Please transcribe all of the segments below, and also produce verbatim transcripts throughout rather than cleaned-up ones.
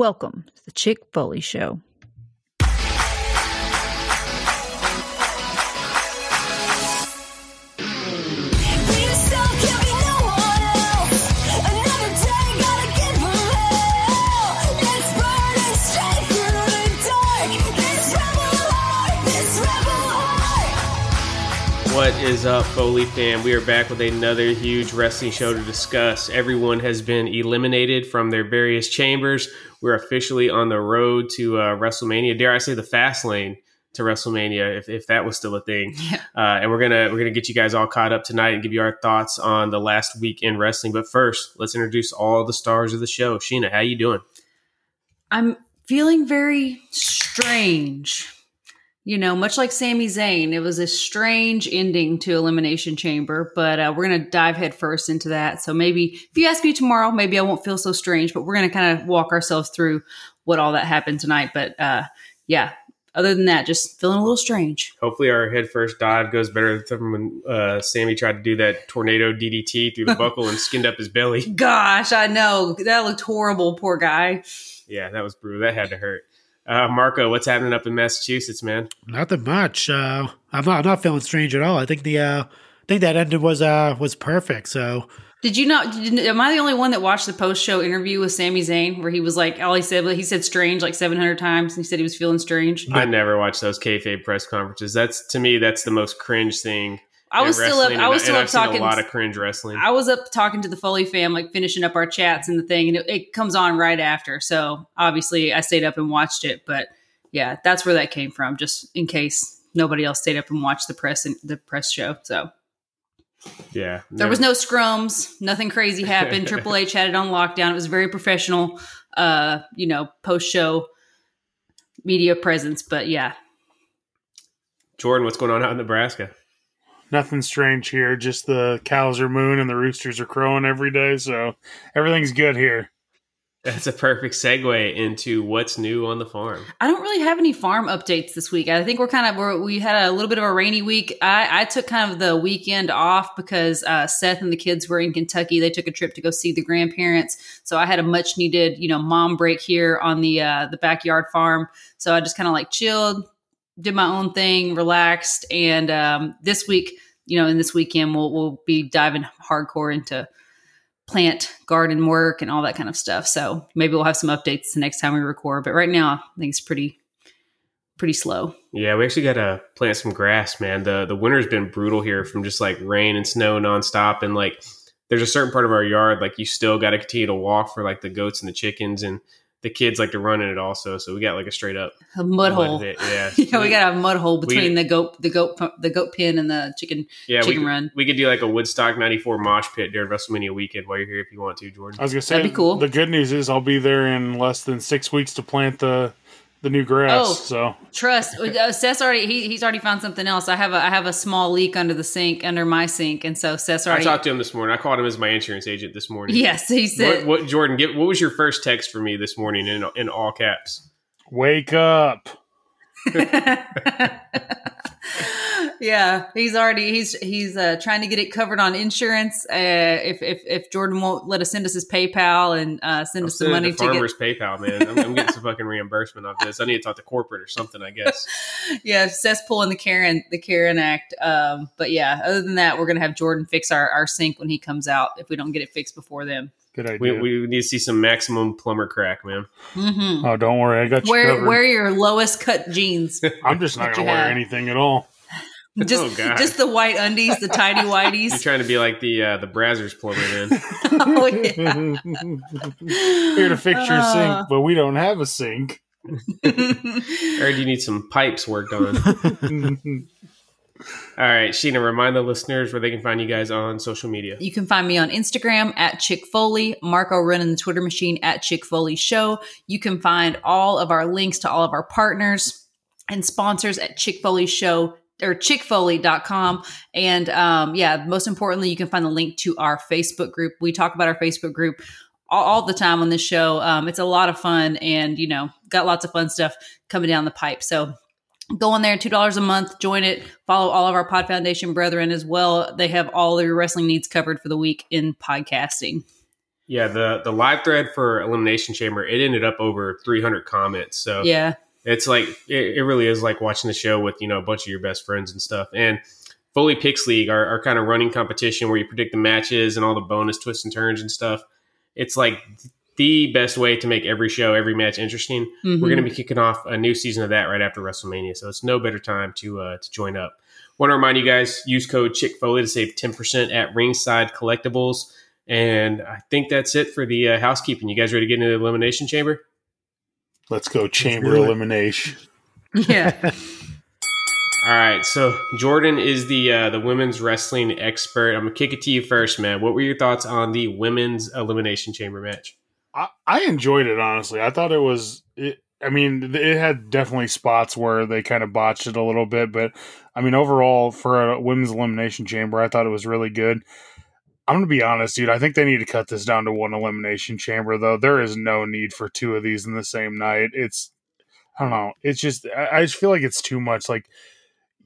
Welcome to the Chick Foley Show. What is up, Foley fam? We are back with another huge wrestling show to discuss. Everyone has been eliminated from their various chambers. We're officially on the road to uh, WrestleMania. Dare I say the fast lane to WrestleMania, if, if that was still a thing. Yeah. Uh, and we're gonna we're gonna get you guys all caught up tonight and give you our thoughts on the last week in wrestling. But first, let's introduce all the stars of the show. Sheena, how you doing? I'm feeling very strange. You know, much like Sami Zayn, it was a strange ending to Elimination Chamber, but uh, we're going to dive headfirst into that. So maybe if you ask me tomorrow, maybe I won't feel so strange, but we're going to kind of walk ourselves through what all that happened tonight. But uh, yeah, other than that, just feeling a little strange. Hopefully our headfirst dive goes better than when uh, Sammy tried to do that tornado D D T through the buckle and skinned up his belly. Gosh, I know. That looked horrible, poor guy. Yeah, that was brutal. That had to hurt. Uh, Marco, what's happening up in Massachusetts, man? Nothing much. Uh, I'm not. I'm not feeling strange at all. I think the. Uh, I think that ended was uh, was perfect. So. Did you not? Did, am I the only one that watched the post show interview with Sami Zayn, where he was like, all he said, he said strange like seven hundred times, and he said he was feeling strange. I never watched those kayfabe press conferences. That's to me, that's the most cringe thing. I was still up. I was still up talking. A lot of cringe wrestling. I was up talking to the Foley fam, like finishing up our chats and the thing, and it, it comes on right after. So obviously, I stayed up and watched it. But yeah, that's where that came from. Just in case nobody else stayed up and watched the press and the press show. So yeah, there was no scrums. Nothing crazy happened. Triple H had it on lockdown. It was very professional. Uh, you know, post show media presence. But yeah, Jordan, what's going on out in Nebraska? Nothing strange here. Just the cows are mooing and the roosters are crowing every day. So everything's good here. That's a perfect segue into what's new on the farm. I don't really have any farm updates this week. I think we're kind of, we're, we had a little bit of a rainy week. I, I took kind of the weekend off because uh, Seth and the kids were in Kentucky. They took a trip to go see the grandparents. So I had a much needed, you know, mom break here on the, uh, the backyard farm. So I just kind of like chilled, did my own thing, relaxed. And um, this week, you know, in this weekend, we'll, we'll be diving hardcore into plant garden work and all that kind of stuff. So maybe we'll have some updates the next time we record. But right now, I think it's pretty, pretty slow. Yeah, we actually got to plant some grass, man. The The winter's been brutal here from just like rain and snow nonstop. And like, there's a certain part of our yard, like you still got to continue to walk for like the goats and the chickens, and the kids like to run in it also, so we got like a straight up a mud, mud hole. Yeah, yeah, we got a mud hole between we, the goat, the goat, the goat pen, and the chicken. Yeah, chicken we could, run. We could do like a Woodstock ninety-four mosh pit during WrestleMania weekend while you're here if you want to, Jordan. I was gonna say that'd be cool. The good news is I'll be there in less than six weeks to plant the the new grass. Oh, so trust. Uh, Seth's already he, he's already found something else. I have a I have a small leak under the sink under my sink, and so Seth's already. I talked to him this morning. I called him as my insurance agent this morning. Yes, he said. What, what Jordan? Get, what was your first text for me this morning in in all caps? Wake up. Yeah, he's already he's he's uh, trying to get it covered on insurance. Uh, if if if Jordan won't let us send us his PayPal and uh, send I'm us some money to farmer's get PayPal, man, I'm, I'm getting some fucking reimbursement off this. I need to talk to corporate or something, I guess. Yeah, Seth's pulling the Karen the Karen Act. Um, but yeah, other than that, we're gonna have Jordan fix our, our sink when he comes out if we don't get it fixed before then. Good idea. We, we need to see some maximum plumber crack, man. Mm-hmm. Oh, don't worry, I got you. Wear, wear your lowest cut jeans. I'm just not gonna wear have. anything at all. Just, oh, just the white undies, the tiny whiteys. You're trying to be like the uh, the Brazzers plumber, man. Oh, yeah. Here to fix your uh, sink, but we don't have a sink. Or do you need some pipes worked on? All right, Sheena, remind the listeners where they can find you guys on social media. You can find me on Instagram at Chick Foley, Marco running the Twitter machine at Chick Foley Show. You can find all of our links to all of our partners and sponsors at Chick Foley Show. Or chick foley dot com. And um, yeah, most importantly, you can find the link to our Facebook group. We talk about our Facebook group all, all the time on this show. Um, it's a lot of fun and, you know, got lots of fun stuff coming down the pipe. So go on there, two dollars a month, join it, follow all of our Pod Foundation brethren as well. They have all their wrestling needs covered for the week in podcasting. Yeah, the, the live thread for Elimination Chamber, it ended up over three hundred comments. So yeah, it's like, it, it really is like watching the show with, you know, a bunch of your best friends and stuff. And Foley Picks League, our, our kind of running competition where you predict the matches and all the bonus twists and turns and stuff. It's like the best way to make every show, every match interesting. Mm-hmm. We're going to be kicking off a new season of that right after WrestleMania. So it's no better time to, uh, to join up. Want to remind you guys, use code ChickFoley to save ten percent at Ringside Collectibles. And I think that's it for the uh, housekeeping. You guys ready to get into the Elimination Chamber? Let's go chamber really? elimination. Yeah. All right. So Jordan is the uh, the women's wrestling expert. I'm going to kick it to you first, man. What were your thoughts on the women's Elimination Chamber match? I, I enjoyed it, honestly. I thought it was it, – I mean, it had definitely spots where they kind of botched it a little bit. But, I mean, overall, for a women's Elimination Chamber, I thought it was really good. I'm going to be honest, dude. I think they need to cut this down to one Elimination Chamber, though. There is no need for two of these in the same night. It's, I don't know. It's just, I just feel like it's too much. Like,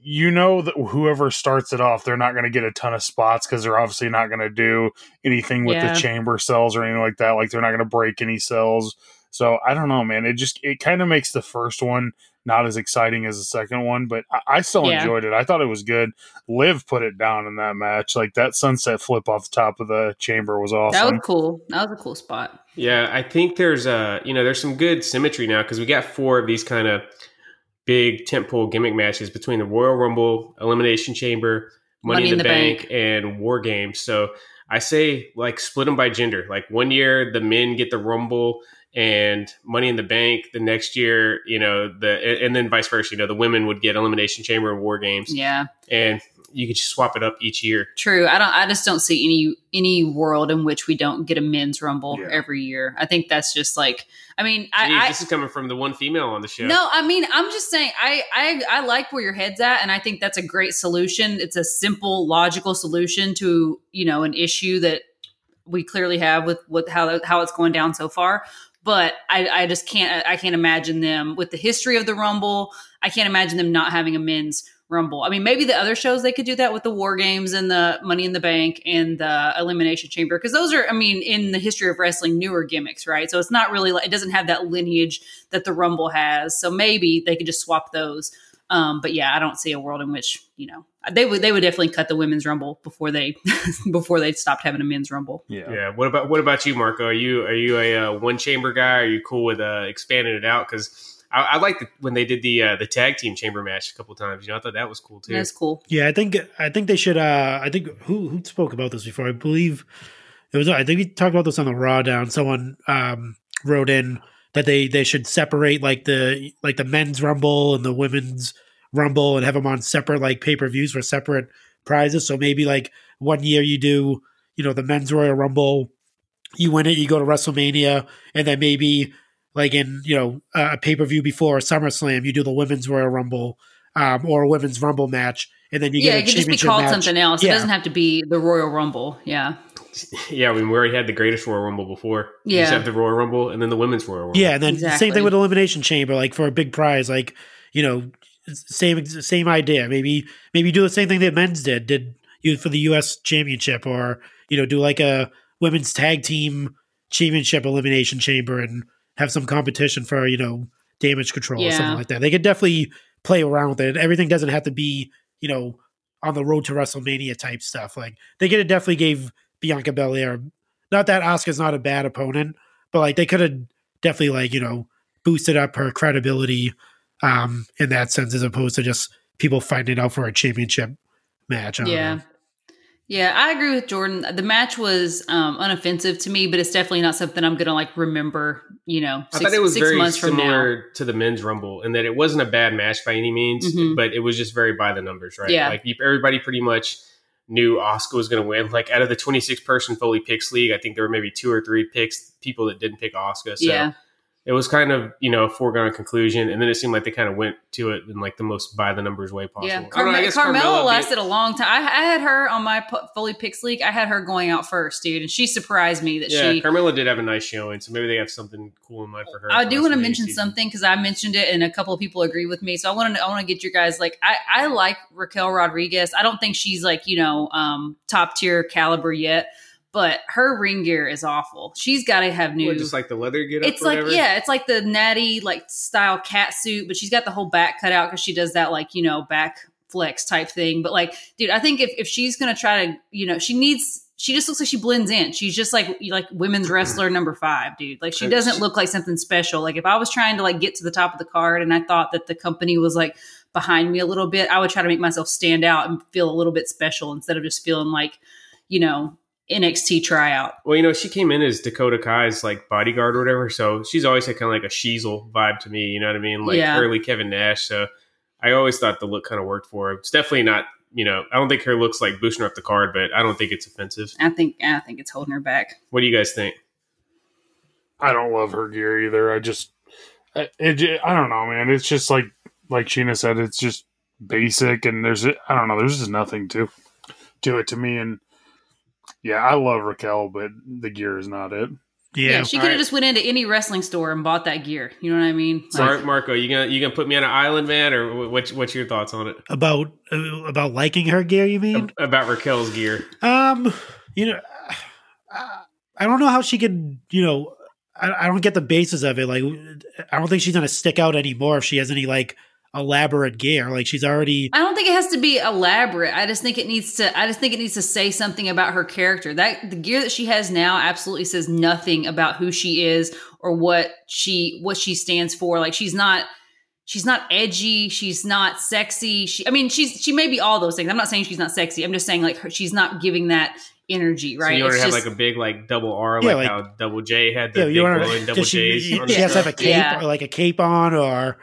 you know that whoever starts it off, they're not going to get a ton of spots because they're obviously not going to do anything with yeah. the chamber cells or anything like that. Like, they're not going to break any cells. So, I don't know, man. It just, it kind of makes the first one not as exciting as the second one, but I, I still yeah. enjoyed it. I thought it was good. Liv put it down in that match. Like, that sunset flip off the top of the chamber was awesome. That was cool. That was a cool spot. Yeah, I think there's a, you know, there's some good symmetry now because we got four of these kind of big tentpole gimmick matches between the Royal Rumble, Elimination Chamber, Money, Money in, in the, the Bank, Bank, and War Games. So I say, like, split them by gender. Like, one year the men get the Rumble and Money in the Bank, the next year, you know, the and then vice versa, you know, the women would get Elimination Chamber and War Games. Yeah. And you could just swap it up each year. True. I don't I just don't see any any world in which we don't get a men's rumble yeah. every year. I think that's just like I mean I, Jeez, I this is coming from the one female on the show. No, I mean I'm just saying I, I I like where your head's at, and I think that's a great solution. It's a simple, logical solution to, you know, an issue that we clearly have with, with how how it's going down so far. But I, I just can't, I can't imagine them with the history of the Rumble. I can't imagine them not having a men's Rumble. I mean, maybe the other shows they could do that with the War Games and the Money in the Bank and the Elimination Chamber. Cause those are, I mean, in the history of wrestling, newer gimmicks, right? So it's not really like, it doesn't have that lineage that the Rumble has. So maybe they could just swap those. Um, but yeah, I don't see a world in which, you know, they would, they would definitely cut the women's rumble before they, before they stopped having a men's rumble. Yeah. Yeah. What about, what about you, Marco? Are you, are you a uh, one chamber guy? Are you cool with, uh, expanding it out? Cause I, I liked the, when they did the, uh, the tag team chamber match a couple of times, you know, I thought that was cool too. That's cool. Yeah. I think, I think they should, uh, I think who, who spoke about this before? I believe it was, I think we talked about this on the Raw down. Someone, um, wrote in that they, they should separate like the, like the men's rumble and the women's rumble and have them on separate like pay-per-views for separate prizes. So maybe like one year you do, you know, the men's Royal Rumble, you win it, you go to WrestleMania, and then maybe like in, you know, a pay-per-view before SummerSlam, you do the women's Royal Rumble um, or a women's rumble match. And then you yeah, get a it can just be called match. Something else. Yeah. It doesn't have to be the Royal Rumble. Yeah. Yeah, I mean, we already had the greatest Royal Rumble before. Yeah. You just have the Royal Rumble and then the women's Royal Rumble. Yeah, and then exactly. Same thing with Elimination Chamber, like for a big prize, like, you know, Same same idea. Maybe maybe do the same thing that men's did. Did you for the U S Championship, or you know, do like a women's tag team championship elimination chamber and have some competition for, you know, damage control yeah. or something like that. They could definitely play around with it. Everything doesn't have to be, you know, on the road to WrestleMania type stuff. Like they could have definitely gave Bianca Belair. Not that Asuka's not a bad opponent, but like they could have definitely like, you know, boosted up her credibility. Um, in that sense, as opposed to just people fighting it out for a championship match. I yeah. Know. Yeah. I agree with Jordan. The match was, um, unoffensive to me, but it's definitely not something I'm going to like, remember, you know, six, I thought it was six very months similar from now. To the men's rumble, and that it wasn't a bad match by any means, mm-hmm. but it was just very by the numbers, right? Yeah. Like everybody pretty much knew Asuka was going to win. Like out of the twenty-six person Foley Picks League, I think there were maybe two or three picks, people that didn't pick Asuka. So yeah. It was kind of, you know, a foregone conclusion, and then it seemed like they kind of went to it in like the most by the numbers way possible. Yeah, Carme- know, Carmella, Carmella lasted a long time. I, I had her on my P- Foley Picks League. I had her going out first, dude, and she surprised me that yeah, she. Yeah, Carmella did have a nice showing, so maybe they have something cool in mind for her. I do want to mention season. something because I mentioned it, and a couple of people agree with me. So I want to, I want to get you guys like, I, I like Raquel Rodriguez. I don't think she's like, you know, um, top tier caliber yet. But her ring gear is awful. She's got to have new. What, just like the leather get up. It's or like whatever? Yeah, it's like the natty like style cat suit, but she's got the whole back cut out because she does that like, you know, back flex type thing. But like, dude, I think if if she's gonna try to, you know, she needs. She just looks like she blends in. She's just like like women's wrestler number five, dude. Like she doesn't look like something special. Like if I was trying to like get to the top of the card and I thought that the company was like behind me a little bit, I would try to make myself stand out and feel a little bit special instead of just feeling like, you know, N X T tryout. Well, you know, she came in as Dakota Kai's like bodyguard or whatever, so she's always had kind of like a Sheezel vibe to me, you know what I mean? Like yeah. early Kevin Nash. So I always thought the look kind of worked for her. It's definitely not, you know, I don't think her looks like boosting her up the card, but I don't think it's offensive. I think I think it's holding her back. What do you guys think? I don't love her gear either. I just, I, it, I don't know, man. It's just like, like Sheena said, it's just basic, and there's, I don't know, there's just nothing to, to it to me. And yeah, I love Raquel, but the gear is not it. Yeah, yeah, she could have right. just went into any wrestling store and bought that gear. You know what I mean? Like, sorry, Marco, you gonna you gonna put me on an island, man, or what's what's your thoughts on it? About uh, about liking her gear, you mean? About Raquel's gear? Um, you know, uh, I don't know how she can. You know, I, I don't get the basis of it. Like, I don't think she's gonna stick out anymore if she has any like elaborate gear. Like she's already. I don't think it has to be elaborate. I just think it needs to. I just think it needs to say something about her character. That the gear that she has now absolutely says nothing about who she is or what she what she stands for. Like she's not. She's not edgy. She's not sexy. She. I mean, she's she may be all those things. I'm not saying she's not sexy. I'm just saying like her, she's not giving that energy, right? So you want to have just, like a big like double R, yeah, like, like how Double J had the yeah, big you wanna, and double J's. She, she has to have a cape yeah. or like a cape on or.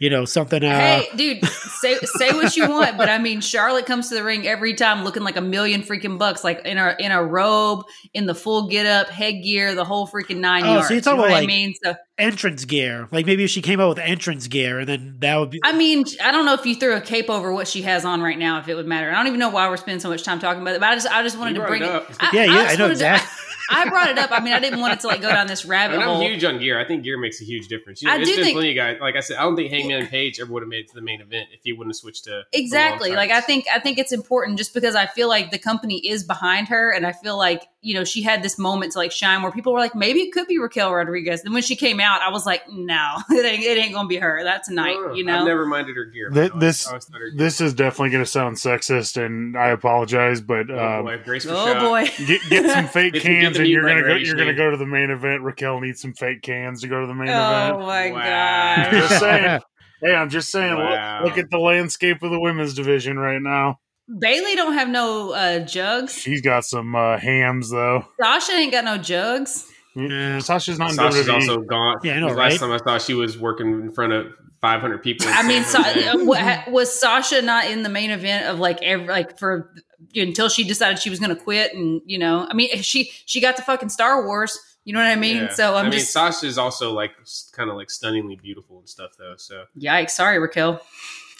You know, something. Uh, hey, dude, say say what you want, but I mean, Charlotte comes to the ring every time looking like a million freaking bucks, like in a in a robe, in the full get up, headgear, the whole freaking nine oh, yards. So you're talking you know about like I mean? so, entrance gear. Like maybe if she came out with entrance gear, and then that would be. I mean, I don't know if you threw a cape over what she has on right now, if it would matter. I don't even know why we're spending so much time talking about it, but I just I just wanted you to bring it. Up. it. I, yeah, yeah, I, I know exactly. To, I, I brought it up. I mean, I didn't want it to like go down this rabbit hole. And I'm huge on gear. I think gear makes a huge difference. You know, I do think plenty of guys. Like I said, I don't think Hangman Page ever would have made it to the main event if he wouldn't have switched to exactly. Like I think I think it's important just because I feel like the company is behind her, and I feel like you know she had this moment to like shine where people were like, maybe it could be Raquel Rodriguez. Then when she came out, I was like, no, it ain't, it ain't gonna be her. That's tonight. No, you know, I've never minded her gear. Th- this I, I her gear. This is definitely gonna sound sexist, and I apologize, but oh um, boy, Grace oh shot. boy, get, get some fake cans. And you're gonna go, you're gonna go to the main event. Raquel needs some fake cans to go to the main oh event. Oh my wow. god! Just saying. Hey, I'm just saying. Wow. Look, look at the landscape of the women's division right now. Bailey don't have no uh, jugs. She's got some uh, hams though. Sasha ain't got no jugs. Yeah, Sasha's not. Sasha's also gone. Yeah, I know. The right? Last time I saw, she was working in front of five hundred people. I mean, Sa- was Sasha not in the main event of like every like for? Until she decided she was going to quit, and you know, I mean, she she got to fucking Star Wars, you know what I mean? Yeah. So I'm I mean, just Sasha is also like kind of like stunningly beautiful and stuff, though. So yikes! Sorry, Raquel.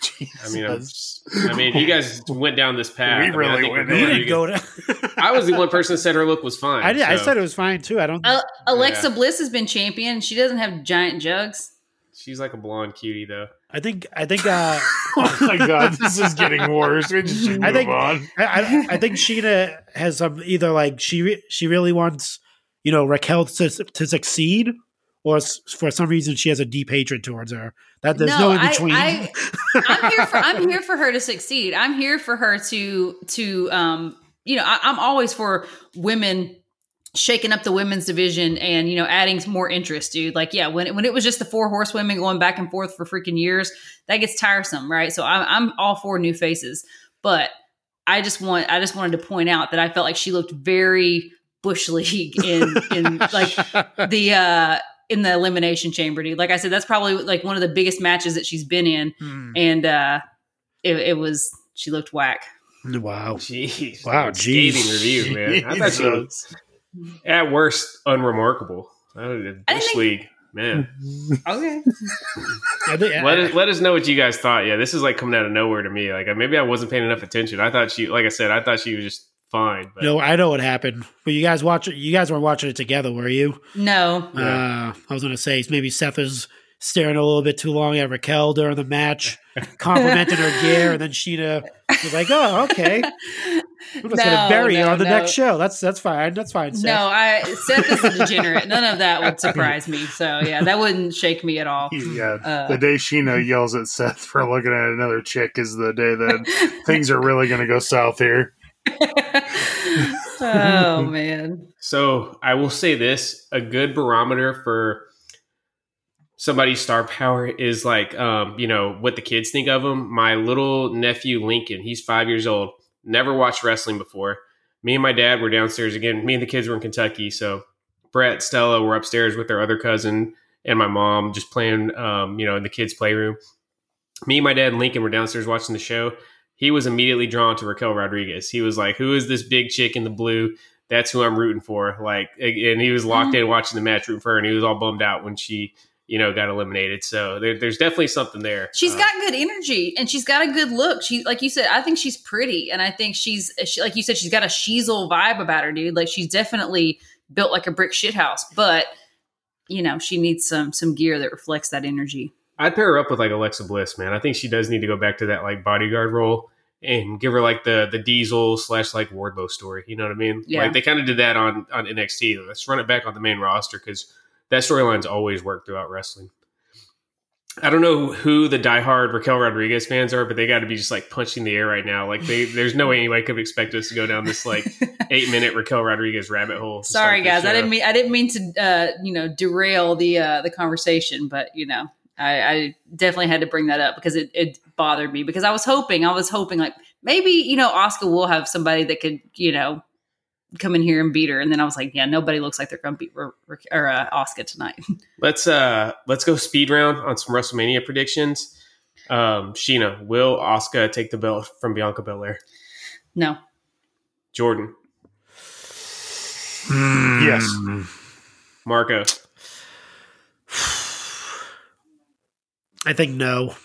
Jesus. I mean, I'm just, I mean, you guys went down this path. We I mean, really went. You didn't go down. I was the one person that said her look was fine. I did. So. I said it was fine too. I don't. Uh, Alexa yeah. Bliss has been champion. She doesn't have giant jugs. She's like a blonde cutie, though. I think. I think. Uh, oh my god, this is getting worse. We just should move I think. On. I, I, I think Sheena has some either like she re, she really wants you know Raquel to to succeed, or for some reason she has a deep hatred towards her. That there's no, no in between. I, I, I'm here for I'm here for her to succeed. I'm here for her to to um you know I, I'm always for women. Shaking up the women's division and, you know, adding more interest, dude. Like, yeah, when, when it was just the four horsewomen going back and forth for freaking years, that gets tiresome, right? So I'm, I'm all for new faces, but I just want, I just wanted to point out that I felt like she looked very Bush League in, in like the, uh, in the elimination chamber, dude. Like I said, that's probably like one of the biggest matches that she's been in. Mm. And, uh, it, it was, she looked whack. Wow. Jeez. Wow. Jeez. Review, man. I thought she was, at worst, unremarkable. Bush League, man. Okay. let, us, let us know what you guys thought. Yeah, this is like coming out of nowhere to me. Like maybe I wasn't paying enough attention. I thought she, like I said, I thought she was just fine. But. No, I know what happened. But you guys watch it. You guys weren't watching it together, were you? No. Uh, yeah. I was going to say maybe Seth is staring a little bit too long at Raquel during the match, complimented her gear, and then Sheena was like, "Oh, okay." We're just no, going to bury no, it on the no. next show. That's that's fine. That's fine, Seth. No, I, Seth is a degenerate. None of that would surprise me. So, yeah, that wouldn't shake me at all. Yeah, uh, the day Shino yells at Seth for looking at another chick is the day that things are really going to go south here. Oh, man. So, I will say this. A good barometer for somebody's star power is like, um, you know, what the kids think of them. My little nephew, Lincoln, he's five years old. Never watched wrestling before. Me and my dad were downstairs again. Me and the kids were in Kentucky. So Brett, Stella were upstairs with their other cousin and my mom just playing, um, you know, in the kids' playroom. Me and my dad and Lincoln were downstairs watching the show. He was immediately drawn to Raquel Rodriguez. He was like, who is this big chick in the blue? That's who I'm rooting for. Like, and he was locked mm-hmm. in watching the match, rooting for her, and he was all bummed out when she, you know, got eliminated. So there, there's definitely something there. She's uh, got good energy and she's got a good look. She, like you said, I think she's pretty. And I think she's, she, like you said, she's got a sheasel vibe about her, dude. Like she's definitely built like a brick shithouse, but you know, she needs some, some gear that reflects that energy. I'd pair her up with like Alexa Bliss, man. I think she does need to go back to that like bodyguard role and give her like the, the Diesel slash like Wardlow story. You know what I mean? Yeah. Like they kind of did that on, on N X T. Let's run it back on the main roster. Cause that storyline's always worked throughout wrestling. I don't know who the diehard Raquel Rodriguez fans are, but they got to be just like punching the air right now. Like, they, there's no way anybody could expect us to go down this like eight minute Raquel Rodriguez rabbit hole. Sorry, guys, I didn't mean I didn't mean to uh, you know derail the uh, the conversation, but you know I, I definitely had to bring that up because it, it bothered me because I was hoping I was hoping like maybe you know Asuka will have somebody that could you know. come in here and beat her. And then I was like, yeah, nobody looks like they're going to beat or, or, uh, Asuka tonight. Let's uh, let's go speed round on some WrestleMania predictions. Um, Sheena, will Asuka take the belt from Bianca Belair? No. Jordan? Mm. Yes. Marco? I think no.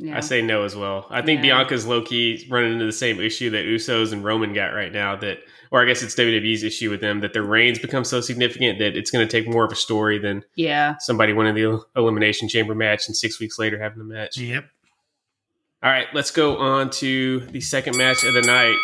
Yeah. I say no as well. I think yeah. Bianca's low-key running into the same issue that Usos and Roman got right now that, or I guess it's W W E's issue with them, that their reigns become so significant that it's going to take more of a story than yeah. somebody winning the Elimination Chamber match and six weeks later having the match. Yep. All right, let's go on to the second match of the night.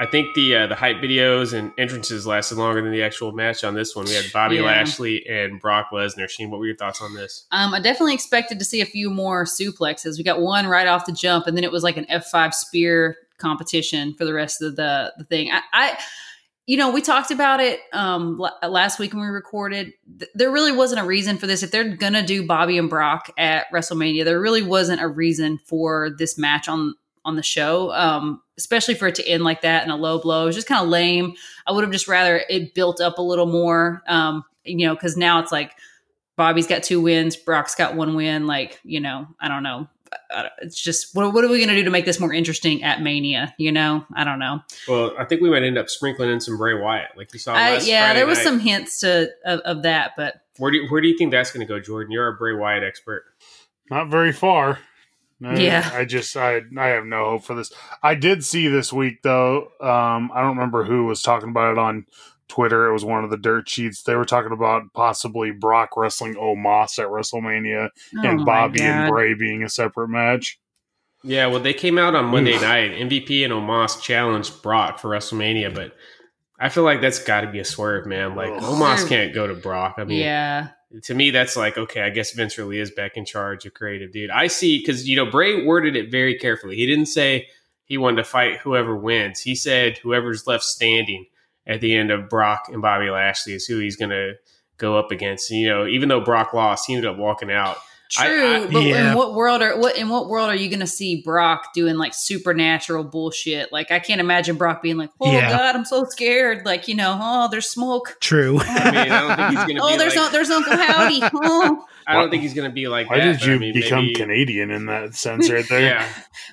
I think the uh, the hype videos and entrances lasted longer than the actual match on this one. We had Bobby yeah. Lashley and Brock Lesnar. Sheen, what were your thoughts on this? Um, I definitely expected to see a few more suplexes. We got one right off the jump, and then it was like an F five spear competition for the rest of the, the thing. I, I, you know, we talked about it um, l- last week when we recorded. Th- there really wasn't a reason for this. If they're going to do Bobby and Brock at WrestleMania, there really wasn't a reason for this match on on the show, um, especially for it to end like that in a low blow. It was just kind of lame. I would have just rather it built up a little more, um, you know, because now it's like Bobby's got two wins, Brock's got one win. Like, you know, I don't know. It's just, what, what are we going to do to make this more interesting at Mania? You know, I don't know. Well, I think we might end up sprinkling in some Bray Wyatt. Like you saw last I, Yeah, Friday there was night. some hints to of, of that, but. Where do you, where do you think that's going to go, Jordan? You're a Bray Wyatt expert. Not very far. I, yeah, I just I I have no hope for this. I did see this week though. Um, I don't remember who was talking about it on Twitter. It was one of the dirt sheets. They were talking about possibly Brock wrestling Omos at WrestleMania oh and Bobby and Bray being a separate match. Yeah, well, they came out on Monday night. M V P and Omos challenged Brock for WrestleMania, but I feel like that's got to be a swerve, man. Like Ugh. Omos can't go to Brock. I mean, yeah. To me, that's like, okay, I guess Vince really is back in charge of creative, dude. I see, because, you know, Bray worded it very carefully. He didn't say he wanted to fight whoever wins. He said whoever's left standing at the end of Brock and Bobby Lashley is who he's going to go up against. And, you know, even though Brock lost, he ended up walking out. True, I, I, but yeah. in what world are what in what world are you going to see Brock doing like supernatural bullshit? Like I can't imagine Brock being like, "Oh yeah. God, I'm so scared!" Like you know, oh, there's smoke. True. Oh, I mean, I don't think he's going to. Oh, be there's like, no, there's Uncle Howdy. Oh. I don't think he's going to be like. Why that, did you I mean, become maybe... Canadian in that sense, right there? yeah.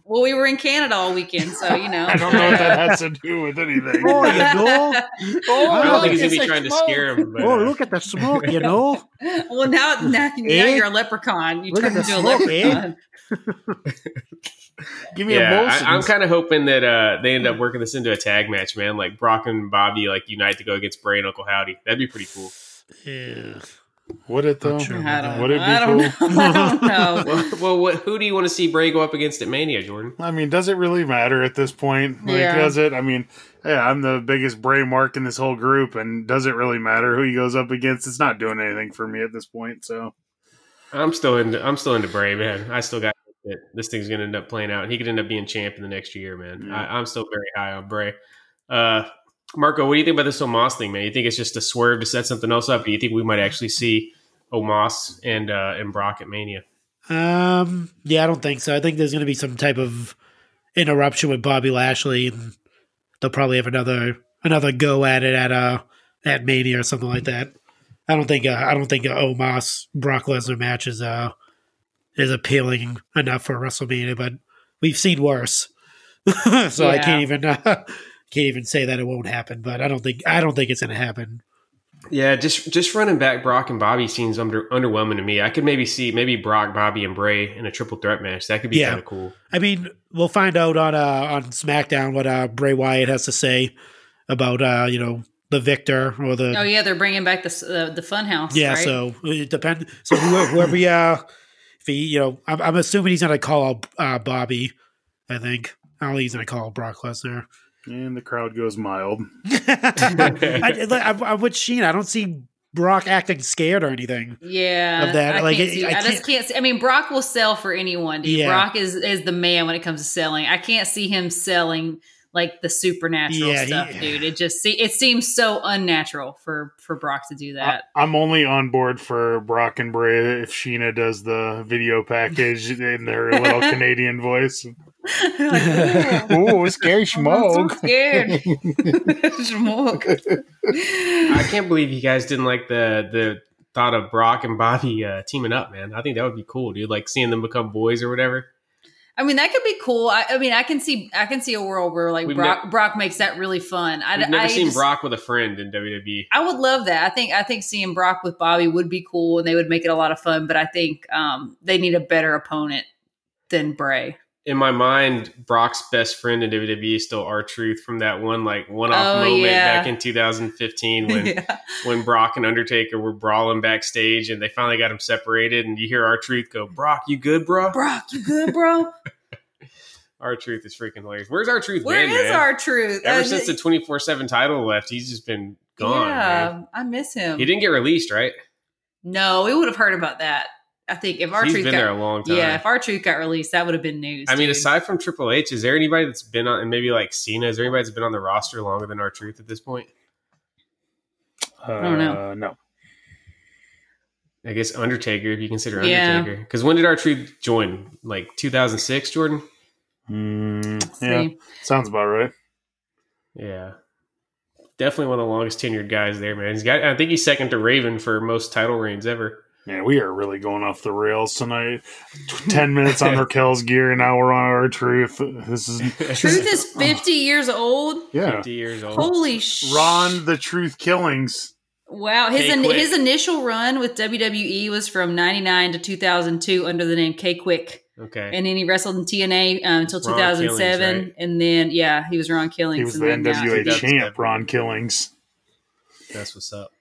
Well, we were in Canada all weekend, so you know. I don't know what that has to do with anything. Oh, you know? oh I don't think he's going to be trying smoke. to scare him. But, uh... Oh, look at the smoke! You know. well, now now, now eh? you're a leprechaun. You Look at the smoke, man. Give me yeah, emotions. I, I'm kind of hoping that uh, they end up working this into a tag match, man. Like Brock and Bobby like unite to go against Bray and Uncle Howdy. That'd be pretty cool. Yeah. Would it though? Sure. I don't, Would it be I don't cool? know. I don't know. well, well what, who do you want to see Bray go up against at Mania, Jordan? I mean, does it really matter at this point? Like, yeah. Does it? I mean, yeah, I'm the biggest Bray mark in this whole group, and does it really matter who he goes up against? It's not doing anything for me at this point. So I'm still into I'm still into Bray, man. I still got it. This thing's gonna end up playing out, and he could end up being champ in the next year, man. Yeah. I, I'm still very high on Bray. Uh, Marco, what do you think about this Omos thing, man? You think it's just a swerve to set something else up? Do you think we might actually see Omos and uh, and Brock at Mania? Um, yeah, I don't think so. I think there's going to be some type of interruption with Bobby Lashley, and they'll probably have another another go at it at uh at Mania or something like that. I don't think uh, I don't think Omos Brock Lesnar match is uh is appealing enough for WrestleMania, but we've seen worse, so yeah. I can't even. Uh, Can't even say that it won't happen, but I don't think I don't think it's going to happen. Yeah, just just running back Brock and Bobby seems under, underwhelming to me. I could maybe see maybe Brock, Bobby, and Bray in a triple threat match. That could be yeah. kind of cool. I mean, we'll find out on uh, on SmackDown what uh, Bray Wyatt has to say about uh, you know the victor or the. Oh yeah, they're bringing back the uh, the Funhouse. Yeah, right? So it depends. So whoever, whoever uh, if he, you know, I'm, I'm assuming he's going to call uh, Bobby. I think I don't think he's going to call Brock Lesnar. And the crowd goes mild. I, I, I'm with Sheen. I don't see Brock acting scared or anything. Yeah, of that. I like, can't it, see, I, I just can't. can't see. I mean, Brock will sell for anyone. Dude. Yeah. Brock is is the man when it comes to selling. I can't see him selling like the supernatural yeah, stuff, he, dude. It just see, it seems so unnatural for, for Brock to do that. I, I'm only on board for Brock and Bray if Sheena does the video package in their little Canadian voice. Like, yeah. Oh, it's scary smoke. So scared. Smoke. I can't believe you guys didn't like the the thought of Brock and Bobby uh, teaming up, man. I think that would be cool, dude. Like seeing them become boys or whatever. I mean, that could be cool. I, I mean, I can see, I can see a world where like Brock, ne- Brock makes that really fun. I've never I seen just, Brock with a friend in W W E. I would love that. I think, I think seeing Brock with Bobby would be cool, and they would make it a lot of fun. But I think um, they need a better opponent than Bray. In my mind, Brock's best friend in W W E is still R-Truth from that one like one-off oh, moment yeah. back in two thousand fifteen when yeah. when Brock and Undertaker were brawling backstage and they finally got him separated, and you hear R-Truth go, "Brock, you good, bro? Brock, you good, bro?" R-Truth is freaking hilarious. Where's R-Truth? Where been, is man? R-Truth? Ever uh, since the twenty-four seven title left, he's just been gone. Yeah, man. I miss him. He didn't get released, right? No, we would have heard about that. I think if R-Truth got, there a long time. Yeah, if R-Truth got released, that would have been news. I dude. mean, aside from Triple H, is there anybody that's been on, and maybe like Cena, is there anybody that's been on the roster longer than R-Truth at this point? Uh, I don't know. No. I guess Undertaker, if you consider Undertaker. Because yeah. when did R-Truth join? Like two thousand six, Jordan? Mm, yeah, see. Sounds about right. Yeah. Definitely one of the longest tenured guys there, man. He's got, I think he's second to Raven for most title reigns ever. Man, we are really going off the rails tonight. Ten minutes on Raquel's gear, and now we're on R-Truth. This is Truth is fifty uh, years old. Yeah, fifty years old. Holy shit! Ron the Truth Killings. Wow, his in, his initial run with W W E was from ninety-nine to two thousand two under the name K Quick. Okay, and then he wrestled in T N A um, until two thousand seven, right? And then yeah, he was Ron Killings. He was and the N W A now. Champ, Ron Killings. That's what's up.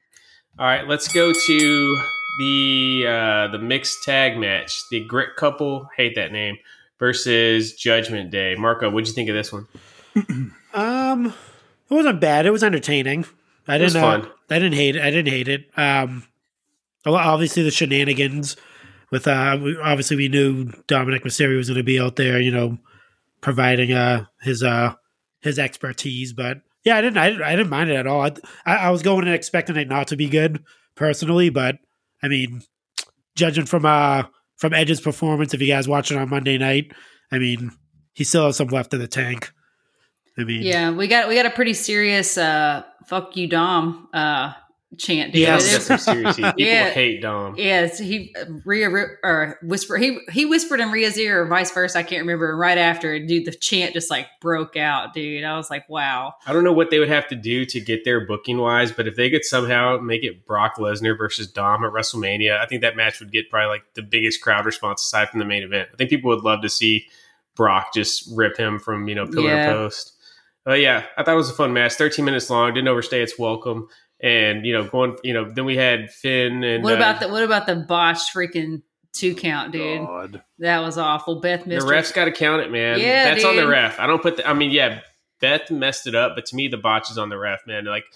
All right, let's go to. The uh, the mixed tag match, the Grit Couple, hate that name, versus Judgment Day. Marco, what'd you think of this one? um, it wasn't bad. It was entertaining. I it didn't. Was fun. Uh, I didn't hate it. I didn't hate it. Um, obviously the shenanigans with uh, obviously we knew Dominic Mysterio was going to be out there, you know, providing uh his uh his expertise. But yeah, I didn't. I didn't, I didn't mind it at all. I, I, I was going and expecting it not to be good personally, but. I mean, judging from uh, from Edge's performance, if you guys watch it on Monday night, I mean, he still has some left in the tank. I mean, yeah, we got we got a pretty serious uh, "fuck you, Dom" uh, chant. Dude. Yeah, some serious heat. People yeah. hate Dom. Yeah, so he Rhea or whisper he he whispered in Rhea's ear or vice versa. I can't remember. And right after, dude, the chant just like broke out, dude. I was like, wow. I don't know what they would have to do to get there booking wise, but if they could somehow make it Brock Lesnar versus Dom at WrestleMania, I think that match would get probably like the biggest crowd response aside from the main event. I think people would love to see Brock just rip him from you know pillar yeah. post. But yeah, I thought it was a fun match. thirteen minutes long. Didn't overstay its welcome. And, you know, going, you know, then we had Finn and what about uh, the what about the botched freaking two count, dude? God. That was awful. Beth missed the ref's got to count it, man. Yeah, that's dude. on the ref. I don't put the, I mean, yeah, Beth messed it up, but to me, the botch is on the ref, man. Like,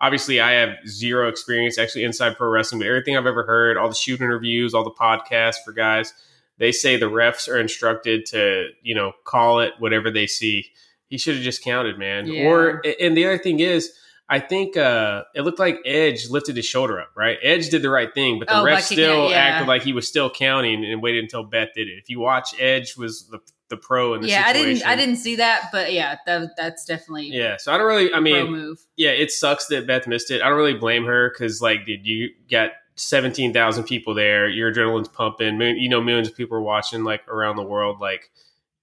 obviously, I have zero experience actually inside pro wrestling, but everything I've ever heard, all the shoot interviews, all the podcasts for guys, they say the refs are instructed to, you know, call it whatever they see. He should have just counted, man. Yeah. Or, and the other thing is, I think uh, it looked like Edge lifted his shoulder up, right? Edge did the right thing, but the oh, ref like still yeah. acted like he was still counting and waited until Beth did it. If you watch, Edge was the the pro in the yeah, situation. Yeah, I didn't I didn't see that, but yeah, that, that's definitely yeah. So I don't really, I mean, pro move. yeah, it sucks that Beth missed it. I don't really blame her because, like, dude, you got seventeen thousand people there. Your adrenaline's pumping. You know, millions of people are watching, like, around the world, like.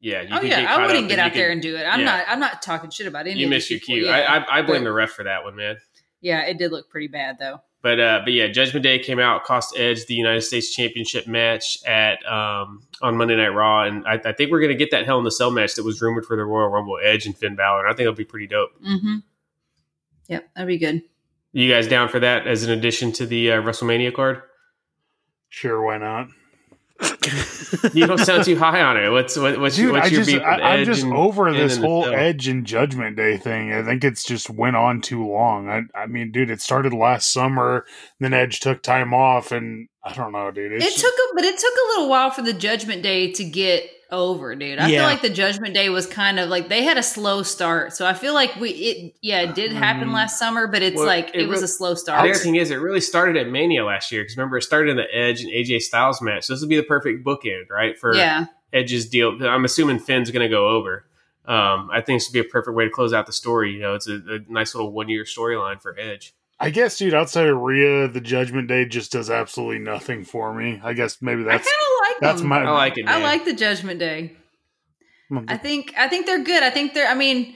Yeah, you oh, can yeah. Get I wouldn't get out can, there and do it. I'm yeah. not. I'm not talking shit about it. You missed your cue. Yeah. I, I I blame but, the ref for that one, man. Yeah, it did look pretty bad though. But uh, but yeah, Judgment Day came out, cost Edge the United States Championship match at um on Monday Night Raw, and I, I think we're gonna get that Hell in the Cell match that was rumored for the Royal Rumble, Edge and Finn Balor, and I think it'll be pretty dope. Mm-hmm. Yep, that'd be good. You guys down for that as an addition to the uh, WrestleMania card? Sure, why not? You don't sound too high on it. What's what, what's, Dude, what's your just, beef? I, I'm just and, over this whole Edge and Judgment Day thing. I think it's just went on too long. I, I mean, dude, it started last summer. Then Edge took time off, and I don't know, dude. It just, took, a, but it took a little while for the Judgment Day to get over, dude. I yeah. feel like the Judgment Day was kind of like they had a slow start. So I feel like we, it, yeah, it did happen um, last summer, but it's well, like it, it was re- a slow start. The other thing is, it really started at Mania last year because remember it started in the Edge and A J Styles match. So this would be the perfect bookend, right, for yeah. Edge's deal. I'm assuming Finn's going to go over. Um, I think this would be a perfect way to close out the story. You know, it's a, a nice little one year storyline for Edge. I guess, dude, outside of Rhea, the Judgment Day just does absolutely nothing for me. I guess maybe that's I kind of like that's them. my. I like it. Man. I like the Judgment Day. I think I think they're good. I think they're. I mean,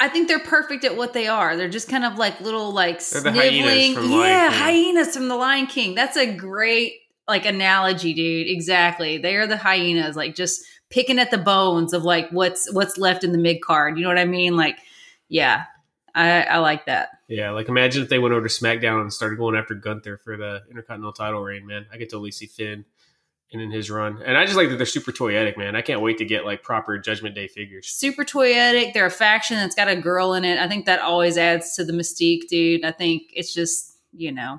I think they're perfect at what they are. They're just kind of like little like sniveling. Hyenas from yeah, Lion King. hyenas from the Lion King. That's a great like analogy, dude. Exactly. They are the hyenas, like just picking at the bones of like what's what's left in the mid card. You know what I mean? Like, yeah. I, I like that. Yeah, like imagine if they went over to SmackDown and started going after Gunther for the Intercontinental title reign, man. I could totally see Finn and in his run. And I just like that they're super toyetic, man. I can't wait to get like proper Judgment Day figures. Super toyetic. They're a faction that's got a girl in it. I think that always adds to the mystique, dude. I think it's just, you know.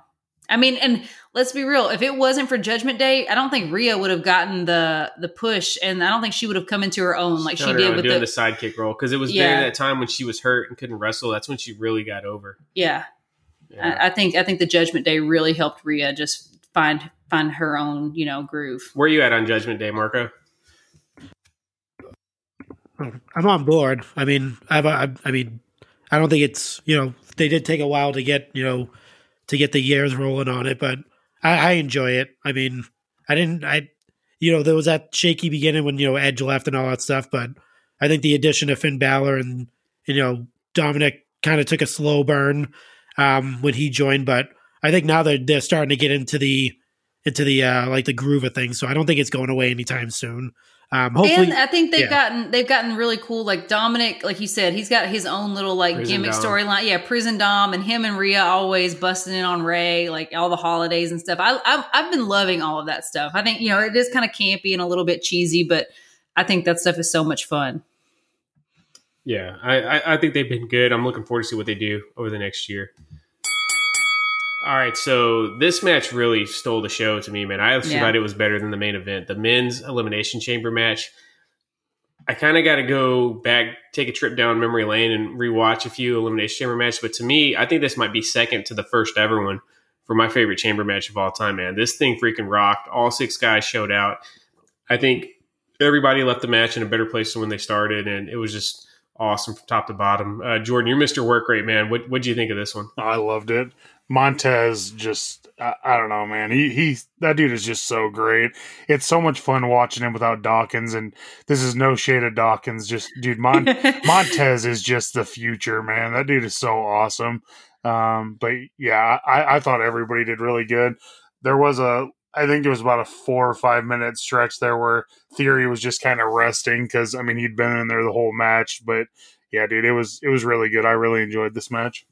I mean, and let's be real. If it wasn't for Judgment Day, I don't think Rhea would have gotten the the push, and I don't think she would have come into her own like she, she did with doing the, the sidekick role. Because it was yeah. during that time when she was hurt and couldn't wrestle. That's when she really got over. Yeah, yeah. I, I think I think the Judgment Day really helped Rhea just find find her own, you know, groove. Where are you at on Judgment Day, Marco? I'm on board. I mean, I've, I I mean, I don't think it's you know they did take a while to get you know. to get the years rolling on it, but I, I enjoy it. I mean, I didn't, I, you know, there was that shaky beginning when, you know, Edge left and all that stuff, but I think the addition of Finn Balor and, you know, Dominic kind of took a slow burn um, when he joined, but I think now they're, they're starting to get into the, into the, uh, like the groove of things. So I don't think it's going away anytime soon. Um, hopefully, and I think they've yeah. gotten they've gotten really cool. Like Dominic, like you said, he's got his own little like Prison gimmick storyline. Yeah, Prison Dom, and him and Rhea always busting in on Ray, like all the holidays and stuff. I, I've I've been loving all of that stuff. I think you know it is kind of campy and a little bit cheesy, but I think that stuff is so much fun. Yeah, I, I, I think they've been good. I'm looking forward to see what they do over the next year. All right, so this match really stole the show to me, man. I actually yeah. thought it was better than the main event. The men's Elimination Chamber match, I kind of got to go back, take a trip down memory lane and rewatch a few Elimination Chamber matches. But to me, I think this might be second to the first ever one for my favorite chamber match of all time, man. This thing freaking rocked. All six guys showed out. I think everybody left the match in a better place than when they started, and it was just awesome from top to bottom. Uh, Jordan, you're Mister Work Rate, man. What what'd you think of this one? I loved it. Montez just, I, I don't know, man. He, he, that dude is just so great. It's so much fun watching him without Dawkins, and this is no shade of Dawkins. Just, dude, Mon, Montez is just the future, man. That dude is so awesome. Um, but yeah, I, I thought everybody did really good. There was a, I think it was about a four or five minute stretch there where Theory was just kind of resting because, I mean, he'd been in there the whole match. But yeah, dude, it was, it was really good. I really enjoyed this match.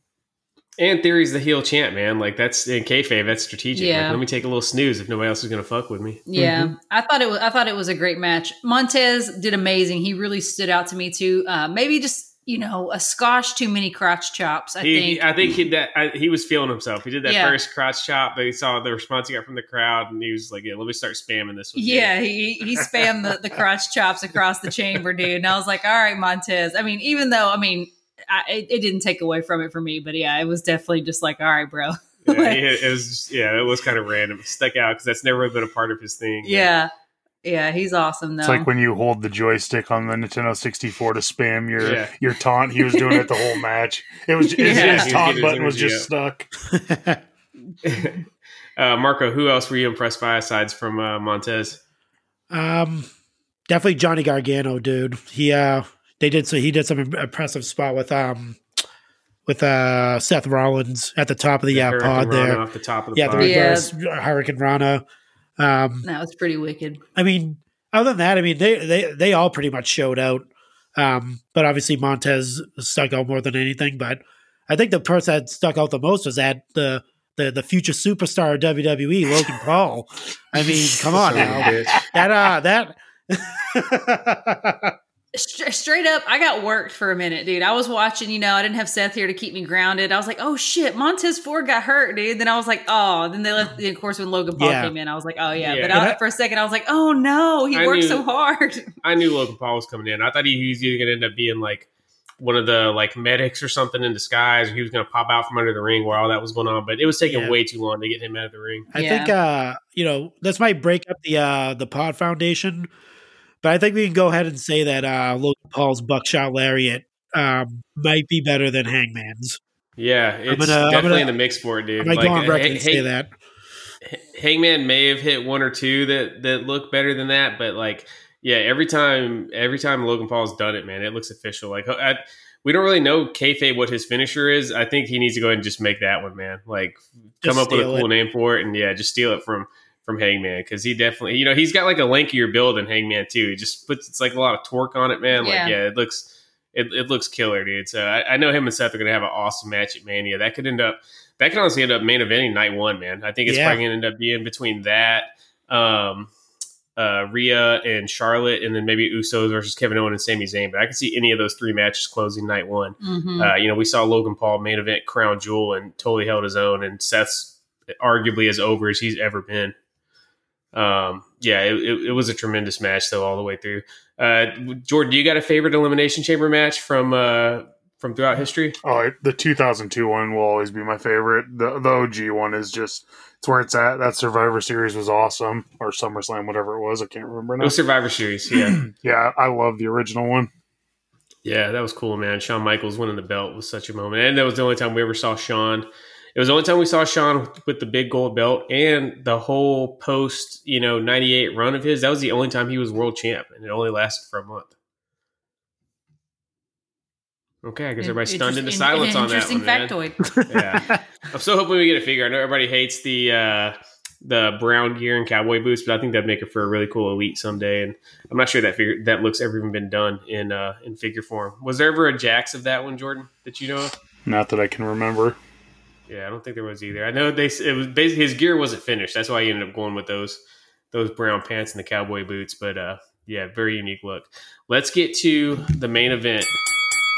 And Theory's the heel champ, man. Like, that's in kayfabe. That's strategic. Yeah. Like, let me take a little snooze if nobody else is going to fuck with me. Yeah, mm-hmm. I thought it was. I thought it was a great match. Montez did amazing. He really stood out to me too. Uh, maybe just you know a skosh too many crotch chops. I he, think. He, I think he that I, he was feeling himself. He did that yeah. first crotch chop, but he saw the response he got from the crowd, and he was like, "Yeah, let me start spamming this one." Yeah, he, he spammed the, the crotch chops across the chamber, dude. And I was like, "All right, Montez." I mean, even though I mean. I, it didn't take away from it for me, but yeah, it was definitely just like, all right, bro. yeah, it, it was, just, yeah, it was kind of random. It stuck out because that's never been a part of his thing. Yeah. Yeah. He's awesome though. It's like when you hold the joystick on the Nintendo sixty-four to spam your, yeah. your taunt. He was doing it the whole match. It was his, yeah. his taunt button was just out. stuck. uh, Marco, who else were you impressed by aside from uh, Montez? Um, definitely Johnny Gargano, dude. He, uh, They did so. He did some impressive spot with um with uh Seth Rollins at the top of the, the uh, pod there. Rana off the top of the yeah, pod. the reverse yeah. Hurricane Rana. Um, that was pretty wicked. I mean, other than that, I mean they they they all pretty much showed out. Um, but obviously Montez stuck out more than anything. But I think the person that stuck out the most was at the the, the future superstar of W W E, Logan Paul. I mean, come on now. That uh that. Straight up, I got worked for a minute, dude. I was watching, you know, I didn't have Seth here to keep me grounded. I was like, oh, shit, Montez Ford got hurt, dude. Then I was like, oh. Then they left, of course, when Logan Paul yeah. came in, I was like, oh, yeah. yeah. But I, for a second, I was like, oh, no, he I worked knew, so hard. I knew Logan Paul was coming in. I thought he was either going to end up being, like, one of the, like, medics or something in disguise. Or he was going to pop out from under the ring while all that was going on. But it was taking yeah. way too long to get him out of the ring. I yeah. think, uh, you know, this might break up the uh, the Pod Foundation. But I think we can go ahead and say that uh, Logan Paul's Buckshot Lariat um, might be better than Hangman's. Yeah, it's gonna, definitely gonna, in the mix for it, dude. I might like, go on record uh, and say hang, that. Hangman may have hit one or two that, that look better than that, but like, yeah, every time every time Logan Paul's done it, man, it looks official. Like, I, we don't really know kayfabe what his finisher is. I think he needs to go ahead and just make that one, man. Like, just come up with a cool it. name for it, and yeah, just steal it from. From Hangman, because he definitely, you know, he's got like a lankier build than Hangman too. He just puts it's like a lot of torque on it, man. Like, yeah, yeah it looks, it, it looks killer, dude. So I, I know him and Seth are gonna have an awesome match at Mania. That could end up, that could honestly end up main eventing night one, man. I think it's yeah. probably gonna end up being between that, um, uh, Rhea and Charlotte, and then maybe Usos versus Kevin Owens and Sami Zayn. But I could see any of those three matches closing night one. Mm-hmm. Uh, you know, we saw Logan Paul main event Crown Jewel and totally held his own, and Seth's arguably as over as he's ever been. Um. Yeah, it, it, it was a tremendous match, though, all the way through. Uh, Jordan, do you got a favorite Elimination Chamber match from uh from throughout history? Oh, the two thousand two one will always be my favorite. The, the O G one is just it's where it's at. That Survivor Series was awesome, or SummerSlam, whatever it was. I can't remember now. It was Survivor Series, yeah, yeah. I love the original one. Yeah, that was cool, man. Shawn Michaels winning the belt was such a moment, and that was the only time we ever saw Shawn. It was the only time we saw Shawn with the big gold belt, and the whole post, you know, ninety-eight run of his, that was the only time he was world champ, and it only lasted for a month. Okay, I guess everybody's stunned into silence on that one, man. Interesting factoid. Yeah. I'm so hoping we get a figure. I know everybody hates the uh, the brown gear and cowboy boots, but I think that'd make it for a really cool Elite someday, and I'm not sure that figure that looks ever even been done in uh, in figure form. Was there ever a Jax of that one, Jordan, that you know of? Not that I can remember. Yeah, I don't think there was either. I know they. It was basically his gear wasn't finished. That's why he ended up going with those those brown pants and the cowboy boots. But uh, yeah, very unique look. Let's get to the main event.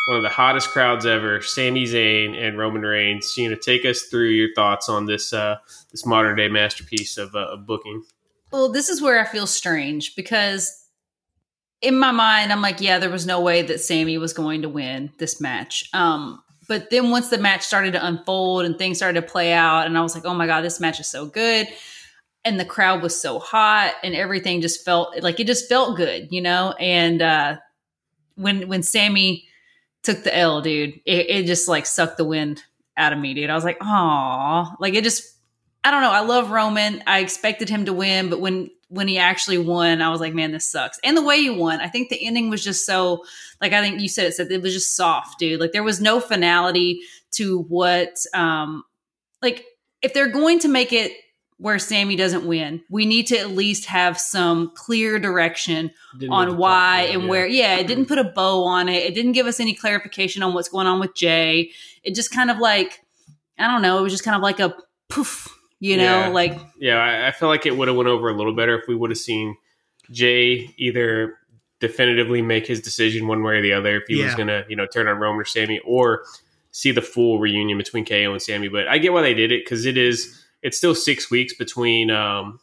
One of the hottest crowds ever. Sami Zayn and Roman Reigns. You know, take us through your thoughts on this uh, this modern day masterpiece of, uh, of booking. Well, this is where I feel strange because in my mind, I'm like, yeah, there was no way that Sami was going to win this match. Um, But then once the match started to unfold and things started to play out, and I was like, oh my God, this match is so good. And the crowd was so hot and everything just felt like it just felt good, you know? And uh, when when Sami took the L, dude, it, it just like sucked the wind out of me, dude. I was like, aw, like it just, I don't know. I love Roman. I expected him to win, but when when he actually won, I was like, man, this sucks. And the way he won, I think the ending was just so, like, I think you said it, said it was just soft, dude. Like there was no finality to what, um, like if they're going to make it where Sami doesn't win, we need to at least have some clear direction on why and where. Yeah. It didn't put a bow on it. It didn't give us any clarification on what's going on with Jey. It just kind of like, I don't know. It was just kind of like a poof, you know, yeah. like. Yeah, I, I feel like it would have went over a little better if we would have seen Jey either definitively make his decision one way or the other, if he yeah. was going to, you know, turn on Roman or Sami, or see the full reunion between K O and Sami. But I get why they did it, because it is, it's still six weeks between um,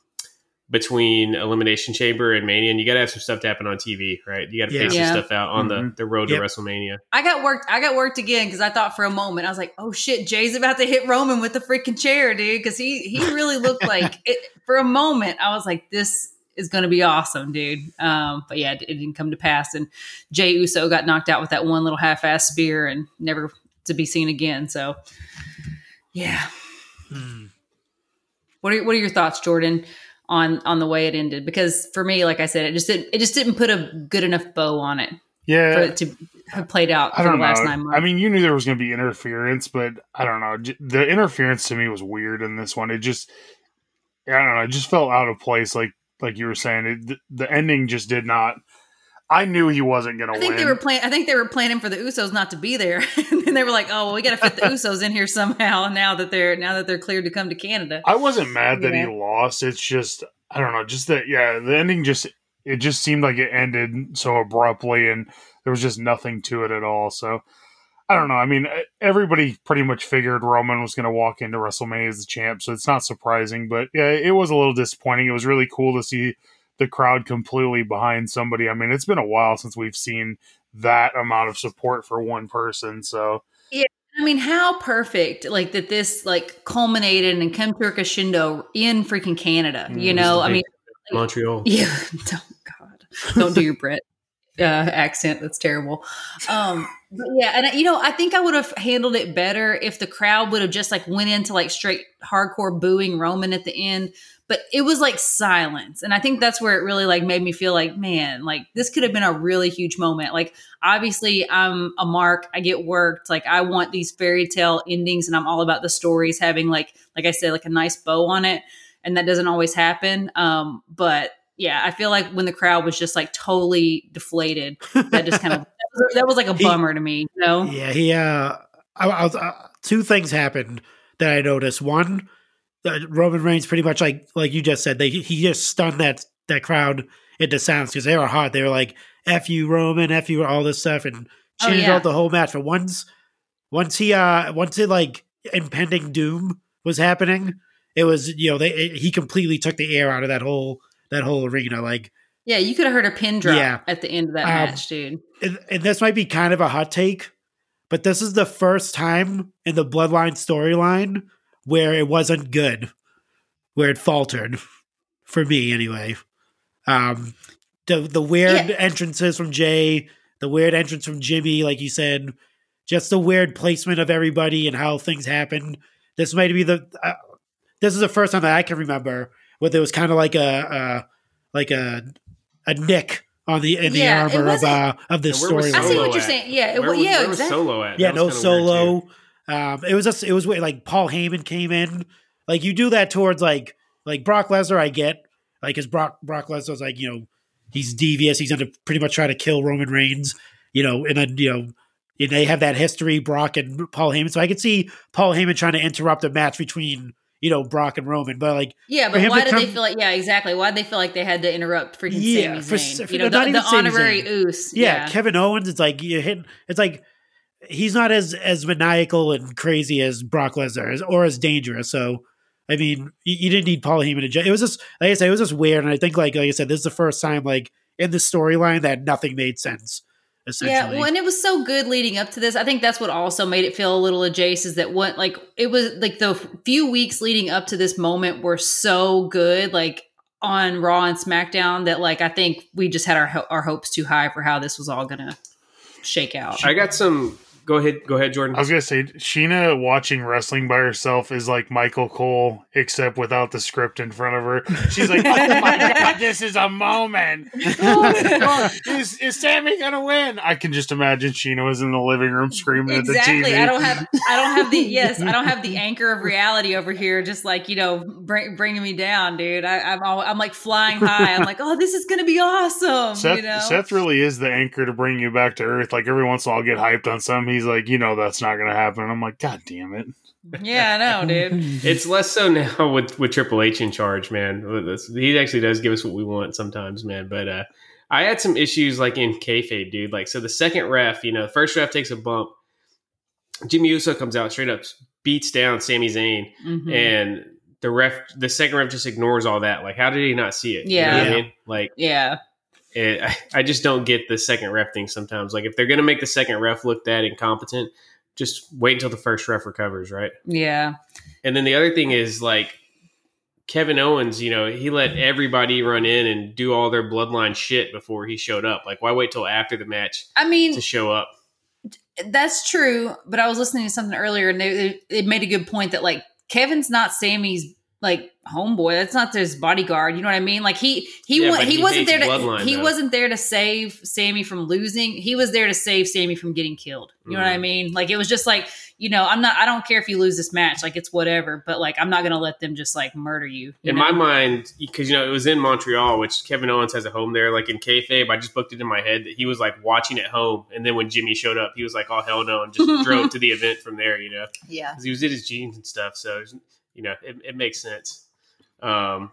between Elimination Chamber and Mania, and you got to have some stuff to happen on T V, right? You got to yeah. figure yeah. some stuff out on mm-hmm. the, the road yep. to WrestleMania. I got worked. I got worked again because I thought for a moment I was like, "Oh shit, Jey's about to hit Roman with the freaking chair, dude!" Because he he really looked like it for a moment. I was like, "This is going to be awesome, dude." Um, but yeah, it, it didn't come to pass, and Jey Uso got knocked out with that one little half-ass spear and never to be seen again. So yeah. Hmm. What are what are your thoughts, Jordan, on, on the way it ended? Because for me, like I said, it just didn't, it just didn't put a good enough bow on it. Yeah. For it to have played out for the last nine months. I mean, you knew there was going to be interference, but I don't know. The interference to me was weird in this one. It just, I don't know. It just felt out of place. Like, like you were saying, it, the ending just did not, I knew he wasn't going to win. I think win. they were planning. I think they were planning for the Usos not to be there, and then they were like, "Oh, well, we got to fit the Usos in here somehow." Now that they're now that they're cleared to come to Canada, I wasn't mad that yeah. he lost. It's just I don't know. Just that, yeah. The ending just it just seemed like it ended so abruptly, and there was just nothing to it at all. So I don't know. I mean, everybody pretty much figured Roman was going to walk into WrestleMania as the champ, so it's not surprising. But yeah, it was a little disappointing. It was really cool to see the crowd completely behind somebody. I mean, it's been a while since we've seen that amount of support for one person. So yeah, I mean, how perfect, like that this like culminated and come to a crescendo in freaking Canada, you mm, know, I mean, like, Montreal. Yeah. Oh God, don't do your Brit uh, accent. That's terrible. Um, but yeah. And you know, I think I would have handled it better if the crowd would have just like went into like straight hardcore booing Roman at the end. But it was like silence. And I think that's where it really like made me feel like, man, like this could have been a really huge moment. Like, obviously I'm a mark, I get worked. Like I want these fairy tale endings, and I'm all about the stories having like, like I said, like a nice bow on it. And that doesn't always happen. Um, but yeah, I feel like when the crowd was just like totally deflated, that just kind of, that was, that was like a bummer he, to me. You know? Yeah. He, uh, I, I was, uh, two things happened that I noticed. One, Roman Reigns pretty much like like you just said, they he just stunned that that crowd into silence because they were hot. They were like, "F you, Roman, F you," all this stuff, and cheated oh, yeah. out the whole match. But once once he uh once it like impending doom was happening, it was, you know, they it, he completely took the air out of that whole that whole arena. Like, yeah, you could have heard a pin drop yeah. at the end of that um, match, dude. And, and this might be kind of a hot take, but this is the first time in the Bloodline storyline where it wasn't good, where it faltered, for me anyway. Um, the the weird yeah. entrances from Jey, the weird entrance from Jimmy, like you said, just the weird placement of everybody and how things happened. This might be the uh, this is the first time that I can remember where there was kind of like a uh, like a a nick on the in yeah, the armor of uh, of this yeah, story. I see what you're saying. Yeah, it, where was, yeah, where exactly. was Solo at? Yeah, no Solo. Um, it was just, it was weird. Like Paul Heyman came in, like you do that towards like, like Brock Lesnar. I get like his Brock, Brock Lesnar's like, you know, he's devious. He's going to pretty much try to kill Roman Reigns, you know, and then, you know, and they have that history, Brock and Paul Heyman. So I could see Paul Heyman trying to interrupt a match between, you know, Brock and Roman, but like, yeah, but why did come, they feel like, yeah, exactly. Why did they feel like they had to interrupt freaking yeah, Sami Zayn? For, for, you know, the, the honorary Uso. Yeah, yeah. Kevin Owens. It's like, you're hitting, it's like, he's not as, as maniacal and crazy as Brock Lesnar is, or as dangerous. So, I mean, you, you didn't need Paul Heyman to judge. It was just, like I said, it was just weird. And I think, like, like I said, this is the first time, like, in the storyline that nothing made sense. Yeah, well, and it was so good leading up to this. I think that's what also made it feel a little adjacent is that what, like, it was like the few weeks leading up to this moment were so good, like on Raw and SmackDown, that like I think we just had our our hopes too high for how this was all gonna shake out. I got some. Go ahead, go ahead, Jordan. I was gonna say, Sheena watching wrestling by herself is like Michael Cole, except without the script in front of her. She's like, "Oh my God, this is a moment! Oh, is, is Sami gonna win?" I can just imagine Sheena was in the living room screaming exactly. at the T V. I don't have, I don't have the yes, I don't have the anchor of reality over here, just like, you know, bring, bringing me down, dude. I, I'm, all, I'm like flying high. I'm like, oh, this is gonna be awesome. Seth, you know? Seth really is the anchor to bring you back to earth. Like every once in a while, I'll get hyped on something. he's like, you know, that's not going to happen. And I'm like, God damn it. Yeah, I know, dude. It's less so now with, with Triple H in charge, man. He actually does give us what we want sometimes, man. But uh, I had some issues like in kayfabe, dude. Like, so the second ref, you know, the first ref takes a bump. Jimmy Uso comes out straight up, beats down Sami Zayn, mm-hmm. and the ref, the second ref just ignores all that. Like, how did he not see it? Yeah. You know what I mean? Like, yeah. It, I, I just don't get the second ref thing sometimes. Like, if they're going to make the second ref look that incompetent, just wait until the first ref recovers, right? Yeah. And then the other thing is, like, Kevin Owens, you know, he let everybody run in and do all their bloodline shit before he showed up. Like, why wait till after the match I mean, to show up? That's true, but I was listening to something earlier, and they, it made a good point that, like, Kevin's not Sammy's, like, homeboy. That's not his bodyguard. You know what I mean? Like, he he yeah, wa- he, he wasn't there to he though. wasn't there to save Sammy from losing. He was there to save Sammy from getting killed. You mm. know what I mean? Like, it was just like, you know, I'm not. I don't care if you lose this match. Like, it's whatever. But, like, I'm not gonna let them just, like, murder you. you in know? my mind, because, you know, it was in Montreal, which Kevin Owens has a home there. Like, in kayfabe, I just booked it in my head that he was, like, watching at home, and then when Jimmy showed up, he was like, "Oh, hell no!" and just drove to the event from there. You know? Yeah. Because he was in his jeans and stuff. So, you know, it, it makes sense. Um,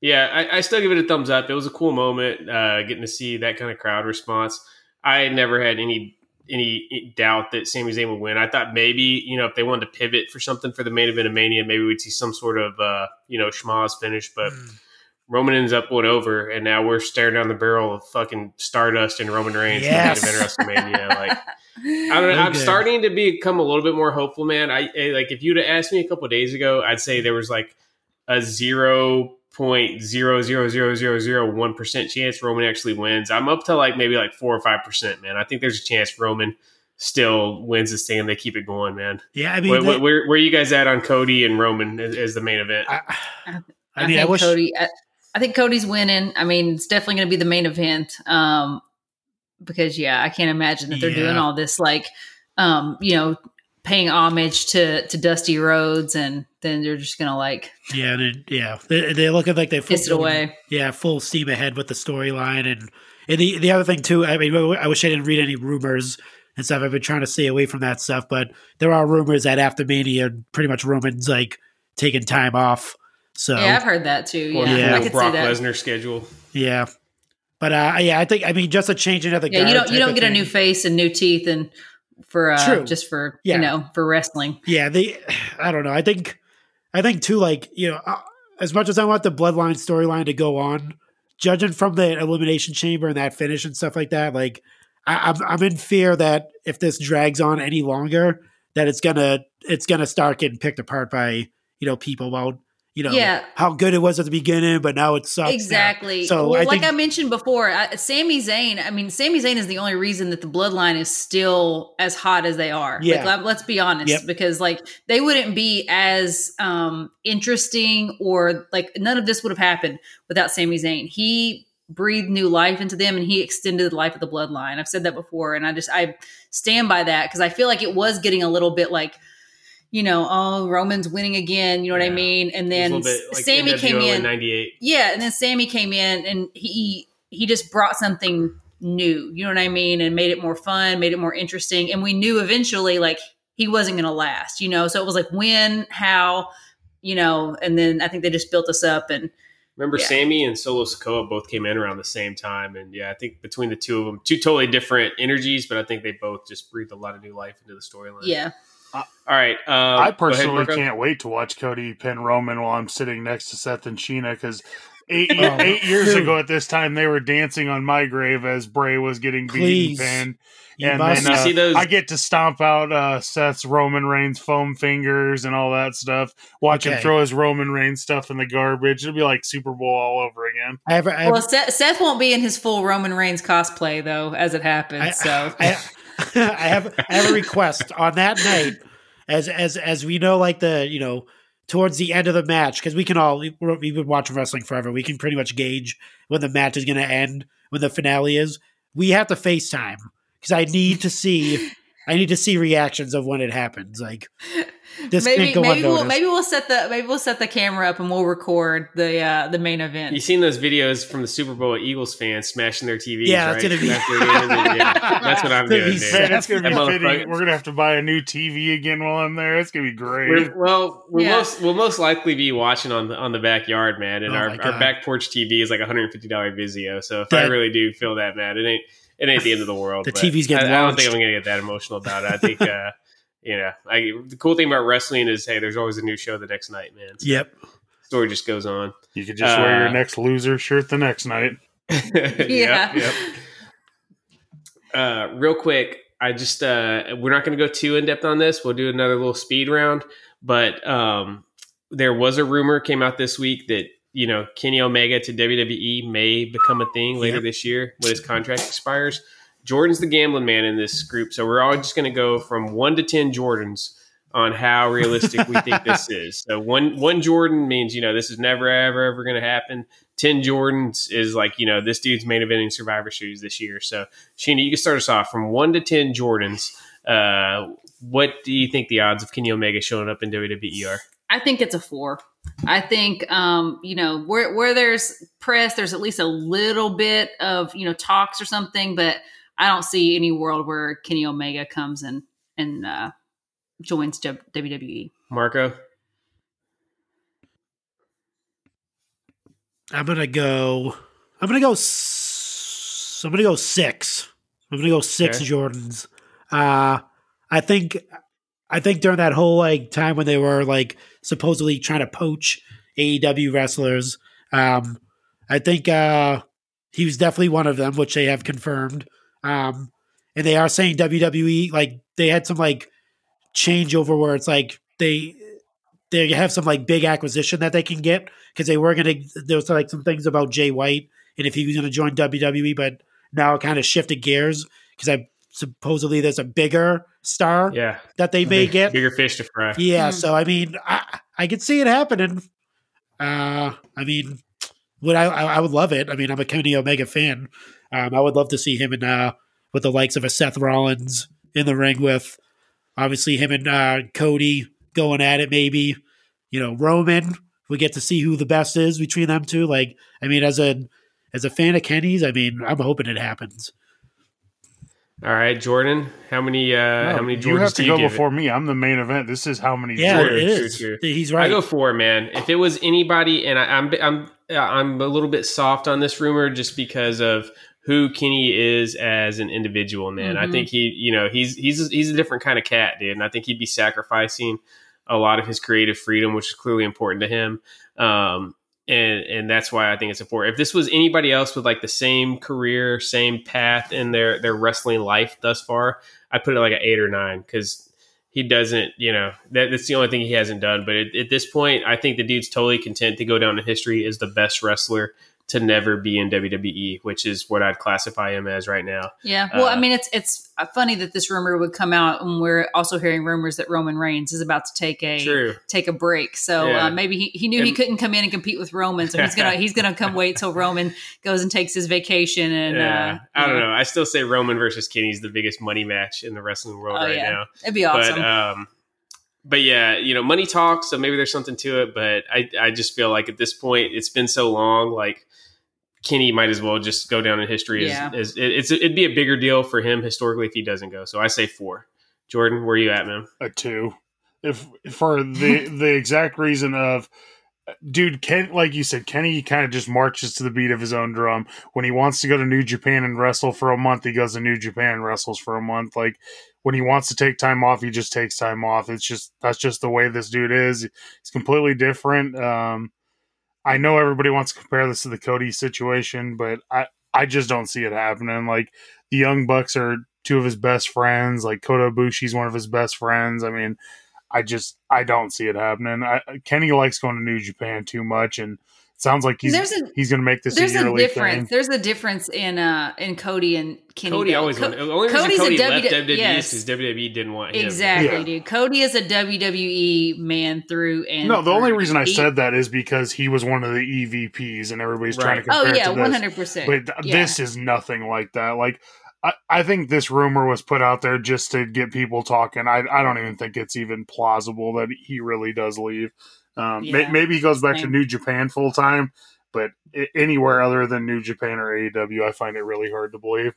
yeah, I, I still give it a thumbs up. It was a cool moment, uh, getting to see that kind of crowd response. I never had any any doubt that Sami Zayn would win. I thought maybe, you know, if they wanted to pivot for something for the main event of Mania, maybe we'd see some sort of, uh, you know, schmoz finish. But mm. Roman ends up one over, and now we're staring down the barrel of fucking Stardust and Roman Reigns. Yes. In WrestleMania. Like, I don't know. I'm starting to become a little bit more hopeful, man. I, I like, if you'd have asked me a couple of days ago, I'd say there was like a zero point zero zero zero zero zero one percent chance Roman actually wins. I'm up to like maybe like four or five percent, man. I think there's a chance Roman still wins this thing and they keep it going, man. Yeah, I mean, where, that, where, where are you guys at on Cody and Roman as, as the main event? I, I, I mean, I wish Cody. I, I think Cody's winning. I mean, it's definitely going to be the main event. Um, Because, yeah, I can't imagine that they're yeah. doing all this, like, um, you know, paying homage to, to Dusty Rhodes, and then they're just going to, like... Yeah, yeah. They, they look at, like, they... Piss it away. Yeah, full steam ahead with the storyline. And, and the, the other thing, too, I mean, I wish I didn't read any rumors and stuff. I've been trying to stay away from that stuff, but there are rumors that after Mania, pretty much Roman's, like, taking time off. So yeah, I've heard that, too. Yeah, yeah. I could Brock see that. Lesnar schedule. Yeah. But uh, yeah, I think I mean just a change in the yeah. You don't you don't get thing. a new face and new teeth and for uh, just for yeah. you know for wrestling. Yeah, they. I don't know. I think I think too. Like, you know, uh, as much as I want the bloodline storyline to go on, judging from the elimination chamber and that finish and stuff like that, like I, I'm I'm in fear that if this drags on any longer, that it's gonna it's gonna start getting picked apart by you know people about. You know, yeah. how good it was at the beginning, but now it sucks. Exactly. Now. So, well, I like think- I mentioned before, I, Sami Zayn, I mean, Sami Zayn is the only reason that the bloodline is still as hot as they are. Yeah. Like, let's be honest, yep. because, like, they wouldn't be as um, interesting, or, like, none of this would have happened without Sami Zayn. He breathed new life into them, and he extended the life of the bloodline. I've said that before, and I just, I stand by that, because I feel like it was getting a little bit, like, you know, oh, Roman's winning again. You know what yeah. I mean? And then bit, like, Sammy N W O came in. ninety-eight Yeah. And then Sammy came in and he, he just brought something new, you know what I mean? And made it more fun, made it more interesting. And we knew eventually, like, he wasn't going to last, you know? So it was like, when, how, you know, and then I think they just built us up. And remember yeah. Sammy and Solo Sikoa both came in around the same time. And yeah, I think between the two of them, two totally different energies, but I think they both just breathed a lot of new life into the storyline. Yeah. Uh, All right. Uh, I personally ahead, can't wait to watch Cody pin Roman while I'm sitting next to Seth and Sheena, because eight, oh, eight years dude. ago at this time, they were dancing on my grave as Bray was getting Please. beat and pinned. You and then uh, those- I get to stomp out uh, Seth's Roman Reigns foam fingers and all that stuff. Watch okay. him throw his Roman Reigns stuff in the garbage. It'll be like Super Bowl all over again. I have, I have, well, Seth, Seth won't be in his full Roman Reigns cosplay, though, as it happens. I, so. I, I, I have I have a request on that night, as as as we know, like the you know towards the end of the match, because we can all we've been watching wrestling forever. We can pretty much gauge when the match is going to end, when the finale is. We have to FaceTime, because I need to see I need to see reactions of when it happens. Like this maybe, can't go maybe unnoticed. We'll maybe we'll set the maybe we'll set the camera up and we'll record the uh, the main event. You've seen those videos from the Super Bowl Eagles fans smashing their T Vs, yeah, right? That's gonna be yeah, that's what I'm it's doing. Dude. Man, that's gonna be fitting. We're gonna have to buy a new T V again while I'm there. It's gonna be great. We're, well, we're yeah. most we'll most likely be watching on the on the backyard, man. And oh our, our back porch T V is like a hundred and fifty dollar Vizio. So if that, I really do feel that mad, it ain't It ain't the end of the world. The T V's getting I, I don't think I'm going to get that emotional about it. I think, uh, you know, I, the cool thing about wrestling is, hey, there's always a new show the next night, man. So yep. Story just goes on. You could just uh, wear your next loser shirt the next night. yep, yeah. Yep. Uh, real quick, I just, uh, we're not going to go too in depth on this. We'll do another little speed round. But um, there was a rumor came out this week that, you know, Kenny Omega to W W E may become a thing later yep. this year when his contract expires. Jordan's the gambling man in this group. So we're all just going to go from one to ten Jordans on how realistic we think this is. So one one Jordan means, you know, this is never, ever, ever going to happen. ten Jordans is like, you know, this dude's main eventing Survivor Series this year. So, Sheena, you can start us off from one to ten Jordans. Uh, what do you think the odds of Kenny Omega showing up in W W E are? I think it's a four. I think, um, you know, where, where there's press, there's at least a little bit of, you know, talks or something, but I don't see any world where Kenny Omega comes and, and uh, joins W W E. Marco? I'm going to go, I'm going to go, s- I'm going to go six. I'm going to go six okay. Jordans. Uh, I think... I think during that whole like time when they were like supposedly trying to poach A E W wrestlers, um, I think uh, he was definitely one of them, which they have confirmed. Um, and they are saying W W E, like they had some like changeover where it's like they they have some like big acquisition that they can get because they were gonna there was like some things about Jay White and if he was gonna join W W E, but now it kind of shifted gears because I. supposedly there's a bigger star yeah. that they may big, get. Bigger fish to fry. Yeah, mm. so I mean, I, I could see it happening. Uh, I mean, would I, I would love it. I mean, I'm a Kenny Omega fan. Um, I would love to see him in, uh, with the likes of a Seth Rollins in the ring with, obviously him and uh, Cody going at it maybe. You know, Roman, we get to see who the best is between them two. Like, I mean, as a, as a fan of Kenny's, I mean, I'm hoping it happens. All right, Jordan. How many? Uh, no, how many Jordans do you give? You have to go before it? me. I'm the main event. This is how many. Yeah, Jordans. It is. Here, here. He's right. I go four, man. If it was anybody, and I, I'm, I'm, I'm a little bit soft on this rumor just because of who Kenny is as an individual, man. Mm-hmm. I think he, you know, he's he's he's a different kind of cat, dude, and I think he'd be sacrificing a lot of his creative freedom, which is clearly important to him. Um, And and that's why I think it's important. If this was anybody else with like the same career, same path in their, their wrestling life thus far, I'd put it like an eight or nine because he doesn't, you know, that, that's the only thing he hasn't done. But at, at this point, I think the dude's totally content to go down in history as the best wrestler to never be in W W E, which is what I'd classify him as right now. Yeah. Well, uh, I mean, it's it's funny that this rumor would come out and we're also hearing rumors that Roman Reigns is about to take a true. take a break. So yeah. uh, maybe he, he knew and, he couldn't come in and compete with Roman. So he's going to he's gonna come wait till Roman goes and takes his vacation. And yeah. uh, I don't know. know. I still say Roman versus Kenny is the biggest money match in the wrestling world oh, right yeah. now. It'd be awesome. But, um, But yeah, you know, money talks, so maybe there's something to it. But I, I just feel like at this point, it's been so long. Like Kenny might as well just go down in history. Yeah. As, as it, it's it'd be a bigger deal for him historically if he doesn't go. So I say four. Jordan, where are you at, man? A two, if for the the exact reason of, dude, Ken, like you said, Kenny kind of just marches to the beat of his own drum. When he wants to go to New Japan and wrestle for a month, he goes to New Japan and wrestles for a month. Like. When he wants to take time off, he just takes time off. It's just, that's just the way this dude is. He's completely different. Um, I know everybody wants to compare this to the Cody situation, but I, I just don't see it happening. Like the Young Bucks are two of his best friends. Like Kota Ibushi's one of his best friends. I mean, I just, I don't see it happening. I, Kenny likes going to New Japan too much. And it sounds like he's, a, he's going to make this there's a yearly a difference. Thing. There's a difference in, uh, in Cody and, Kenny Cody Bell. always Co- wanted, the only reason Cody's Cody a w- left WWE yes. is because W W E didn't want him. Exactly, yeah. dude. Cody is a W W E man through and No, the through. only reason I said that is because he was one of the E V Ps and everybody's right. trying to compare it to this. Oh, yeah, one hundred percent. But th- yeah. this is nothing like that. Like, I, I think this rumor was put out there just to get people talking. I, I don't even think it's even plausible that he really does leave. Um, yeah. may, maybe he goes back Same. to New Japan full time, but anywhere other than New Japan or A E W, I find it really hard to believe.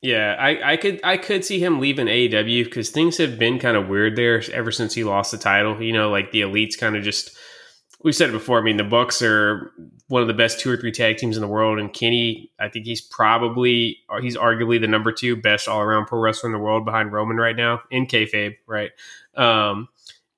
Yeah, I, I could I could see him leaving A E W because things have been kind of weird there ever since he lost the title. You know, like the Elite's kind of just, we've said it before. I mean, the Bucks are one of the best two or three tag teams in the world. And Kenny, I think he's probably, he's arguably the number two best all-around pro wrestler in the world behind Roman right now in kayfabe, right? Um,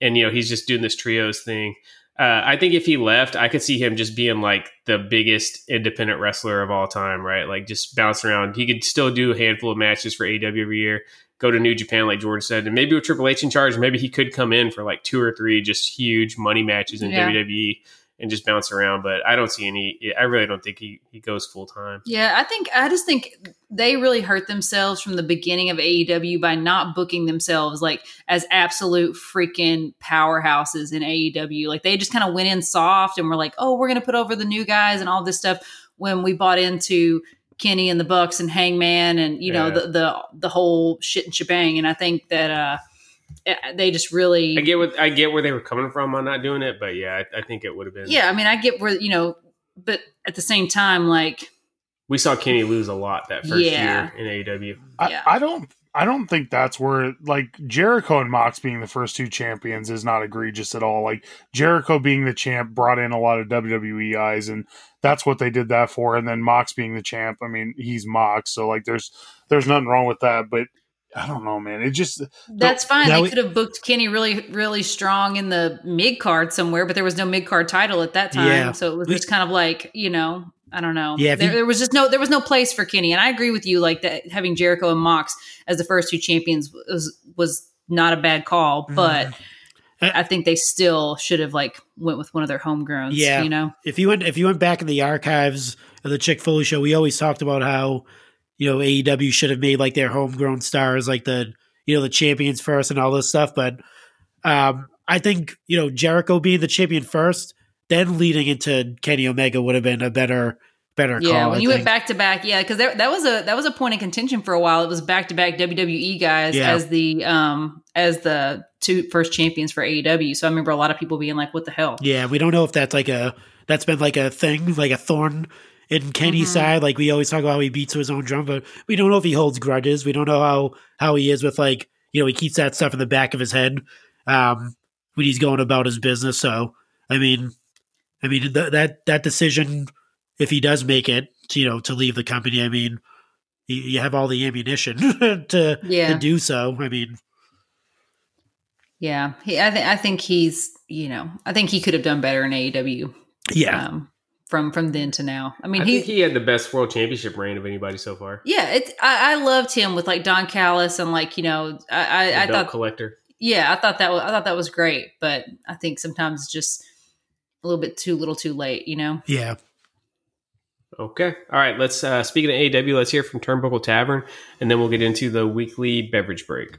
and, you know, he's just doing this trios thing. Uh, I think if he left, I could see him just being like the biggest independent wrestler of all time, right? Like just bouncing around. He could still do a handful of matches for A E W every year, go to New Japan, like George said, and maybe with Triple H in charge, maybe he could come in for like two or three just huge money matches in yeah. W W E and just bounce around. But I don't see any, I really don't think he, he goes full time. Yeah, I think, I just think they really hurt themselves from the beginning of A E W by not booking themselves like as absolute freaking powerhouses in A E W. Like they just kind of went in soft and were like, oh, we're going to put over the new guys and all this stuff when we bought into Kenny and the Bucks and Hangman and, you know, yeah. the, the, the whole shit and shebang. And I think that, uh, they just really I get what I get where they were coming from on not doing it, but yeah, I, I think it would have been yeah. I mean, I get where you know, but at the same time, like we saw Kenny lose a lot that first yeah. year in A E W. I, yeah. I don't, I don't think that's where like Jericho and Mox being the first two champions is not egregious at all. Like Jericho being the champ brought in a lot of W W E eyes, and that's what they did that for. And then Mox being the champ, I mean, he's Mox, so like there's there's nothing wrong with that, but. I don't know, man. It just that's fine. They we, could have booked Kenny really, really strong in the mid card somewhere, but there was no mid card title at that time, yeah. so it was just kind of like you know, I don't know. Yeah, there, you, there was just no, there was no place for Kenny, and I agree with you. Like that, having Jericho and Mox as the first two champions was was not a bad call, but uh, I think they still should have like went with one of their homegrowns. Yeah, you know, if you went if you went back in the archives of the Chick Foley show, we always talked about how. You know, A E W should have made like their homegrown stars, like the, you know, the champions first and all this stuff. But um, I think, you know, Jericho being the champion first, then leading into Kenny Omega would have been a better, better yeah, call. Yeah, when I you think. went back to back. Yeah, because that was a that was a point of contention for a while. It was back to back W W E guys yeah. as the um, as the two first champions for A E W. So I remember a lot of people being like, what the hell? Yeah, we don't know if that's like a that's been like a thing, like a thorn. In Kenny's mm-hmm. side, like we always talk about how he beats to his own drum, but we don't know if he holds grudges. We don't know how, how he is with like, you know, he keeps that stuff in the back of his head um, when he's going about his business. So, I mean, I mean th- that, that decision, if he does make it, to, you know, to leave the company, I mean, you, you have all the ammunition to, yeah. to do so. I mean. Yeah. He, I, th- I think he's, you know, I think he could have done better in A E W. Yeah. Um, From from then to now, I mean, I he think he had the best world championship reign of anybody so far. Yeah, it's I, I loved him with like Don Callis and like you know I I, I thought collector. Yeah, I thought that was, I thought that was great, but I think sometimes it's just a little bit too little, too late, you know. Yeah. Okay. All right. Let's uh, speaking of A E W, let's hear from Turnbuckle Tavern, and then we'll get into the weekly beverage break.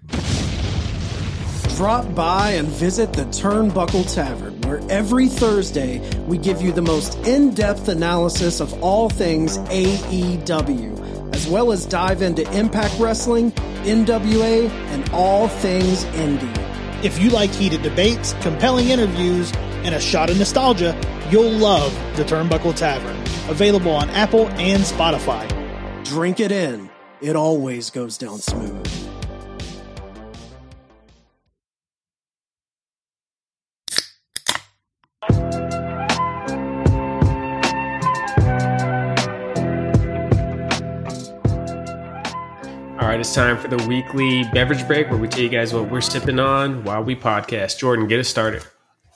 Drop by and visit the Turnbuckle Tavern, where every Thursday we give you the most in-depth analysis of all things A E W, as well as dive into Impact Wrestling, N W A, and all things indie. If you like heated debates, compelling interviews, and a shot of nostalgia, you'll love the Turnbuckle Tavern. Available on Apple and Spotify. Drink it in. It always goes down smooth. It's time for the weekly beverage break where we tell you guys what we're sipping on while we podcast. Jordan, get us started.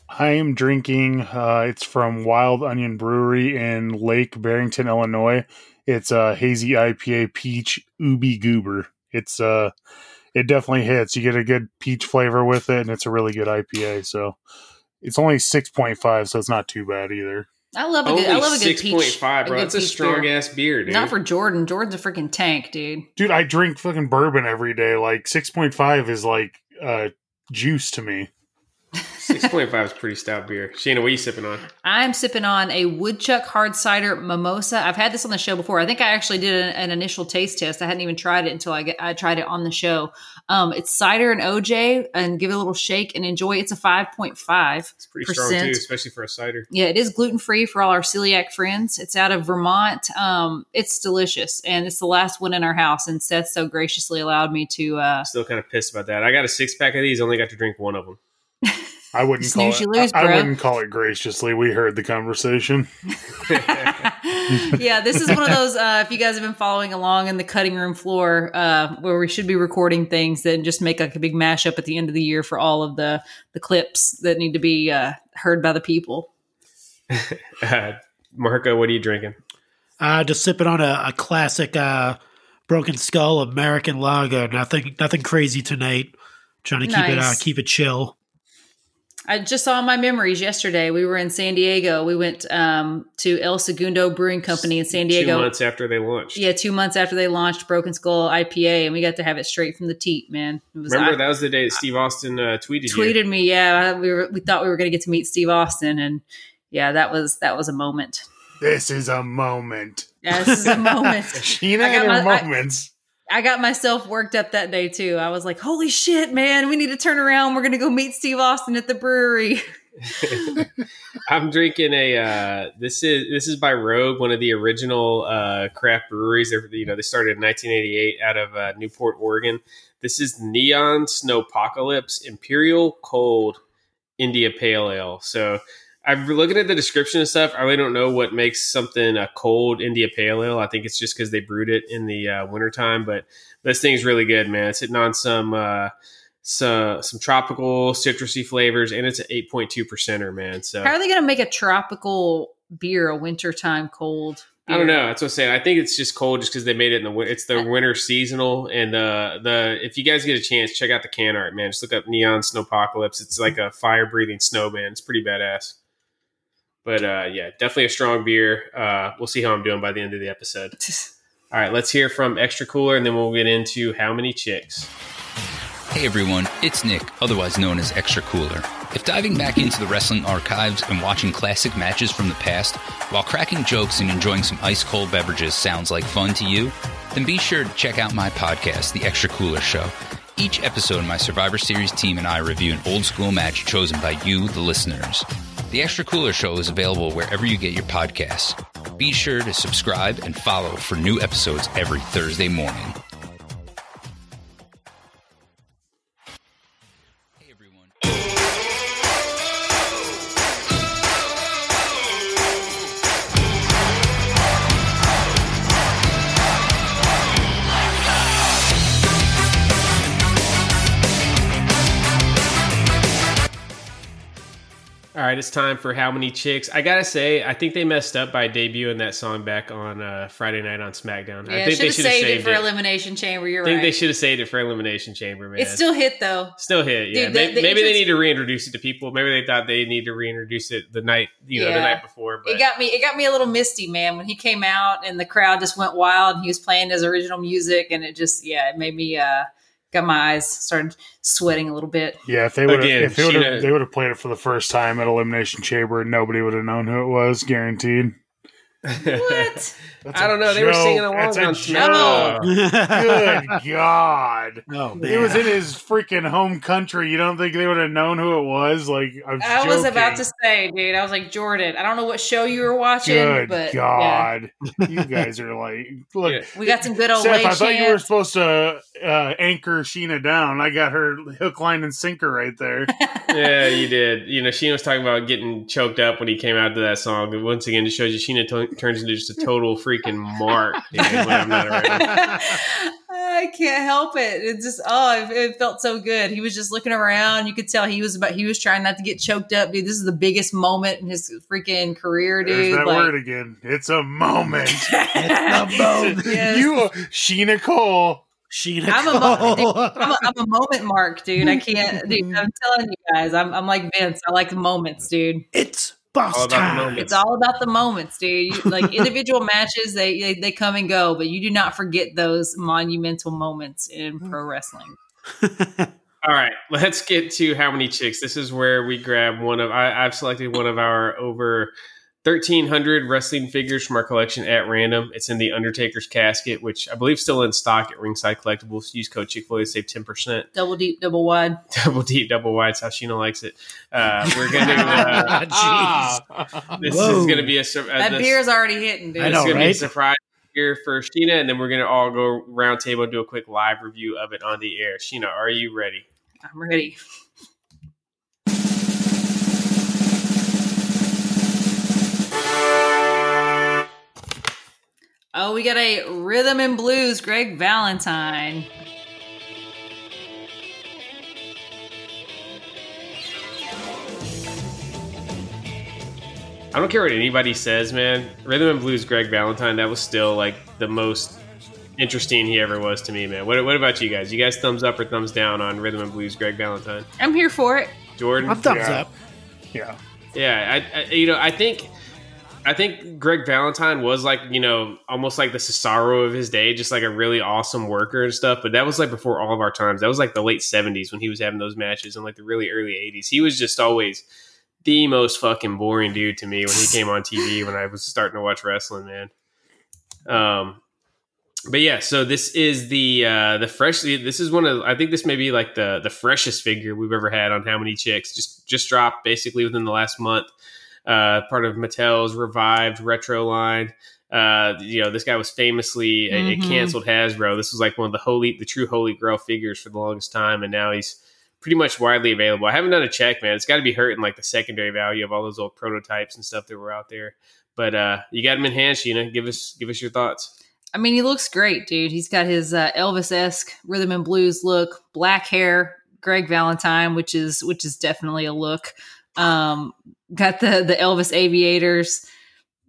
I am drinking, uh, it's from Wild Onion Brewery in Lake Barrington, Illinois. It's a hazy I P A peach ubi goober. It's uh, it definitely hits. You get a good peach flavor with it, and it's a really good I P A. So it's only six point five, so it's not too bad either. I love a good, I love a good peach. six point five, bro. It's a strong ass beer, dude. Not for Jordan. Jordan's a freaking tank, dude. Dude, I drink fucking bourbon every day. Like six point five is like uh, juice to me. six point five is pretty stout beer. Sheena, what are you sipping on? I'm sipping on a Woodchuck Hard Cider Mimosa. I've had this on the show before. I think I actually did an, an initial taste test. I hadn't even tried it until I get, I tried it on the show. Um, it's cider and O J, and give it a little shake and enjoy. It's a five point five. It's pretty strong too, especially for a cider. Yeah, it is gluten-free for all our celiac friends. It's out of Vermont. Um, it's delicious, and it's the last one in our house, and Seth so graciously allowed me to... Uh, still kind of pissed about that. I got a six-pack of these, only got to drink one of them. I wouldn't call it. Lose, I, I wouldn't call it graciously. We heard the conversation. Yeah, this is one of those. Uh, if you guys have been following along in the cutting room floor, uh, where we should be recording things, then just make like a big mashup at the end of the year for all of the the clips that need to be uh, heard by the people. uh, Marco, what are you drinking? Uh, just sipping on a, a classic uh, Broken Skull American Lager. Nothing, nothing crazy tonight. Trying to keep nice. it uh, keep it chill. I just saw my memories yesterday. We were in San Diego. We went um, to El Segundo Brewing Company in San Diego. Two months after they launched. Yeah, two months after they launched Broken Skull I P A, and we got to have it straight from the teat, man. It was, Remember, I, that was the day that Steve Austin uh, tweeted tweeted you. me, yeah. We were, we thought we were going to get to meet Steve Austin, and yeah, that was that was a moment. This is a moment. Yeah, this is a moment. Sheena had her my, moments. I, I got myself worked up that day too. I was like, holy shit, man, we need to turn around. We're going to go meet Steve Austin at the brewery. I'm drinking a, uh, this is, this is by Rogue, one of the original uh, craft breweries. They're, you know, they started in nineteen eighty-eight out of uh, Newport, Oregon. This is Neon Snowpocalypse Imperial Cold India Pale Ale. So I'm looking at the description and stuff. I really don't know what makes something a cold India Pale Ale. I think it's just because they brewed it in the uh, wintertime. But this thing's really good, man. It's hitting on some uh, some, some tropical, citrusy flavors, and it's an eight point two percenter, man. So how are they going to make a tropical beer a wintertime cold beer? I don't know. That's what I'm saying. I think it's just cold just because they made it in the winter. It's the winter seasonal. And uh, the if you guys get a chance, check out the can art, man. Just look up Neon Snowpocalypse. It's like a fire-breathing snowman. It's pretty badass. But uh, yeah, definitely a strong beer. Uh, we'll see how I'm doing by the end of the episode. All right, let's hear from Extra Cooler, and then we'll get into How Many Chicks. Hey everyone, it's Nick, otherwise known as Extra Cooler. If diving back into the wrestling archives and watching classic matches from the past, while cracking jokes and enjoying some ice-cold beverages sounds like fun to you, then be sure to check out my podcast, The Extra Cooler Show. Each episode, my Survivor Series team and I review an old-school match chosen by you, the listeners. The Extra Cooler Show is available wherever you get your podcasts. Be sure to subscribe and follow for new episodes every Thursday morning. Hey, everyone. All right, it's time for How Many Chicks. I gotta say, I think they messed up by debuting that song back on uh, Friday night on SmackDown. Yeah, I think they should have saved, saved it for Elimination Chamber. You're right. I think right. they should have saved it for Elimination Chamber, man. It still hit though. Still hit. Yeah. Dude, the, maybe the maybe interest- they need to reintroduce it to people. Maybe they thought they need to reintroduce it the night, you know, yeah. the night before. But it got me. It got me a little misty, man, when he came out and the crowd just went wild. And he was playing his original music, and it just, yeah, it made me. Uh, Got my eyes started sweating a little bit. Yeah, if they would have, they would have played it for the first time at Elimination Chamber, and nobody would have known who it was, guaranteed. What? I don't know. Joke. They were singing along That's on SmackDown. Good God! Oh, it was in his freaking home country. You don't think they would have known who it was? Like I'm I joking. was about to say, dude. I was like, Jordan, I don't know what show you were watching. Good but, God! Yeah. You guys are like, look. Yeah. We got some good old. Seth, I thought chance. you were supposed to uh, anchor Sheena down. I got her hook, line, and sinker right there. Yeah, you did. You know, Sheena was talking about getting choked up when he came out to that song. But once again, it shows you Sheena told. turns into just a total freaking mark. Dude, when I'm not around. I can't help it. It just oh, it, it felt so good. He was just looking around. You could tell he was about. He was trying not to get choked up, dude. This is the biggest moment in his freaking career, dude. There's that like, word again. It's a moment. It's a moment. Yes. You, Sheena Cole. Sheena I'm Cole. A moment, I'm, a, I'm a moment mark, dude. I can't. Dude, I'm telling you guys. I'm, I'm like Vince. I like moments, dude. It's. All about the it's all about the moments, dude. You, like individual matches, they, they they come and go, but you do not forget those monumental moments in pro wrestling. All right, let's get to How Many Chicks. This is where we grab one of, I, I've selected one of our over thirteen hundred wrestling figures from our collection at random. It's in the Undertaker's casket, which I believe is still in stock at Ringside Collectibles. Use code Chick-fil-A to save ten percent. Double deep, double wide. Double deep, double wide. It's how Sheena likes it. Uh, we're going to, uh, jeez. This Whoa. is going to be a surprise. Uh, that this, beer's already hitting, dude. I know, it's going right? to be a surprise here for Sheena, and then we're going to all go round table and do a quick live review of it on the air. Sheena, are you ready? I'm ready. Oh, we got a Rhythm and Blues, Greg Valentine. I don't care what anybody says, man. Rhythm and Blues, Greg Valentine, that was still like the most interesting he ever was to me, man. What, what about you guys? You guys thumbs up or thumbs down on Rhythm and Blues, Greg Valentine? I'm here for it. Jordan? I'm thumbs yeah. up. Yeah. Yeah, I, I you know, I think... I think Greg Valentine was like, you know, almost like the Cesaro of his day, just like a really awesome worker and stuff. But that was like before all of our times. That was like the late seventies when he was having those matches, and like the really early eighties. He was just always the most fucking boring dude to me when he came on T V when I was starting to watch wrestling, man. Um, but yeah, so this is the uh, the fresh. This is one of I think this may be like the the freshest figure we've ever had on How Many Chicks. Just just dropped basically within the last month. Uh, part of Mattel's revived retro line. Uh, you know, this guy was famously a, mm-hmm. a canceled Hasbro. This was like one of the holy, the true holy grail figures for the longest time, and now he's pretty much widely available. I haven't done a check, man. It's got to be hurting like the secondary value of all those old prototypes and stuff that were out there. But uh, you got him in hand, Sheena. Give us, give us your thoughts. I mean, he looks great, dude. He's got his uh, Elvis-esque Rhythm and Blues look, black hair, Greg Valentine, which is which is definitely a look. Um, got the, the Elvis aviators.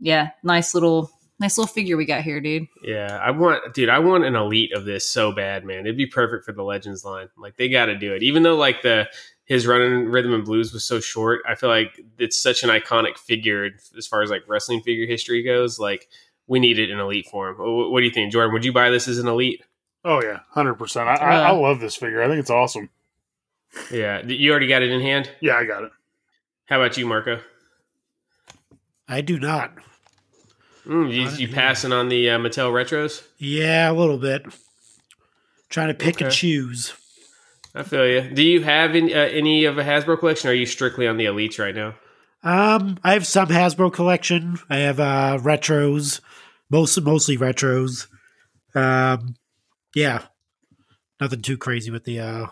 Yeah. Nice little, nice little figure we got here, dude. Yeah. I want, dude, I want an elite of this so bad, man. It'd be perfect for the Legends line. Like they got to do it. Even though like the, his running Rhythm and Blues was so short, I feel like it's such an iconic figure as far as like wrestling figure history goes. Like we needed an elite for him. What do you think, Jordan? Would you buy this as an elite? Oh yeah. one hundred percent. I, uh, I, I love this figure. I think it's awesome. Yeah. You already got it in hand? Yeah, I got it. How about you, Marco? I do not. Mm, you, you passing on the uh, Mattel retros? Yeah, a little bit. Trying to pick okay. and choose. I feel you. Do you have any, uh, any of a Hasbro collection, or are you strictly on the elites right now? Um, I have some Hasbro collection. I have uh, retros, most, mostly retros. Um, yeah, nothing too crazy with the... Uh,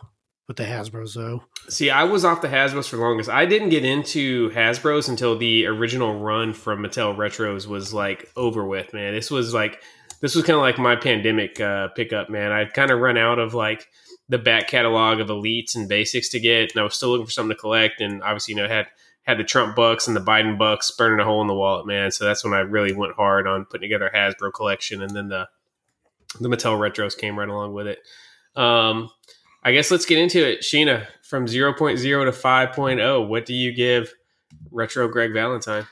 With the Hasbros, though. See, I was off the Hasbros for the longest. I didn't get into Hasbros until the original run from Mattel Retros was, like, over with, man. This was, like, this was kind of like my pandemic uh, pickup, man. I'd kind of run out of, like, the back catalog of elites and basics to get, and I was still looking for something to collect, and obviously, you know, had had the Trump bucks and the Biden bucks burning a hole in the wallet, man. So that's when I really went hard on putting together a Hasbro collection, and then the, the Mattel Retros came right along with it. Um... I guess let's get into it. Sheena, from zero point zero to five point oh, what do you give Retro Greg Valentine?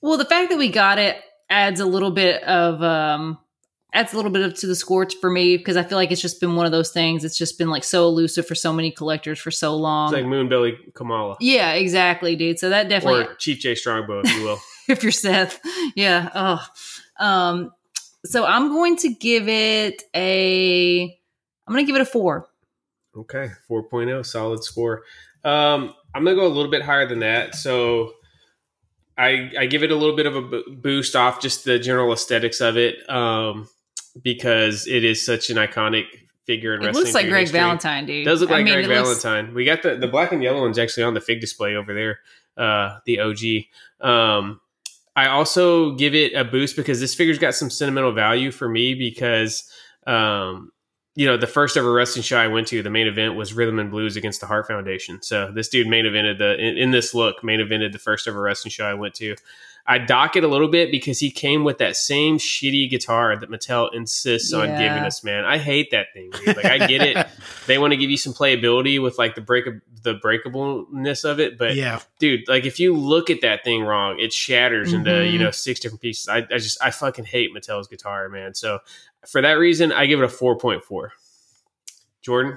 Well, the fact that we got it adds a little bit of um, adds a little bit of to the score for me, because I feel like it's just been one of those things. It's just been like so elusive for so many collectors for so long. It's like Moonbelly Kamala. Yeah, exactly, dude. So that definitely... Or Chief Jay Strongbow, if you will. If you're Seth. Yeah. Oh. Um, so I'm going to give it a... I'm going to give it a four. Okay, four point oh, solid score. Um, I'm going to go a little bit higher than that. So I I give it a little bit of a b- boost off just the general aesthetics of it, um, because it is such an iconic figure in wrestling. It looks like Greg history. Valentine, dude. It does look like I mean, Greg Valentine. Looks- we got the, the black and yellow one's actually on the fig display over there, uh, the O G. Um, I also give it a boost because this figure's got some sentimental value for me because um, – you know, the first ever wrestling show I went to, the main event was Rhythm and Blues against the Hart Foundation. So this dude main evented the in, in this look, main evented the first ever wrestling show I went to. I dock it a little bit because he came with that same shitty guitar that Mattel insists yeah. on giving us, man. I hate that thing, dude. Like, I get it. They want to give you some playability with, like, the break the breakableness of it. But, yeah. dude, like, if you look at that thing wrong, it shatters mm-hmm. into, you know, six different pieces. I, I just, I fucking hate Mattel's guitar, man. So for that reason, I give it a four point four. Jordan?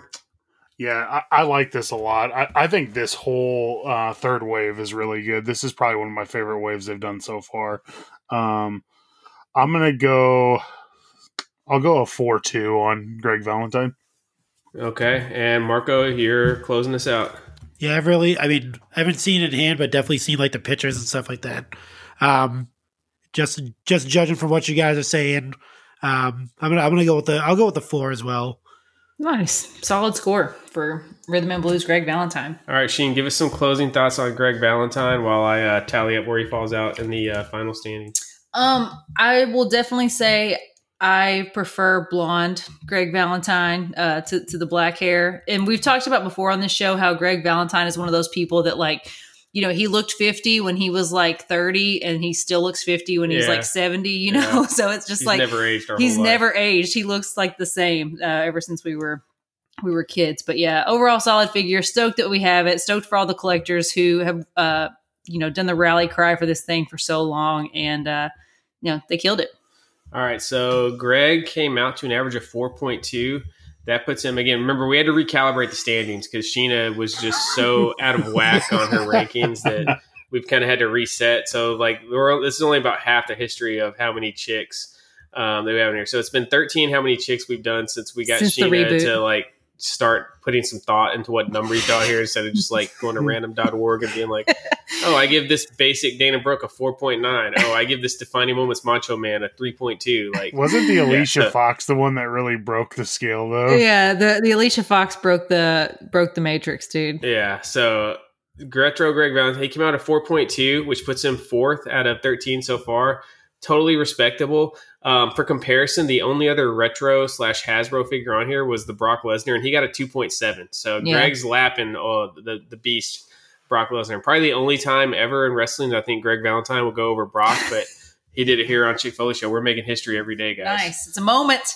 Yeah, I, I like this a lot. I, I think this whole uh, third wave is really good. This is probably one of my favorite waves they've done so far. Um, I'm going to go... I'll go a four two on Greg Valentine. Okay, and Marco, you're closing this out. Yeah, I've really... I mean, I haven't seen it in hand, but definitely seen like the pictures and stuff like that. Um, just just judging from what you guys are saying, um, I'm gonna I'm gonna go with the I'll go with the four as well. Nice, solid score for Rhythm and Blues, Greg Valentine. All right, Sheen, give us some closing thoughts on Greg Valentine while I uh, tally up where he falls out in the uh, final standings. Um, I will definitely say I prefer blonde Greg Valentine uh, to to the black hair, and we've talked about before on this show how Greg Valentine is one of those people that like. You know, he looked fifty when he was like thirty, and he still looks fifty when he's yeah. like seventy, you know? Yeah. So it's just he's like, never aged our he's whole never life. aged. He looks like the same uh, ever since we were, we were kids. But yeah, overall solid figure. Stoked that we have it. Stoked for all the collectors who have, uh, you know, done the rally cry for this thing for so long. And, uh, you know, they killed it. All right. So Greg came out to an average of four point two. That puts him, again, remember, we had to recalibrate the standings because Sheena was just so out of whack on her rankings that we've kind of had to reset. So, like, we're, this is only about half the history of how many chicks um, that we have in here. So it's been thirteen how many chicks we've done since we got since Sheena to, like, start putting some thought into what number he's got here instead of just, like, going to random dot org and being like, oh, I give this basic Dana Brooke a four point nine. Oh, I give this Defining Moments Macho Man a three point two. Like, wasn't the Alicia yeah, so. Fox the one that really broke the scale though? Yeah, the, the Alicia Fox broke the broke the Matrix, dude. Yeah, so Retro Greg Valentine, he came out at four point two, which puts him fourth out of thirteen so far. Totally respectable. Um, for comparison, the only other retro slash Hasbro figure on here was the Brock Lesnar, and he got a two point seven. So yeah. Greg's lapping oh, the the beast. Brock Lesnar. Probably the only time ever in wrestling that I think Greg Valentine will go over Brock, but he did it here on Chick Foley Show. We're making history every day, guys. Nice. It's a moment.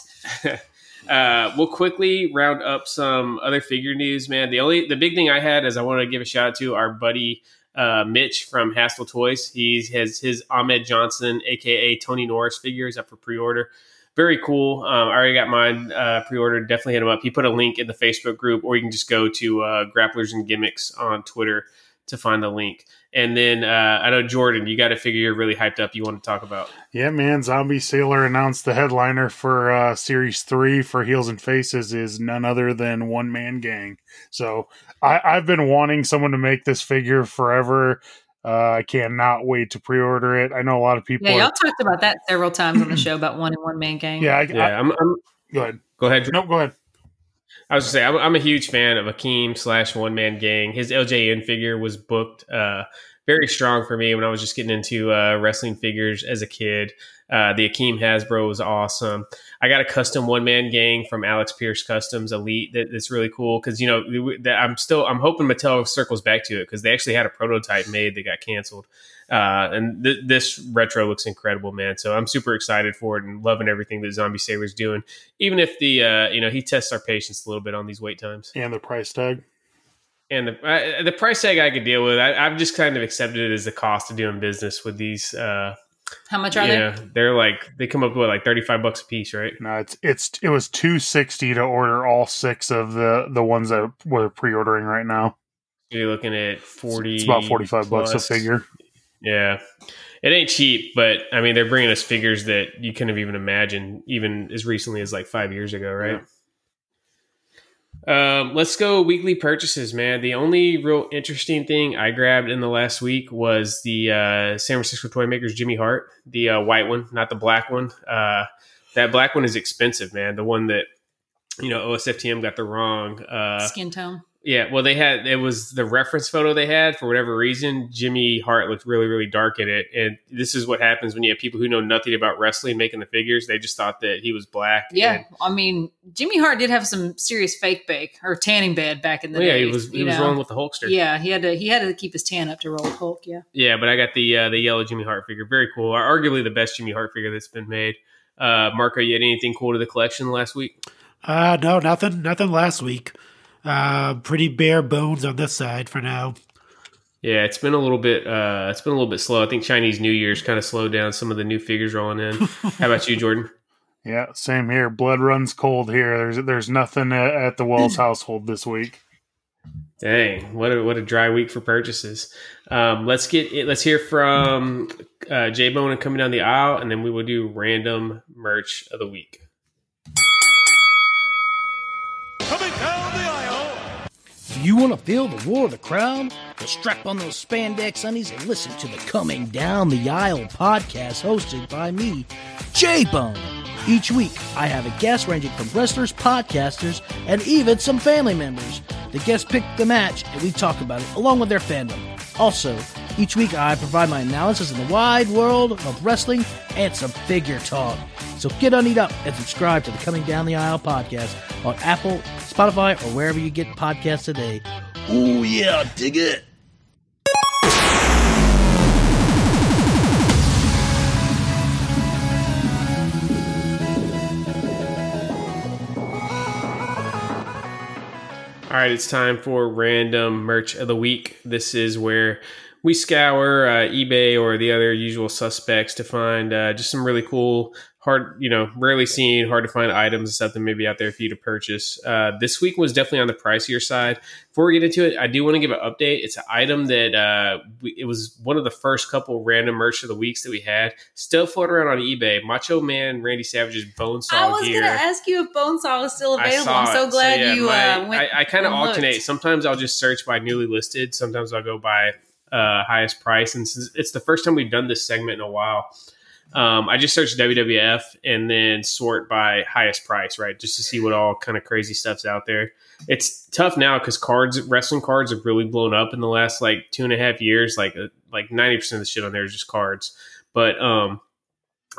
uh, we'll quickly round up some other figure news, man. The only the big thing I had is I wanted to give a shout out to our buddy uh, Mitch from Hassle Toys. He has his Ahmed Johnson, a k a. Tony Norris figure is up for pre-order. Very cool. Um, I already got mine uh, pre-ordered. Definitely hit him up. He put a link in the Facebook group, or you can just go to uh, Grapplers and Gimmicks on Twitter to find the link. And then uh, I know, Jordan, you got a figure you're really hyped up you want to talk about. Yeah, man. Zombie Sailor announced the headliner for uh, Series three for Heels and Faces is none other than One Man Gang. So I- I've been wanting someone to make this figure forever. Uh, I cannot wait to pre-order it. I know a lot of people. Yeah, y'all are, talked about that several times on the show about one and one man gang. Yeah, I, yeah. I, I'm, I'm, go ahead. Go ahead. No, go ahead. I was going to say, I'm, I'm a huge fan of Akeem slash One Man Gang. His L J N figure was booked uh, very strong for me when I was just getting into uh, wrestling figures as a kid. Uh, the Akeem Hasbro was awesome. I got a custom One Man Gang from Alex Pierce Customs Elite. That, that's really cool because, you know, that I'm still I'm hoping Mattel circles back to it because they actually had a prototype made that got canceled. Uh, and th- this retro looks incredible, man. So I'm super excited for it and loving everything that Zombie Sailor's doing. Even if the, uh, you know, he tests our patience a little bit on these wait times. And the price tag. And the I, the price tag I could deal with. I, I've just kind of accepted it as the cost of doing business with these uh How much are yeah, they? They're like they come up with like thirty-five bucks a piece, right? No, it's it's it was two sixty to order all six of the the ones that we're pre-ordering right now. You're looking at forty. It's about forty-five plus. Bucks a figure. Yeah, it ain't cheap, but I mean they're bringing us figures that you couldn't have even imagined, even as recently as like five years ago, right? Yeah. Um, let's go weekly purchases, man. The only real interesting thing I grabbed in the last week was the uh, San Francisco Toy Maker's Jimmy Hart, the uh, white one, not the black one. Uh, that black one is expensive, man. The one that, you know, O S F T M got the wrong uh, skin tone. Yeah, well, they had it was the reference photo they had for whatever reason. Jimmy Hart looked really, really dark in it, and this is what happens when you have people who know nothing about wrestling making the figures. They just thought that he was black. Yeah, and, I mean, Jimmy Hart did have some serious fake bake or tanning bed back in the well, day. Yeah, he was he know? was rolling with the Hulkster. Yeah, he had to he had to keep his tan up to roll with Hulk. Yeah, yeah, but I got the uh, the yellow Jimmy Hart figure, very cool. Arguably the best Jimmy Hart figure that's been made. Uh, Marco, you had anything cool to the collection last week? Uh, no, nothing, nothing last week. Uh, pretty bare bones on this side for now. Yeah, it's been a little bit. Uh, it's been a little bit slow. I think Chinese New Year's kind of slowed down some of the new figures rolling in. How about you, Jordan? Yeah, same here. Blood runs cold here. There's there's nothing at the Wells household this week. Dang, what a what a dry week for purchases. Um, let's get it, let's hear from uh, J Bone coming down the aisle, and then we will do random merch of the week. Coming down the aisle. If you want to feel the roar of the crowd, well, strap on those spandex undies and listen to the Coming Down the Aisle podcast hosted by me, J Bone. Each week, I have a guest ranging from wrestlers, podcasters, and even some family members. The guests pick the match, and we talk about it, along with their fandom. Also, each week, I provide my analysis of the wide world of wrestling and some figure talk. So get on, eat up, and subscribe to the Coming Down the Aisle podcast on Apple, Spotify, or wherever you get podcasts today. Ooh, yeah, dig it. All right, it's time for random merch of the week. This is where we scour uh, eBay or the other usual suspects to find uh, just some really cool, hard, you know, rarely seen, hard to find items and stuff that may be out there for you to purchase. Uh, this week was definitely on the pricier side. Before we get into it, I do want to give an update. It's an item that uh, we, it was one of the first couple random merch of the weeks that we had. Still floating around on eBay. Macho Man Randy Savage's Bonesaw gear. I was going to ask you if Bonesaw was still available. I'm so it. glad so, yeah, you my, uh, went. I, I kind of alternate. Looked. Sometimes I'll just search by newly listed. Sometimes I'll go by uh, highest price. And since it's the first time we've done this segment in a while, Um, I just searched W W F and then sort by highest price, right? Just to see what all kind of crazy stuff's out there. It's tough now because cards, wrestling cards have really blown up in the last like two and a half years. Like uh, like ninety percent of the shit on there is just cards. But um,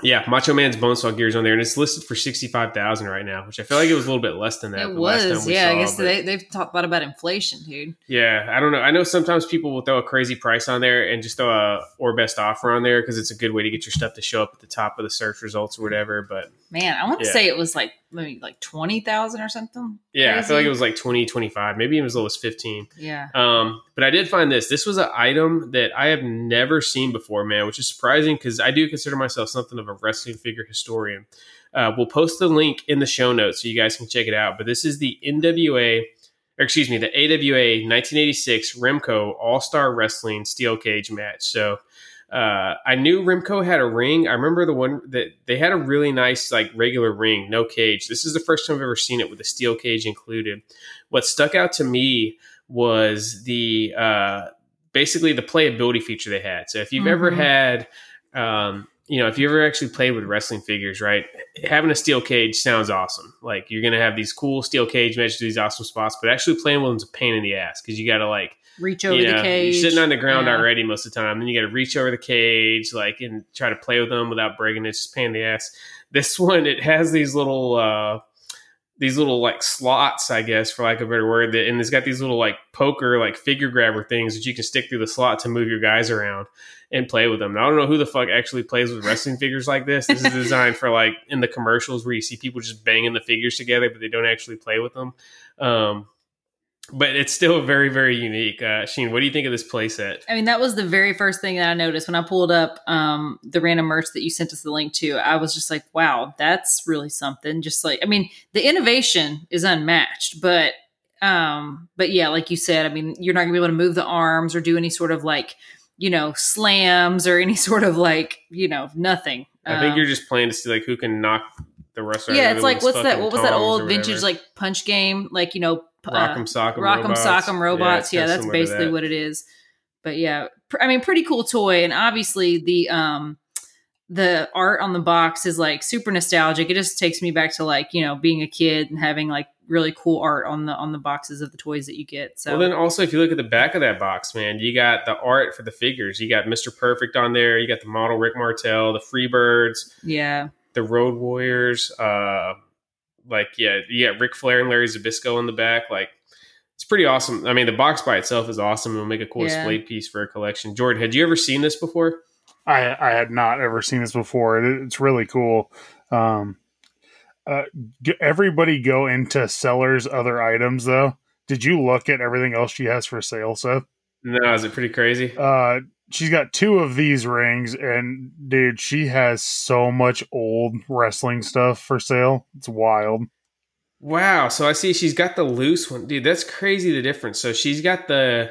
yeah, Macho Man's Bonesaw gear is on there, and it's listed for sixty-five thousand dollars right now, which I feel like it was a little bit less than that. It the was, last time we yeah. Saw, I guess they, they've talked a lot about inflation, dude. Yeah, I don't know. I know sometimes people will throw a crazy price on there and just throw a or best offer on there because it's a good way to get your stuff to show up at the top of the search results or whatever. But man, I want to yeah. say it was like maybe like twenty thousand dollars or something. Yeah, crazy. I feel like it was like twenty, twenty-five, maybe even as low as fifteen. Yeah. Um, but I did find this. This was an item that I have never seen before, man, which is surprising because I do consider myself something of a wrestling figure historian. Uh, we'll post the link in the show notes so you guys can check it out. But this is the N W A, or excuse me, the A W A nineteen eighty-six Remco All-Star Wrestling Steel Cage match. So uh, I knew Remco had a ring. I remember the one that they had a really nice, like regular ring, no cage. This is the first time I've ever seen it with a steel cage included. What stuck out to me was the uh, basically the playability feature they had. So if you've mm-hmm. ever had, um, you know, if you ever actually played with wrestling figures, right, having a steel cage sounds awesome. Like you're going to have these cool steel cage matches, these awesome spots, but actually playing with them is a pain in the ass because you got to like reach over you know, the cage. You're sitting on the ground yeah. already most of the time. Then you got to reach over the cage, like, and try to play with them without breaking it. It's just a pain in the ass. This one, it has these little, uh, these little like slots, I guess, for lack of a better word. That, and it's got these little like poker, like figure grabber things that you can stick through the slot to move your guys around and play with them. Now, I don't know who the fuck actually plays with wrestling figures like this. This is designed for like in the commercials where you see people just banging the figures together, but they don't actually play with them. Um, But it's still very, very unique. Uh, Sheen, what do you think of this playset? I mean, that was the very first thing that I noticed when I pulled up um, the random merch that you sent us the link to. I was just like, wow, that's really something. Just like, I mean, the innovation is unmatched. But, um, but yeah, like you said, I mean, you're not going to be able to move the arms or do any sort of like, you know, slams or any sort of like, you know, nothing. I think um, you're just playing to see like who can knock the wrestler. Yeah, it's like, what's that? What was that old vintage like punch game? Like, you know, Rock'em Sock'em uh, Rock'em Robots. Sock'em Robots. Yeah, yeah that's basically that. What it is. But yeah, pr- I mean, pretty cool toy. And obviously the um, the art on the box is like super nostalgic. It just takes me back to like, you know, being a kid and having like really cool art on the on the boxes of the toys that you get. So well, then also if you look at the back of that box, man, you got the art for the figures. You got Mister Perfect on there. You got the model Rick Martel, the Freebirds. Yeah. The Road Warriors. Uh Like, yeah, you got Ric Flair and Larry Zbysko in the back. Like, it's pretty awesome. I mean, the box by itself is awesome. It'll make a cool yeah. display piece for a collection. Jordan, had you ever seen this before? I, I had not ever seen this before. It, it's really cool. Um, uh, g- everybody go into Seller's other items, though. Did you look at everything else she has for sale, Seth? No, is it pretty crazy? Uh, she's got two of these rings, and dude, she has so much old wrestling stuff for sale. It's wild. Wow. So I see she's got the loose one. Dude, that's crazy the difference. So she's got the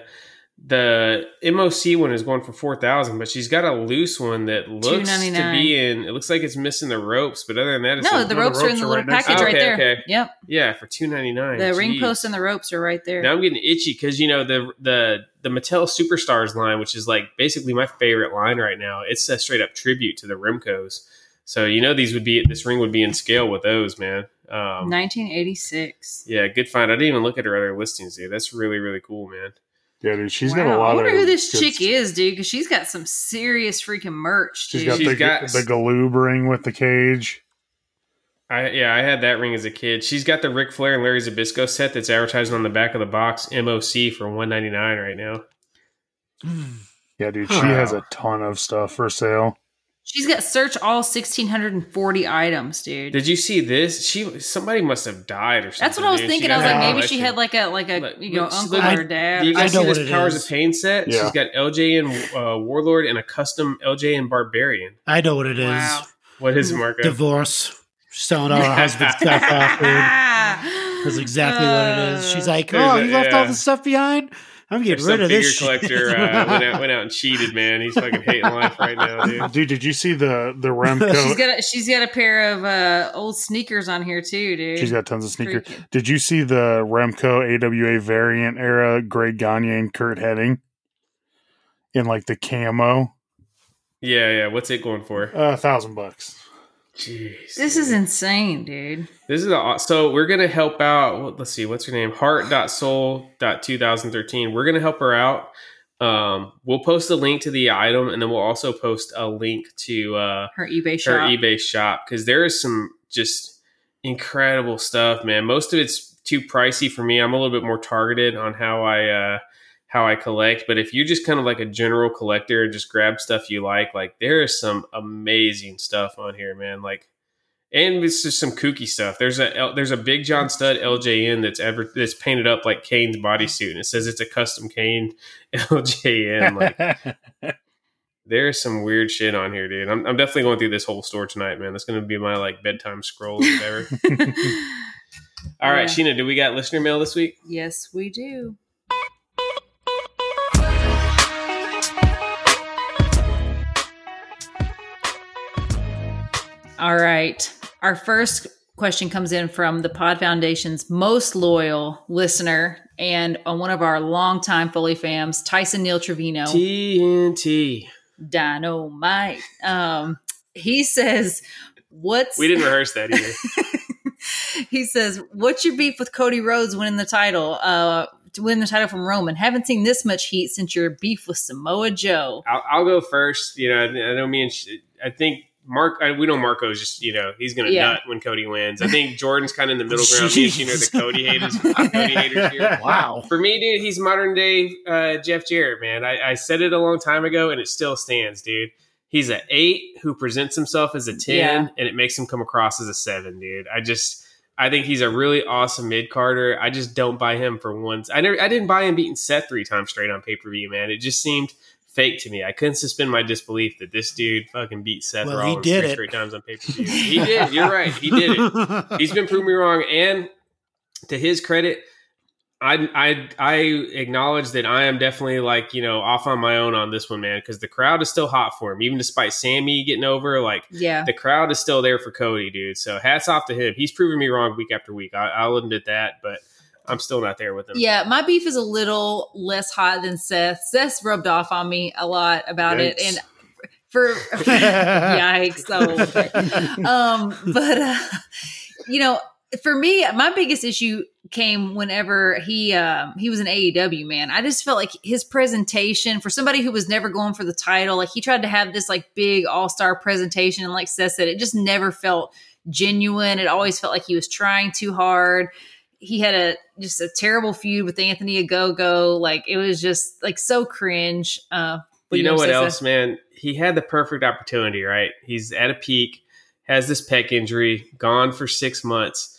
the M O C one is going for four thousand dollars, but she's got a loose one that looks to be in, it looks like it's missing the ropes, but other than that, it's no, the, the ropes, ropes are in the little right package oh, okay, right there. Okay. Yep. Yeah, for two ninety-nine. The Jeez. Ring post and the ropes are right there. Now I'm getting itchy because, you know, the the the Mattel Superstars line, which is like basically my favorite line right now, it's a straight up tribute to the Rimcos. So, you know, these would be, this ring would be in scale with those, man. Um, nineteen eighty-six. Yeah, good find. I didn't even look at her other listings, dude. That's really, really cool, man. Yeah, dude, she's wow. got a lot of... I wonder of who this chick stuff. is, dude, because she's got some serious freaking merch, dude. She's got, she's the, got the Galoob ring with the cage. I Yeah, I had that ring as a kid. She's got the Ric Flair and Larry Zbysko set that's advertising on the back of the box, M O C, for one ninety-nine right now. Yeah, dude, wow. She has a ton of stuff for sale. She's got search all one thousand six hundred forty items, dude. Did you see this? She somebody must have died or something. That's what I was dude. thinking. I was like, maybe she had like a like a you know uncle I, or dad. Do you guys I see know this Powers is. of Pain set? Yeah. She's got L J and uh, Warlord and a custom L J and Barbarian. I know what it is. Wow. What is it, Marco? Divorce. She's selling all her husband's stuff off, dude. That's exactly uh, what it is. She's like, oh, you left yeah. all the stuff behind. I'm getting rid of this. Figure collector uh, went out, went out and cheated, man. He's fucking hating life right now, dude. Dude, did you see the the Remco? She's got a, she's got a pair of uh, old sneakers on here too, dude. She's got tons of sneakers. Freaking. Did you see the Remco A W A variant era Greg Gagne and Kurt Hennig in like the camo? Yeah, yeah. What's it going for? A uh, thousand bucks. Jeez, this dude. is insane, dude. This is a, so we're gonna help out. Let's see, what's her name? heart dot soul dot two thousand thirteen. We're gonna help her out. Um, we'll post a link to the item, and then we'll also post a link to uh, her eBay shop. Her eBay shop, because there is some just incredible stuff, man. Most of it's too pricey for me. I'm a little bit more targeted on how I uh, how I collect. But if you're just kind of like a general collector and just grab stuff you like, like there is some amazing stuff on here, man. Like, and it's just some kooky stuff. There's a, there's a Big John Studd L J N that's ever, that's painted up like Kane's bodysuit. And it says it's a custom Kane L J N. Like there's some weird shit on here, dude. I'm, I'm definitely going through this whole store tonight, man. That's going to be my like bedtime scroll or whatever. All right, yeah. Sheena, do we got listener mail this week? Yes, we do. All right. Our first question comes in from the Pod Foundation's most loyal listener and one of our longtime Foley fams, Tyson Neil Trevino. T N T. Dynamite. Um, he says, what's... We didn't rehearse that either. He says, what's your beef with Cody Rhodes winning the title? Uh, to win the title from Roman. Haven't seen this much heat since your beef with Samoa Joe. I'll, I'll go first. You know, I know me and... Sh- I think... Mark, I, we know Marco's just, you know, he's going to yeah. nut when Cody wins. I think Jordan's kind of in the middle ground. He's, you know, the Cody haters. Cody haters here. Wow. For me, dude, he's modern day uh, Jeff Jarrett, man. I, I said it a long time ago, and it still stands, dude. He's an eight who presents himself as a ten, yeah. and it makes him come across as a seven, dude. I just, I think he's a really awesome mid-carder. I just don't buy him for once. I never, I didn't buy him beating Seth three times straight on pay-per-view, man. It just seemed... fake to me. I couldn't suspend my disbelief that this dude fucking beat Seth well, Rollins he did three it. straight times on pay-per-view. He did. You're right. He did it. He's been proving me wrong. And to his credit, I I I acknowledge that I am definitely like, you know, off on my own on this one, man, because the crowd is still hot for him. Even despite Sammy getting over, like yeah. the crowd is still there for Cody, dude. So hats off to him. He's proving me wrong week after week. I, I'll admit that, but I'm still not there with him. Yeah, my beef is a little less hot than Seth. Seth's rubbed off on me a lot about yikes. it. And for, for yikes. So, um, but, uh, you know, for me, my biggest issue came whenever he um, he was an A E W man. I just felt like his presentation for somebody who was never going for the title, like he tried to have this like big all-star presentation. And like Seth said, it just never felt genuine. It always felt like he was trying too hard. He had a just a terrible feud with Anthony Ogogo. Like it was just like so cringe. Uh, you know what else, that? man? He had the perfect opportunity, right? He's at a peak, has this pec injury, gone for six months.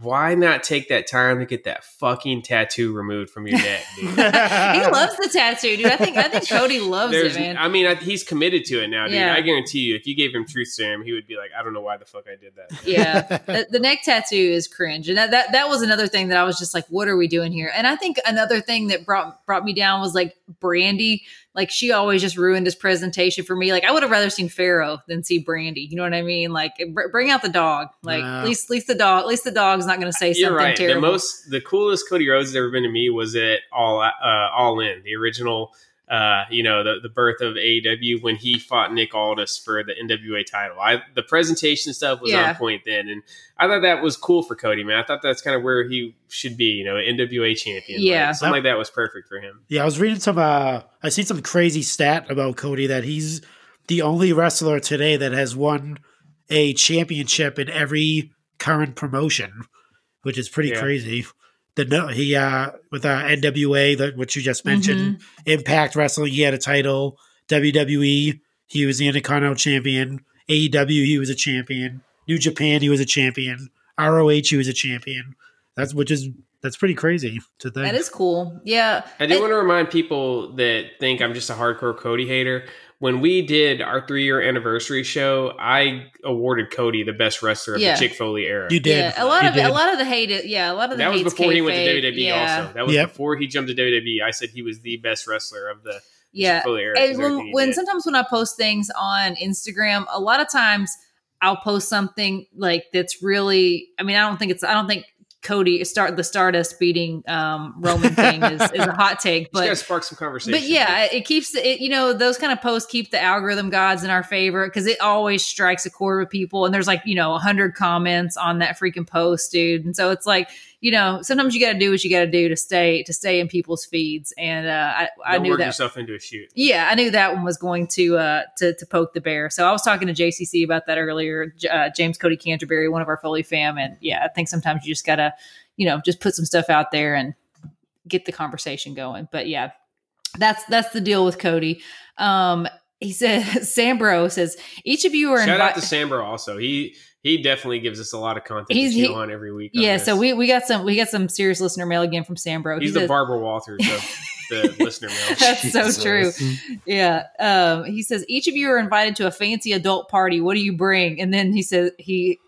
why not take that time to get that fucking tattoo removed from your neck, dude? He loves the tattoo, dude. I think I think Cody loves There's, it, man. I mean, I, he's committed to it now, dude. Yeah. I guarantee you, if you gave him truth serum, he would be like, I don't know why the fuck I did that. Yeah. the, the neck tattoo is cringe. And that, that that was another thing that I was just like, what are we doing here? And I think another thing that brought brought me down was like Brandy. Like, she always just ruined his presentation for me. Like, I would have rather seen Pharaoh than see Brandy. You know what I mean? Like, br- bring out the dog. Like, wow. at least, at least the dog, at least the dog's not going to say You're something right. terrible. The most, the coolest Cody Rhodes has ever been to me was at All uh, All In, the original, uh, you know, the, the birth of A E W when he fought Nick Aldis for the N W A title. I, the presentation stuff was yeah. on point then, and I thought that was cool for Cody, man. I thought that's kind of where he should be, you know, N W A champion. Yeah, like, something like that was perfect for him. Yeah, I was reading some. Uh, I seen some crazy stat about Cody that he's the only wrestler today that has won a championship in every current promotion, which is pretty yeah. crazy. The no, he uh, with uh, N W A, the, which you just mentioned, mm-hmm. Impact Wrestling, he had a title. W W E, he was the Intercontinental Champion. A E W, he was a champion. New Japan, he was a champion. R O H, he was a champion. That's which is that's pretty crazy to think. That is cool. Yeah, I do it, want to remind people that think I'm just a hardcore Cody hater. When we did our three-year anniversary show, I awarded Cody the best wrestler of yeah. the Chick Foley era. You did. Yeah, a lot you of did. a lot of the hate. Yeah, a lot of the that was before he went fade. to W W E. Yeah. Also, that was yep. before he jumped to W W E. I said he was the best wrestler of the yeah. Chick Foley era. And when, when sometimes when I post things on Instagram, a lot of times I'll post something like that's really. I mean, I don't think it's. I don't think. Cody start the Stardust beating um, Roman thing is, is a hot take, but it's spark some conversation. But yeah, it keeps it. You know, those kind of posts keep the algorithm gods in our favor because it always strikes a chord with people. And there's like you know a hundred comments on that freaking post, dude. And so it's like you know sometimes you got to do what you got to do to stay to stay in people's feeds. And uh, I, I knew work that yourself into a shoot. Yeah, I knew that one was going to uh, to to poke the bear. So I was talking to J C C about that earlier. Uh, James Cody Canterbury, one of our Foley fam, and yeah, I think sometimes you just gotta. You know, just put some stuff out there and get the conversation going. But yeah, that's that's the deal with Cody. Um, he said, Sambro says each of you are shout invi- out to Sambro. Also, he he definitely gives us a lot of content he's, to chew he, on every week. Yeah, this. so we we got some we got some serious listener mail again from Sambro. He's he the says, Barbara Walters of the listener mail. That's Jesus. so true. Yeah, um, he says each of you are invited to a fancy adult party. What do you bring? And then he says he.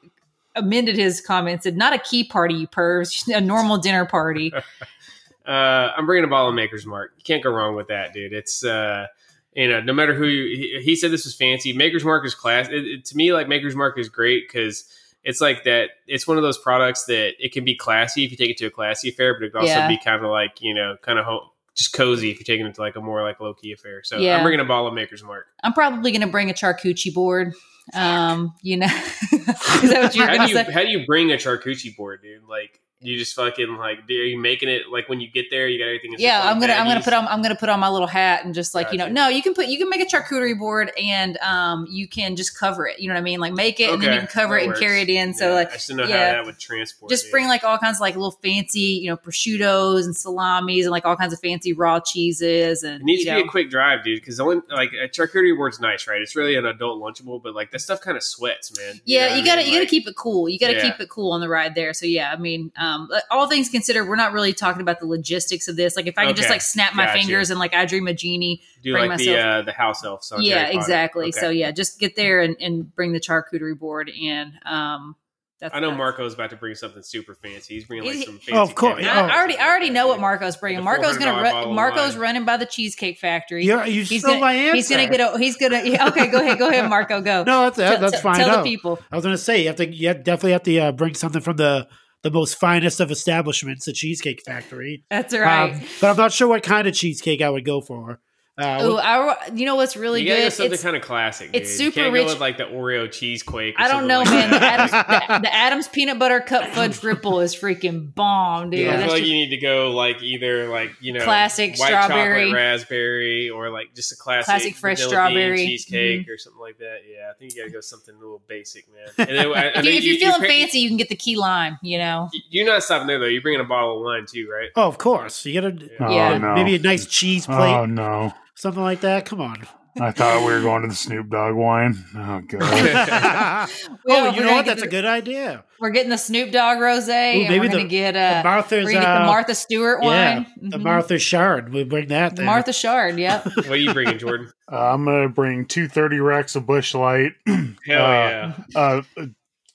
amended his comment and said, not a key party, you pervs, a normal dinner party. uh, I'm bringing a ball of Maker's Mark. You can't go wrong with that, dude. It's, uh, you know, no matter who you, he, he said this was fancy. Maker's Mark is class. It, it, to me, like Maker's Mark is great because it's like that. It's one of those products that it can be classy if you take it to a classy affair, but it can also yeah. be kind of like, you know, kind of home. Just cozy if you're taking it to like a more like low key affair. So yeah. I'm bringing a ball of Maker's Mark. I'm probably going to bring a charcuterie board. Um, you know, is that what you're how do you say? How do you bring a charcuterie board, dude? Like you just fucking like, are you making it like when you get there, you got everything? Yeah, I'm gonna baggies. I'm gonna put on I'm gonna put on my little hat and just like gotcha. you know no you can put you can make a charcuterie board and um you can just cover it, you know what I mean, like make it okay. and then you can cover that it works. and carry it in. Yeah. So like I should know yeah, how that would transport. Just it. Bring like all kinds of like little fancy you know prosciuttos and salamis and like all kinds of fancy raw cheeses and it needs you to know. be a quick drive, dude, because only like a charcuterie board's nice, right? It's really an adult lunchable, but like that stuff kind of sweats, man. Yeah, you, know you gotta I mean? you like, gotta keep it cool. You gotta yeah. keep it cool on the ride there. So yeah, I mean. Um, Um, all things considered, we're not really talking about the logistics of this. Like, if I could okay. just like snap my gotcha. fingers and like I dream a genie, do bring like myself. the uh, the house elves. On yeah, exactly. Okay. So yeah, just get there and, and bring the charcuterie board. And um, that's I know that's. Marco's about to bring something super fancy. He's bringing like He's, some fancy. Oh, of course. Oh. I already I already know what Marco's bringing. Marco's gonna run, Marco's running by the Cheesecake Factory. Yeah, you he's stole gonna, my answer. He's gonna get. A, he's gonna. Yeah, okay, go ahead, go ahead, Marco. Go. No, that's that, that's t- fine. Tell no. the people. I was gonna say you have to. You have, definitely have to uh, bring something from the. The most finest of establishments, the Cheesecake Factory. That's right. Um, but I'm not sure what kind of cheesecake I would go for. Uh, oh, I, you know what's really you good? It's something kind of classic. Dude. It's super you can't rich. Go with like the Oreo cheesequake. Or I don't know, like man. The Adams, the, the Adams peanut butter cup fudge ripple is freaking bomb, dude. Yeah, I feel like just, you need to go like either like you know classic white strawberry, chocolate raspberry, or like just a classic, classic fresh strawberry cheesecake mm-hmm. or something like that. Yeah, I think you gotta go something a little basic, man. And then, I, I if, mean, if you're you, feeling you, fancy, you can get the key lime. You know, you're not stopping there though. You're bringing a bottle of wine too, right? Oh, of course. You gotta yeah. Oh, yeah. No. Maybe a nice cheese plate. Oh no. Something like that. Come on. I thought we were going to the Snoop Dogg wine. Oh, God. well, oh, you know what? That's the, a good idea. We're getting the Snoop Dogg rosé. Maybe we're going to get uh, the, uh, the Martha Stewart wine. Yeah, the mm-hmm. Martha Shard. We'll bring that then. Martha Shard, yep. What are you bringing, Jordan? Uh, I'm going to bring two thirty racks of Bush Light. Hell yeah. Uh, a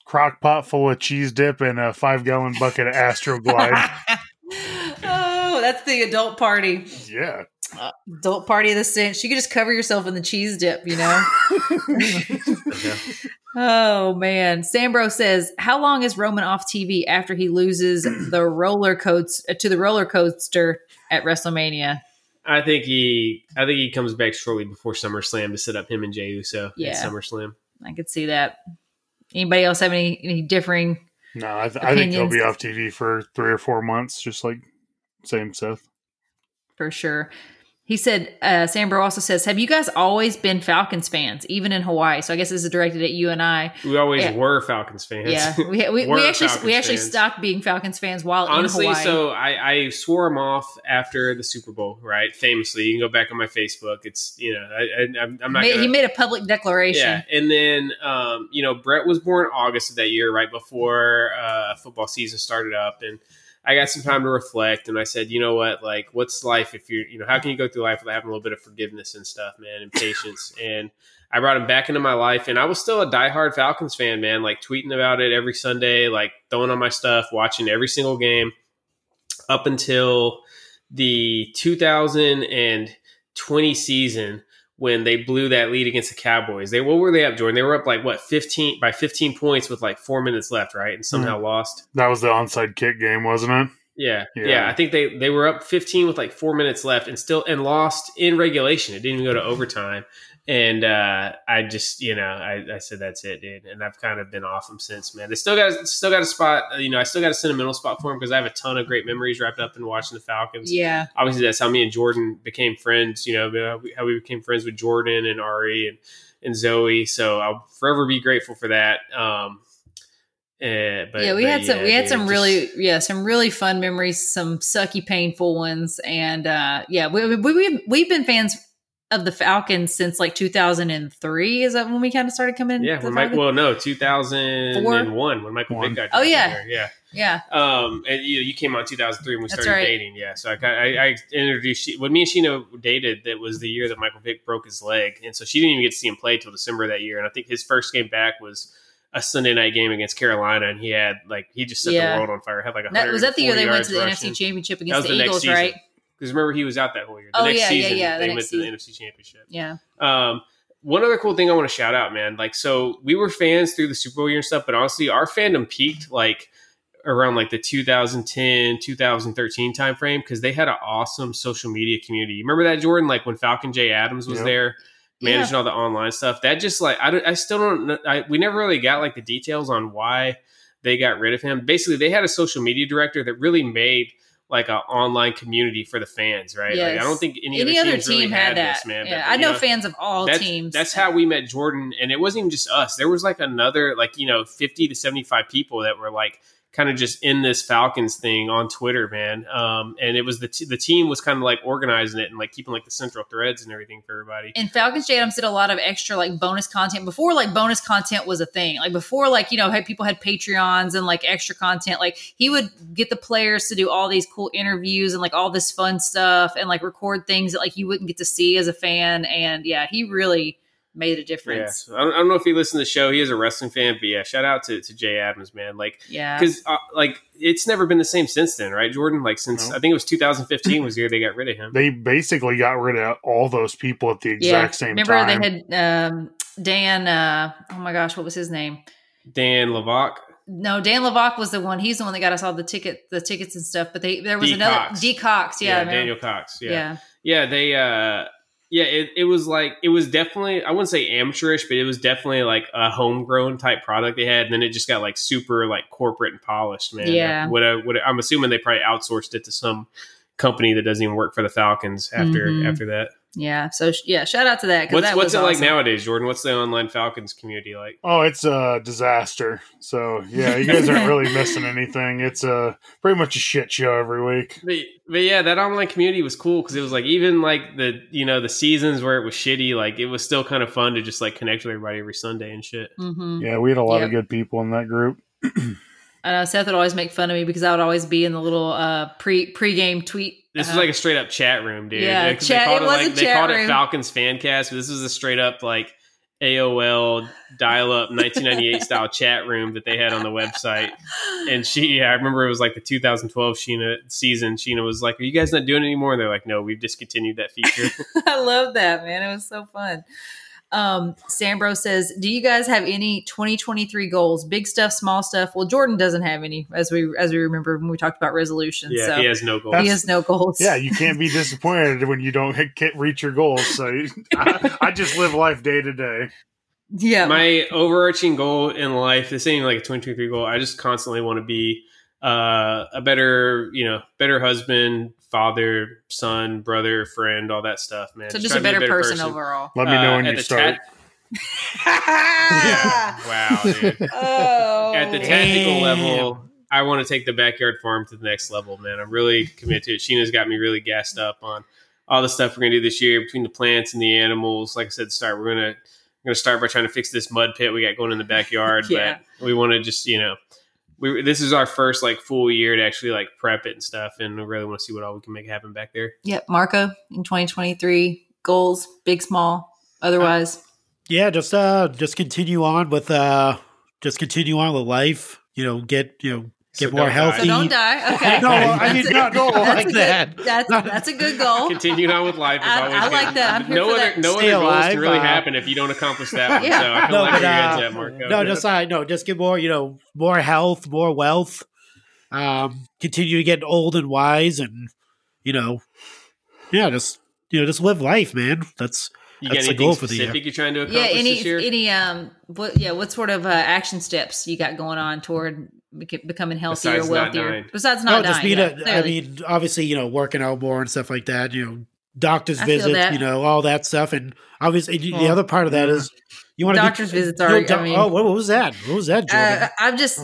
crock pot full of cheese dip and a five-gallon bucket of Astro Glide. Oh, that's the adult party. Yeah. Uh, adult party of the cinch. You could just cover yourself in the cheese dip, you know? Okay. Oh, man. Sambro says, how long is Roman off T V after he loses the roller coats uh, to the roller coaster at WrestleMania? I think he I think he comes back shortly before SummerSlam to set up him and Jey Uso yeah. at SummerSlam. I could see that. Anybody else have any, any differing No, I, th- I think he'll be off T V for three or four months, just like same Seth. For sure. He said, uh, Sambro also says, have you guys always been Falcons fans, even in Hawaii? So I guess this is directed at you and I. We always yeah. were Falcons fans. Yeah, we we, we actually Falcons we actually fans. stopped being Falcons fans while Honestly, in Hawaii. Honestly, so I, I swore them off after the Super Bowl, right? Famously. You can go back on my Facebook. It's, you know, I, I, I'm not made, gonna, He made a public declaration. Yeah, and then, um, you know, Brett was born August of that year, right before uh, football season started up, and I got some time to reflect, and I said, you know what, like, what's life if you're, you know, how can you go through life without having a little bit of forgiveness and stuff, man, and patience, and I brought him back into my life, and I was still a diehard Falcons fan, man, like, tweeting about it every Sunday, like, throwing on my stuff, watching every single game, up until the two thousand twenty season, when they blew that lead against the Cowboys. They what were they up, Jordan? They were up like what fifteen by fifteen points with like four minutes left, right? And somehow mm. lost. That was the onside kick game, wasn't it? Yeah. yeah, yeah. I think they they were up fifteen with like four minutes left, and still and lost in regulation. It didn't even go to overtime. And uh, I just you know I, I said that's it, dude. And I've kind of been off them since, man. They still got still got a spot, you know. I still got a sentimental spot for them because I have a ton of great memories wrapped up in watching the Falcons. Yeah, obviously that's how me and Jordan became friends. You know how we became friends with Jordan and Ari and and Zoe. So I'll forever be grateful for that. Um, Uh, but, yeah, we but, had yeah, some, we had dude, some just, really, yeah, some really fun memories, some sucky, painful ones, and uh, yeah, we we we've, we've been fans of the Falcons since like two thousand three. Is that when we kind of started coming? Yeah, when Mike, well, no, two thousand one Four? when Michael Vick got. Oh yeah, yeah, yeah. Um, and you you came on two thousand three when we That's started right. dating. Yeah, so I, I I introduced when me and Sheena dated. That was the year that Michael Vick broke his leg, and so she didn't even get to see him play till December of that year. And I think his first game back was a Sunday night game against Carolina, and he had like he just set yeah. the world on fire. Had like a was that the year they went to the rushing. N F C Championship against the, the Eagles, right? Because remember he was out that whole year. The oh next yeah, season, yeah, yeah. The they went to the N F C Championship. Yeah. Um, one other cool thing I want to shout out, man. Like, so we were fans through the Super Bowl year and stuff, but honestly, our fandom peaked like around like the two thousand ten, two thousand thirteen timeframe because they had an awesome social media community. You remember that, Jordan? Like when Falcon J. Adams was yep. there. Managing yeah. all the online stuff that just like I, don't, I still don't I, we never really got like the details on why they got rid of him. Basically they had a social media director that really made like an online community for the fans, right? Yes. Like, I don't think any, any other, other team really had, had that. This, man. Yeah. But, I know, know fans of all that's, teams. That's how we met Jordan, and it wasn't even just us. There was like another like you know fifty to seventy-five people that were like kind of just in this Falcons thing on Twitter, man. Um, and it was the t- the team was kind of like organizing it and like keeping like the central threads and everything for everybody. And Falcons J Adams did a lot of extra like bonus content before like bonus content was a thing. Like before, like, you know, hey, people had Patreons and like extra content. Like he would get the players to do all these cool interviews and like all this fun stuff and like record things that like you wouldn't get to see as a fan. And yeah, he really made a difference. Yeah. I, don't, I don't know if he listened to the show. He is a wrestling fan, but yeah, shout out to, to Jay Adams, man. Like, yeah, because uh, like it's never been the same since then, right, Jordan? Like since no. I think it was two thousand fifteen was the year they got rid of him. They basically got rid of all those people at the exact yeah. same Remember time. Remember they had um, Dan. Uh, oh my gosh, what was his name? Dan Levac. No, Dan Levac was the one. He's the one that got us all the ticket, the tickets and stuff. But they there was D. another Cox. D. Cox. Yeah, yeah Daniel Cox. Yeah, yeah. yeah they. Uh, Yeah, it, it was like, it was definitely, I wouldn't say amateurish, but it was definitely like a homegrown type product they had. And then it just got like super like corporate and polished, man. Yeah. Like, what I, what I, I'm assuming they probably outsourced it to some company that doesn't even work for the Falcons after, mm-hmm. after that. Yeah. So, yeah, shout out to that. What's, that what's it awesome. Like nowadays, Jordan? What's the online Falcons community like? Oh, it's a disaster. So, yeah, you guys aren't really missing anything. It's a, pretty much a shit show every week. But, but yeah, that online community was cool because it was like even like the, you know, the seasons where it was shitty, like it was still kind of fun to just like connect with everybody every Sunday and shit. Mm-hmm. Yeah, we had a lot yep. of good people in that group. I know Seth would always make fun of me because I would always be in the little uh, pre pre-game tweet. This uh, was like a straight up chat room, dude. Yeah, like, chat, they called it, it was like, a they chat called room. It Falcons Fancast, but this was a straight up like A O L dial-up nineteen ninety-eight style chat room that they had on the website. And she, yeah, I remember it was like the two thousand twelve Sheena season. Sheena was like, "Are you guys not doing it anymore?" And they're like, "No, we've discontinued that feature." I love that, man. It was so fun. Um, Sambro says, do you guys have any twenty twenty-three goals? Big stuff, small stuff. Well, Jordan doesn't have any, as we as we remember when we talked about resolutions. Yeah, so he has no goals. That's, he has no goals. Yeah, you can't be disappointed when you don't hit, reach your goals. So I, I just live life day to day. Yeah. My overarching goal in life, this ain't like a twenty twenty-three goal. I just constantly want to be uh, a better, you know, better husband, father, son, brother, friend, all that stuff, man. So just, just a, better a better person, person. overall. Let me know uh, when you start. Tat- wow, dude. Oh, at the tactical man. level, I want to take the backyard farm to the next level, man. I'm really committed to it. Sheena's got me really gassed up on all the stuff we're going to do this year between the plants and the animals. Like I said, start. We're going to going to start by trying to fix this mud pit we got going in the backyard. yeah. But we want to just, you know, We, this is our first like full year to actually like prep it and stuff, and we really want to see what all we can make happen back there. Yep, Marco in twenty twenty-three goals, big, small, otherwise. Uh, yeah, just uh, just continue on with uh, just continue on with life. You know, get you know get so more healthy. So don't die. Okay, no, well, I mean not goal like that. That's that's a good goal. Continue on with life. Is I, always I like good. that. I'm here no for other that. no Stay other alive, goals can really uh, happen if you don't accomplish that one. yeah. So I feel no, like but, uh, that, Marco. No, just I uh, no, just get more. You know. More health, more wealth. Um, continue to get old and wise, and you know, yeah, just you know, just live life, man. That's you that's the goal for the year. You're trying to accomplish yeah, any, this year? Any, um, what, yeah, what sort of uh, action steps you got going on toward becoming healthier, Besides wealthier? Not Besides not no, just dying, being yeah, a, I mean, obviously, you know, working out more and stuff like that. You know, doctors' I visits, you know, all that stuff, and obviously, well, the other part of that yeah. is. You want doctor's be, visits are. Do- I mean, oh, what was that? What was that, Jordan? Uh, I'm just.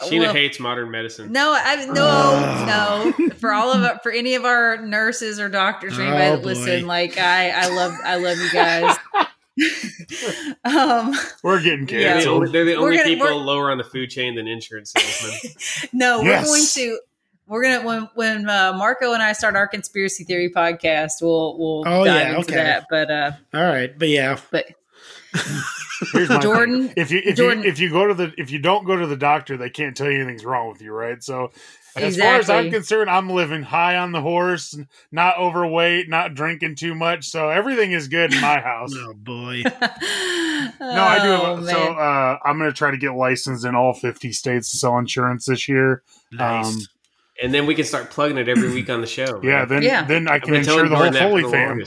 Sheena well, hates modern medicine. No, I no uh. no. For all of for any of our nurses or doctors or anybody oh, that listen, boy. like I, I love I love you guys. um, we're getting canceled. Yeah. They're the only gonna, people lower on the food chain than insurance salesmen. no, yes. we're going to. We're gonna when when uh, Marco and I start our conspiracy theory podcast, we'll we'll oh, dive yeah, into okay. that. But uh, all right, but yeah, but. Here's my Jordan, if you if, Jordan. You if you go to the if you don't go to the doctor, they can't tell you anything's wrong with you, right? So as exactly. far as I'm concerned, I'm living high on the horse, not overweight, not drinking too much, so everything is good in my house. oh boy! no, I do. Oh, so uh, I'm going to try to get licensed in all fifty states to sell insurance this year. Nice. Um, And then we can start plugging it every week on the show. Right? Yeah, then yeah. then I can insure the whole Foley family.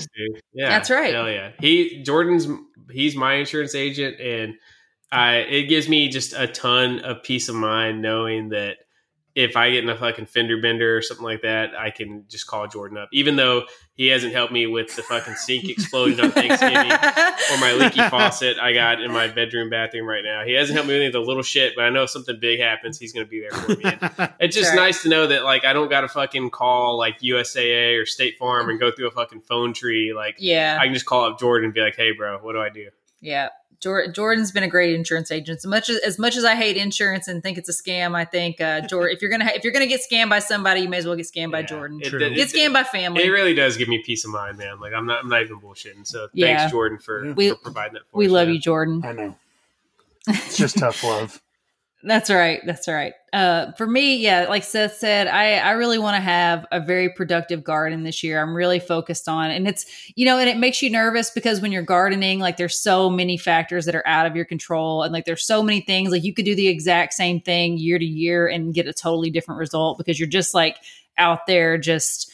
Yeah, that's right. Hell yeah. He Jordan's he's my insurance agent, and I it gives me just a ton of peace of mind knowing that if I get in a fucking fender bender or something like that, I can just call Jordan up. Even though he hasn't helped me with the fucking sink exploding on Thanksgiving or my leaky faucet I got in my bedroom bathroom right now. He hasn't helped me with any of the little shit, but I know if something big happens, he's going to be there for me. And it's just right. nice to know that like I don't got to fucking call like U S A A or State Farm and go through a fucking phone tree. Like yeah. I can just call up Jordan and be like, hey, bro, what do I do? Yeah. Jordan's been a great insurance agent. As much as, as much as I hate insurance and think it's a scam, I think uh, Jordan. If you're gonna ha- if you're gonna get scammed by somebody, you may as well get scammed yeah, by Jordan. It, it, get scammed it, by family. It really does give me peace of mind, man. Like I'm not I'm not even bullshitting. So yeah. thanks, Jordan, for, we, for providing that. For we us, love man. you, Jordan. I know. It's just tough love. That's right. That's right. Uh, for me, yeah, like Seth said, I, I really want to have a very productive garden this year. I'm really focused on, and it's, you know, and it makes you nervous because when you're gardening, like there's so many factors that are out of your control. And like, there's so many things like you could do the exact same thing year to year and get a totally different result because you're just like out there, just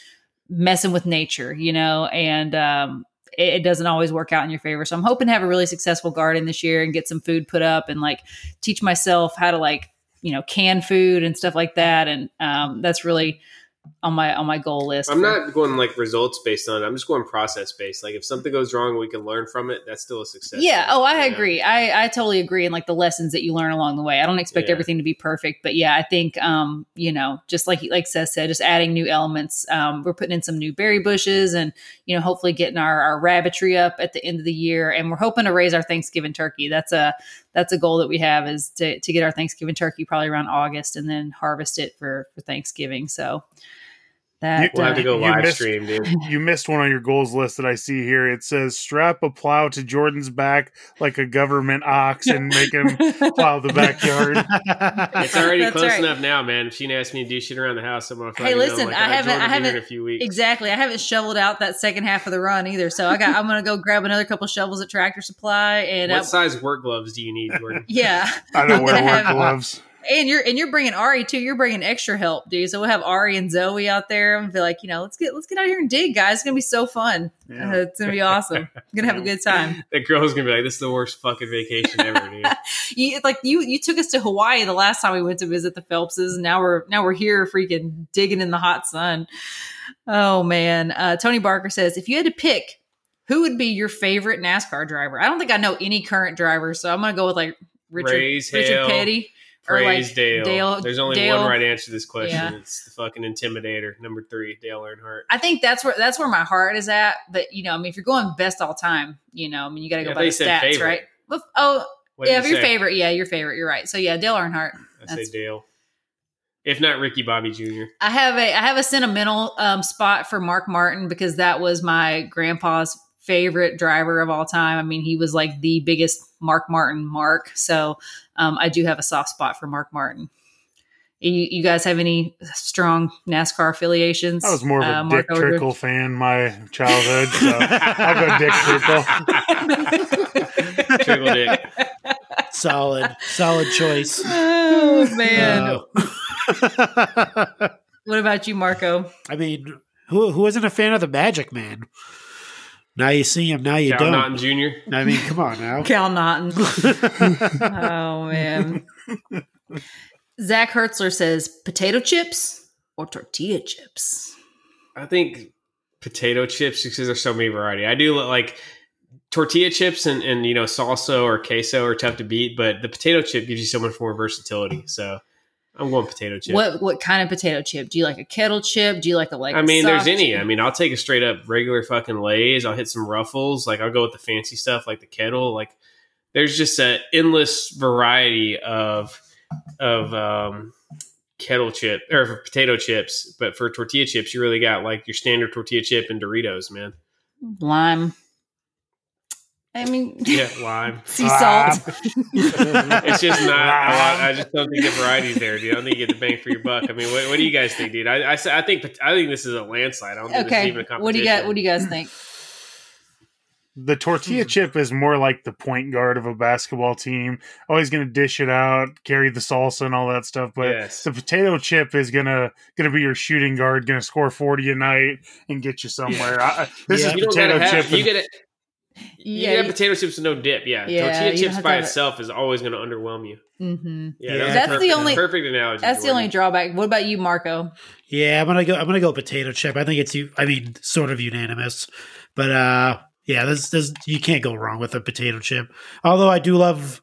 messing with nature, you know? And, um, it doesn't always work out in your favor. So I'm hoping to have a really successful garden this year and get some food put up and like teach myself how to like, you know, can food and stuff like that. And um, that's really on my on my goal list. I'm for- not going like results based on it. I'm just going process based. Like if something goes wrong, we can learn from it. That's still a success. Yeah. Oh, I agree. I, I totally agree. And like the lessons that you learn along the way. I don't expect yeah. everything to be perfect, but yeah, I think, um, you know, just like, like Seth said, just adding new elements. Um, we're putting in some new berry bushes and, you know, hopefully getting our, our rabbitry up at the end of the year. And we're hoping to raise our Thanksgiving turkey. That's a, that's a goal that we have is to, to get our Thanksgiving turkey probably around August and then harvest it for, for Thanksgiving. So, That, we'll uh, have to go live missed, stream, dude. You missed one on your goals list that I see here. It says strap a plow to Jordan's back like a government ox and make him plow the backyard. It's already That's close right. enough now, man. If she asked me to do shit around the house, I'm gonna find Hey, listen, like, I, I haven't, I haven't in a few weeks. Exactly. I haven't shoveled out that second half of the run either. So I got, I'm gonna go grab another couple shovels at Tractor Supply. And what I, size work gloves do you need, Jordan? Yeah, I don't wear work gloves. And you're and you're bringing Ari too. You're bringing extra help, dude. So we'll have Ari and Zoe out there and be like, you know, let's get let's get out here and dig, guys. It's gonna be so fun. Yeah. Uh, it's gonna be awesome. We're gonna have a good time. The girl's gonna be like, this is the worst fucking vacation ever, dude. you, like you you took us to Hawaii the last time we went to visit the Phelpses, and now we're now we're here freaking digging in the hot sun. Oh man. Uh, Tony Barker says, if you had to pick who would be your favorite NASCAR driver, I don't think I know any current drivers, so I'm gonna go with like Richard Ray's Richard Hale. Petty. Praise like Dale. Dale. There's only Dale. one right answer to this question. Yeah. It's the fucking Intimidator, number three, Dale Earnhardt. I think that's where that's where my heart is at. But you know, I mean, if you're going best all time, you know, I mean, you got to go yeah, by the stats, favorite. right? Well, oh, what yeah, you your say? favorite, yeah, your favorite. You're right. So yeah, Dale Earnhardt. I say Dale, if not Ricky Bobby Junior I have a I have a sentimental um, spot for Mark Martin because that was my grandpa's favorite driver of all time. I mean, he was like the biggest Mark Martin mark. So um, I do have a soft spot for Mark Martin. You, you guys have any strong NASCAR affiliations? I was more of a uh, Dick Mark Trickle Odridge. fan my childhood. So I'll go Dick Trickle. Trickle Dick. Solid. Solid choice. Oh, man. Uh, what about you, Marco? I mean, who who isn't a fan of the Magic Man? Now you see him, now you Cal don't. Cal Naughton Junior I mean, come on now. Cal Naughton. Oh, man. Zach Hertzler says, potato chips or tortilla chips? I think potato chips because there's so many variety. I do like tortilla chips and, and, you know, salsa or queso are tough to beat, but the potato chip gives you so much more versatility, so... I'm going potato chip. What what kind of potato chip? Do you like a kettle chip? Do you like a like? I mean, there's any. Chip? I mean, I'll take a straight up regular fucking Lay's. I'll hit some Ruffles. Like I'll go with the fancy stuff, like the kettle. Like there's just an endless variety of of um, kettle chip or for potato chips. But for tortilla chips, you really got like your standard tortilla chip and Doritos, man. Lime. I mean, yeah, lime, sea salt. It's just not. I, I just don't think the variety's there, dude. I don't think you get the bang for your buck. I mean, what, what do you guys think, dude? I, I, I think I think this is a landslide. I don't think okay. this is even a competition. What do you guys? What do you guys think? The tortilla chip is more like the point guard of a basketball team. Always going to dish it out, carry the salsa and all that stuff. But yes. the potato chip is going to going to be your shooting guard, going to score forty a night and get you somewhere. Yeah. I, this yeah. is you potato chip. Have, and, you get it. Yeah, you have potato chips with no dip. Yeah, yeah tortilla chips by itself it. is always going to underwhelm you. Mm-hmm. Yeah, yeah. that's, that's the only perfect analogy. That's the only drawback. What about you, Marco? Yeah, I'm gonna go. I'm gonna go potato chip. I think it's you. I mean, sort of unanimous, but uh, yeah, this this you can't go wrong with a potato chip. Although I do love,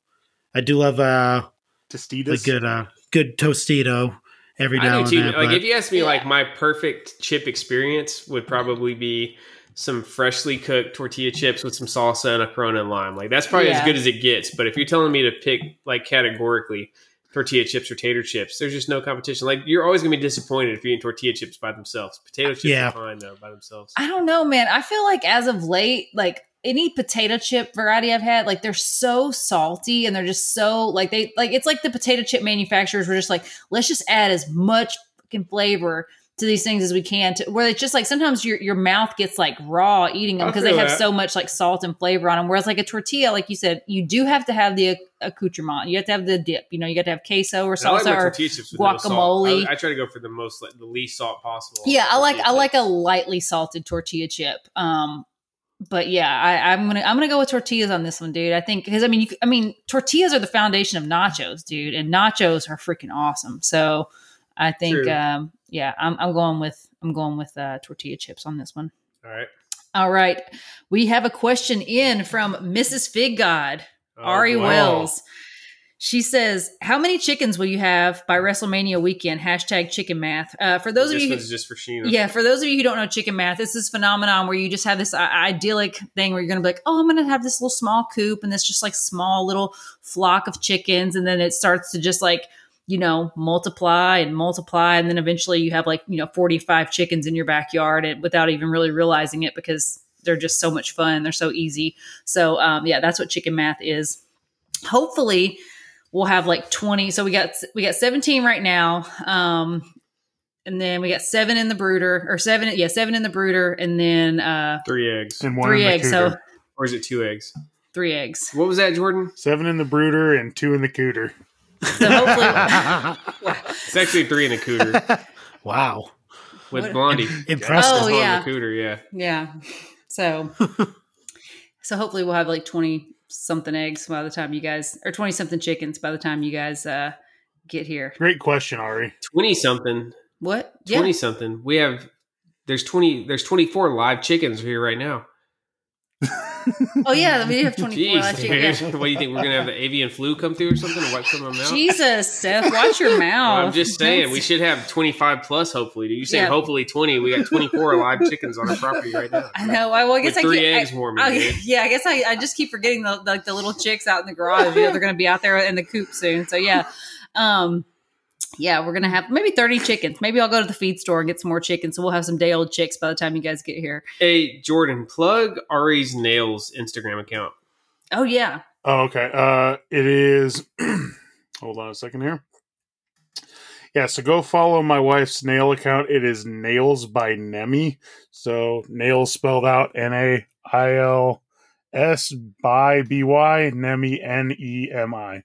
I do love uh, Tostitos. A good, uh, good Tostito. Every now I and then. Like if you ask me, yeah. like my perfect chip experience would probably be. Some freshly cooked tortilla chips with some salsa and a Corona and lime. Like that's probably yeah. as good as it gets. But if you're telling me to pick like categorically tortilla chips or tater chips, there's just no competition. Like you're always gonna be disappointed if you're eating tortilla chips by themselves. Potato chips yeah. are fine though by themselves. I don't know, man. I feel like as of late, like any potato chip variety I've had, like they're so salty and they're just so like they like it's like the potato chip manufacturers were just like, let's just add as much fucking flavor to these things as we can to, where it's just like sometimes your your mouth gets like raw eating them because they have that. so much like salt and flavor on them. Whereas like a tortilla, like you said, you do have to have the accoutrement. You have to have the dip. You know, you got to have queso or salsa like or guacamole. No I, I try to go for the most like, the least salt possible. Yeah, I like I chips. like a lightly salted tortilla chip. Um, but yeah, I, I'm gonna I'm gonna go with tortillas on this one, dude. I think because I mean you, I mean tortillas are the foundation of nachos, dude, and nachos are freaking awesome. So I think. True. um yeah, I'm, I'm going with I'm going with uh, tortilla chips on this one. All right. All right. We have a question in from Missus Fig God, oh, Ari wow. Wells. She says, how many chickens will you have by WrestleMania weekend? Hashtag chicken math. Uh, for those this of you, who, just for Sheena. Yeah, for those of you who don't know chicken math, it's this phenomenon where you just have this uh, idyllic thing where you're going to be like, oh, I'm going to have this little small coop and this just like small little flock of chickens. And then it starts to just like, you know, multiply and multiply. And then eventually you have like, you know, forty-five chickens in your backyard and without even really realizing it because they're just so much fun. They're so easy. So um, yeah, that's what chicken math is. Hopefully we'll have like twenty. So we got, we got seventeen right now. Um, and then we got seven in the brooder or seven. Yeah. Seven in the brooder. And then, uh, three eggs and one three in eggs, the cooter. So, or is it two eggs? Three eggs. What was that, Jordan? Seven in the brooder and two in the cooter. So hopefully it's actually three in the cooter. Wow. With what? Blondie. Impressive. Oh, yeah. The cooter, yeah. Yeah. So, so hopefully we'll have like twenty something eggs by the time you guys, or twenty something chickens by the time you guys uh get here. Great question, Ari. twenty something. What? twenty yeah. something. We have, there's twenty, there's twenty-four live chickens here right now. Oh yeah, we have twenty-four live chickens. Yeah. What do you think, we're gonna have the avian flu come through or something and wipe some of them out? Jesus, Seth, watch your mouth. Well, I'm just saying we should have twenty-five plus hopefully. Do you say yeah. hopefully twenty? We got twenty-four live chickens on our property right now. I know. Well, I guess With I three keep, eggs I, warming. I, yeah, I guess I, I just keep forgetting the, the like the little chicks out in the garage. You know, they're gonna be out there in the coop soon. So yeah, um, yeah, we're gonna have maybe thirty chickens. Maybe I'll go to the feed store and get some more chickens. So we'll have some day old chicks by the time you guys get here. Hey, Jordan, plug Ari's Nails Instagram account. Oh yeah. Oh okay. Uh, it is. Hold on a second here. Yeah, so go follow my wife's nail account. It is Nails by Nemi. So nails spelled out N A I L S by B Y Nemi N E M I.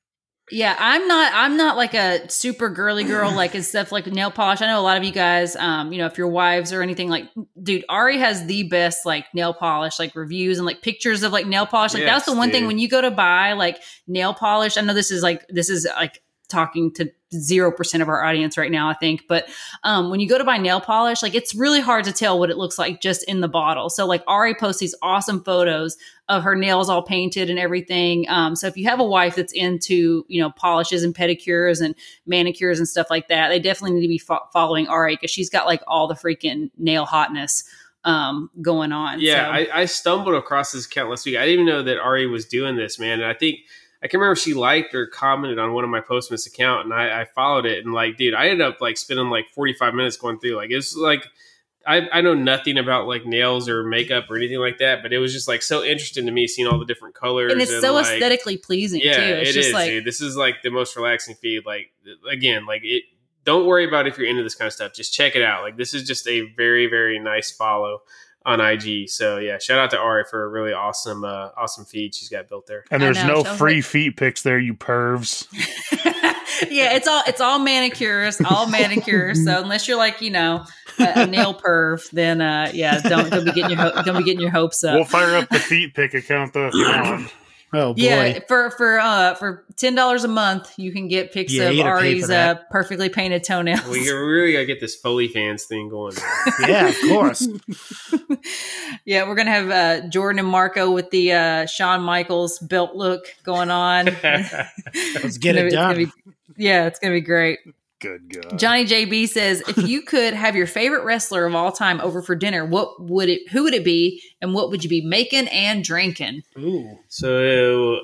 Yeah, I'm not I'm not like a super girly girl, like and stuff like nail polish. I know a lot of you guys, um, you know, if your wives or anything, like, dude, Ari has the best like nail polish, like reviews and like pictures of like nail polish. Like yes, that's the one dude. thing when you go to buy like nail polish. I know this is like this is like talking to zero percent of our audience right now, I think. But um, when you go to buy nail polish, like it's really hard to tell what it looks like just in the bottle. So like Ari posts these awesome photos of her nails all painted and everything. Um, so if you have a wife that's into, you know, polishes and pedicures and manicures and stuff like that, they definitely need to be fo- following Ari because she's got like all the freaking nail hotness um, going on. Yeah, so. I, I stumbled across this account last week. I didn't even know that Ari was doing this, man. And I think I can remember she liked or commented on one of my posts on this account, and I, I followed it. And like, dude, I ended up like spending like forty-five minutes going through. Like, it's like I, I know nothing about like nails or makeup or anything like that, but it was just like so interesting to me seeing all the different colors. And it's and, so like, aesthetically pleasing. Yeah, too. It's it just is. Like, dude, this is like the most relaxing feed. Like again, like it. Don't worry about if you're into this kind of stuff. Just check it out. Like this is just a very very nice follow on I G. So yeah, shout out to Ari for a really awesome uh, awesome feed she's got built there. And there's know, no free like- feet pics there, you pervs. Yeah, it's all it's all manicures, all manicures. So unless you're like, you know, a, a nail perv, then uh, yeah, don't don't be getting your don't be getting your hopes up. We'll fire up the feet pic account though. Oh boy. Yeah, for for uh for ten dollars a month you can get pics yeah, of Ari's uh, perfectly painted toenails. We well, really gotta get this Foleyfans thing going. Yeah, of course. Yeah, we're gonna have uh, Jordan and Marco with the uh, Shawn Michaels belt look going on. Let's get it done. It's be, yeah, it's gonna be great. Good God. Johnny J B says, if you could have your favorite wrestler of all time over for dinner, what would it, who would it be? And what would you be making and drinking? Ooh. So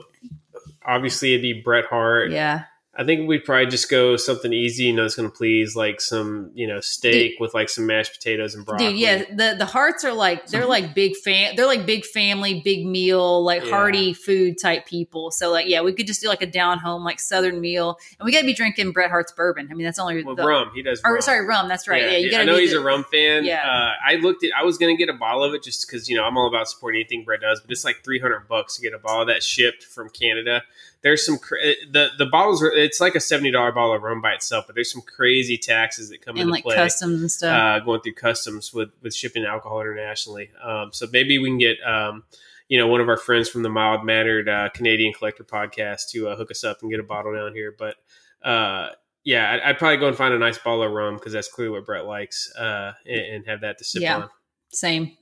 obviously it'd be Bret Hart. Yeah. I think we'd probably just go something easy, you know, it's going to please, like some, you know, steak dude, with like some mashed potatoes and broccoli. Dude, yeah, the the Harts are like they're like big fan, they're like big family, big meal, like yeah. hearty food type people. So like, yeah, we could just do like a down home, like Southern meal, and we got to be drinking Bret Hart's bourbon. I mean, that's only well, the, rum. He does, or, rum. sorry, rum. That's right. Yeah, yeah you got. I know he's the, a rum fan. Yeah, uh, I looked at. I was going to get a bottle of it just because you know I'm all about supporting anything Bret does, but it's like three hundred bucks to get a bottle of that shipped from Canada. There's some the the bottles are it's like a seventy dollar bottle of rum by itself, but there's some crazy taxes that come and into like play, customs and stuff. Uh, going through customs with with shipping alcohol internationally. Um, so maybe we can get um, you know, one of our friends from the Mild Mannered uh, Canadian Collector Podcast to uh, hook us up and get a bottle down here. But uh, yeah, I'd, I'd probably go and find a nice bottle of rum because that's clearly what Brett likes, uh, and, and have that to sip yeah, on. Same.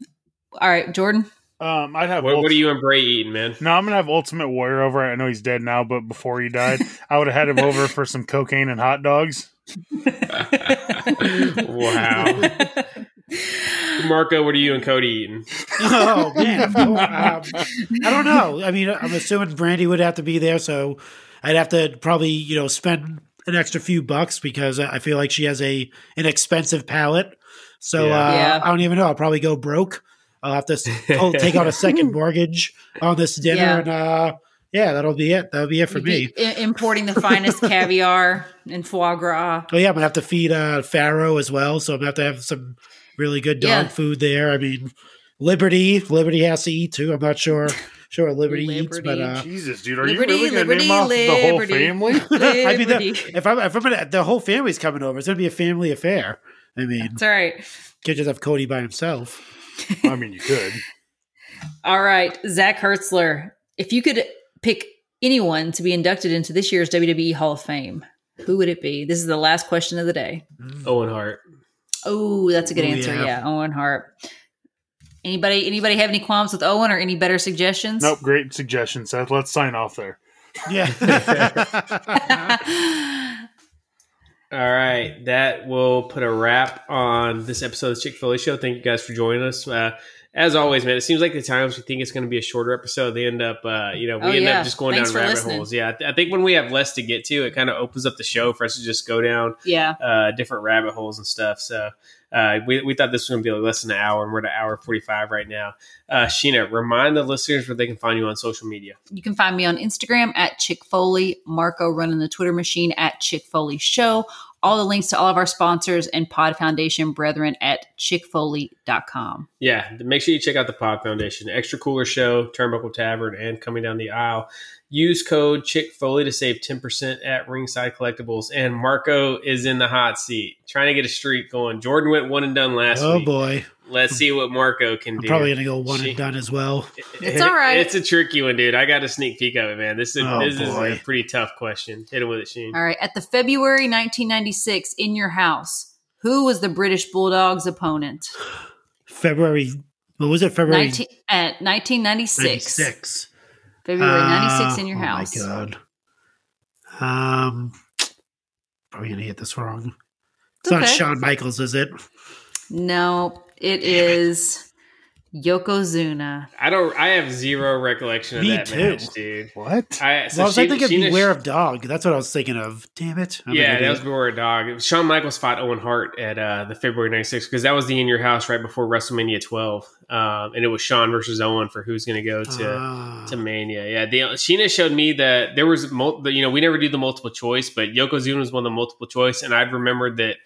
All right, Jordan. Um, I'd have. What, Ulti- what are you and Bray eating, man? No, I'm gonna have Ultimate Warrior over. I know he's dead now, but before he died, I would have had him over for some cocaine and hot dogs. Wow. Marco, what are you and Cody eating? Oh man, um, I don't know. I mean, I'm assuming Brandy would have to be there, so I'd have to probably, you know, spend an extra few bucks because I feel like she has a an expensive palate. So yeah. Uh, yeah. I don't even know. I'll probably go broke. I'll have to take out a second mortgage on this dinner, yeah. and uh, yeah, that'll be it. That'll be it for You'd me. I- importing the finest caviar and foie gras. Oh yeah, I'm gonna have to feed uh, Pharaoh as well, so I'm gonna have to have some really good dog yeah. food there. I mean, Liberty, Liberty has to eat too. I'm not sure, sure what Liberty, Liberty eats, but uh, Jesus, dude, are Liberty, you really gonna Liberty, name off Liberty, the whole family? Liberty. I mean, the, if I'm if I'm gonna, the whole family's coming over, it's gonna be a family affair. I mean, that's all right. Can't just have Cody by himself. I mean, you could. All right, Zach Hertzler. If you could pick anyone to be inducted into this year's W W E Hall of Fame, who would it be? This is the last question of the day. Owen Hart. Oh, that's a good Ooh, answer. Yeah. yeah, Owen Hart. Anybody anybody have any qualms with Owen or any better suggestions? Nope, great suggestion, Seth. Let's sign off there. Yeah. All right, that will put a wrap on this episode of the Chick-fil-A Show. Thank you guys for joining us. Uh, as always, man, it seems like the times we think it's going to be a shorter episode, they end up, uh, you know, we oh, end yeah. up just going Thanks down rabbit listening. holes. Yeah, I, th- I think when we have less to get to, it kind of opens up the show for us to just go down yeah. uh, different rabbit holes and stuff. So uh, we we thought this was going to be like less than an hour, and we're at an hour forty-five right now. Uh, Sheena, remind the listeners where they can find you on social media. You can find me on Instagram at Chick Foley, Marco running the Twitter machine at Chick Foley Show. All the links to all of our sponsors and Pod Foundation brethren at chick foley dot com. Yeah, make sure you check out the Pod Foundation, Extra Cooler Show, Turnbuckle Tavern, and Coming Down the Aisle. Use code Chick Foley to save ten percent at Ringside Collectibles. And Marco is in the hot seat, trying to get a streak going. Jordan went one and done last oh, week. Oh, boy. Let's see what Marco can I'm do. Probably going to go one she, and done as well. It's all right. It's a tricky one, dude. I got a sneak peek of it, man. This is, oh, this is a pretty tough question. Hit him with it, Sheen. All right. At the February nineteen ninety-six in your house, who was the British Bulldogs' opponent? February. What was it? February. nineteen, uh, nineteen ninety-six. ninety-six. February ninety-six uh, in your oh house. Oh, my God. Um, probably going to get this wrong. It's, it's okay. Not Shawn Michaels, is it? No. It is Yokozuna. I don't. I have zero recollection of Me that too. match, dude. What? I, so well, I was she, thinking she, Beware she, of Dog. That's what I was thinking of. Damn it! I'm yeah, that was Beware of Dog. Shawn Michaels fought Owen Hart at uh, the February ninety-six because that was the In Your House right before WrestleMania twelve, um, and it was Shawn versus Owen for who's going to go to uh. to Mania. Yeah, the, Sheena showed me that there was mul- you know we never do the multiple choice, but Yokozuna was one of the multiple choice, and I remembered that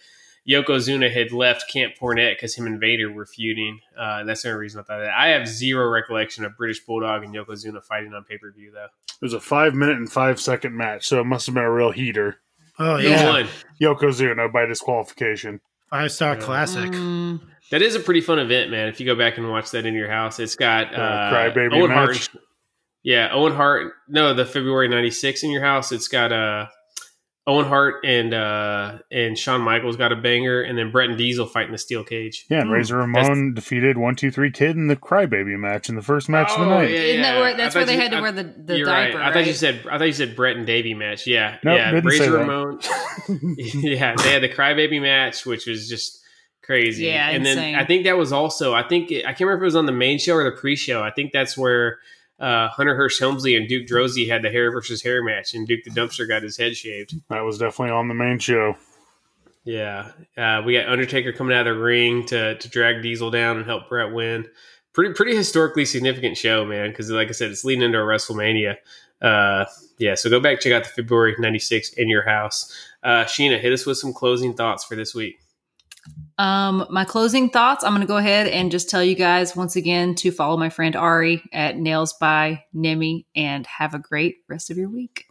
Yokozuna had left Camp Cornette because him and Vader were feuding. Uh, that's the only reason I thought that. I have zero recollection of British Bulldog and Yokozuna fighting on pay-per-view, though. It was a five-minute and five-second match, so it must have been a real heater. Oh, yeah. Yokozuna by disqualification. Five-star yeah. classic. Mm. That is a pretty fun event, man, if you go back and watch that in your house. It's got uh, uh, Crybaby Owen match. Hart. Yeah, Owen Hart. No, the February ninety-six in your house. It's got... Uh, Owen Hart and uh, and Shawn Michaels got a banger, and then Bret and Diesel fighting the steel cage. Yeah, and Razor Ramon that's, defeated one two three Kid in the Crybaby match in the first match oh, of the night. Yeah, yeah. Isn't that where, that's where they you, had to I, wear the, the you're diaper. Right. I right? thought you said I thought you said Bret and Davey match. Yeah, nope, yeah. Razor Ramon. yeah, they had the Crybaby match, which was just crazy. Yeah, and insane. Then I think that was also I think it, I can't remember if it was on the main show or the pre-show. I think that's where. Uh, Hunter Hearst Helmsley and Duke Droese had the hair versus hair match, and Duke the Dumpster got his head shaved. That was definitely on the main show. Yeah. Uh, we got Undertaker coming out of the ring to to drag Diesel down and help Bret win. Pretty pretty historically significant show, man, because like I said, it's leading into a WrestleMania. Uh, yeah, so go back, check out the February ninety-six in your house. Uh, Sheena, hit us with some closing thoughts for this week. Um, my closing thoughts, I'm going to go ahead and just tell you guys once again to follow my friend Ari at Nails by Nemi and have a great rest of your week.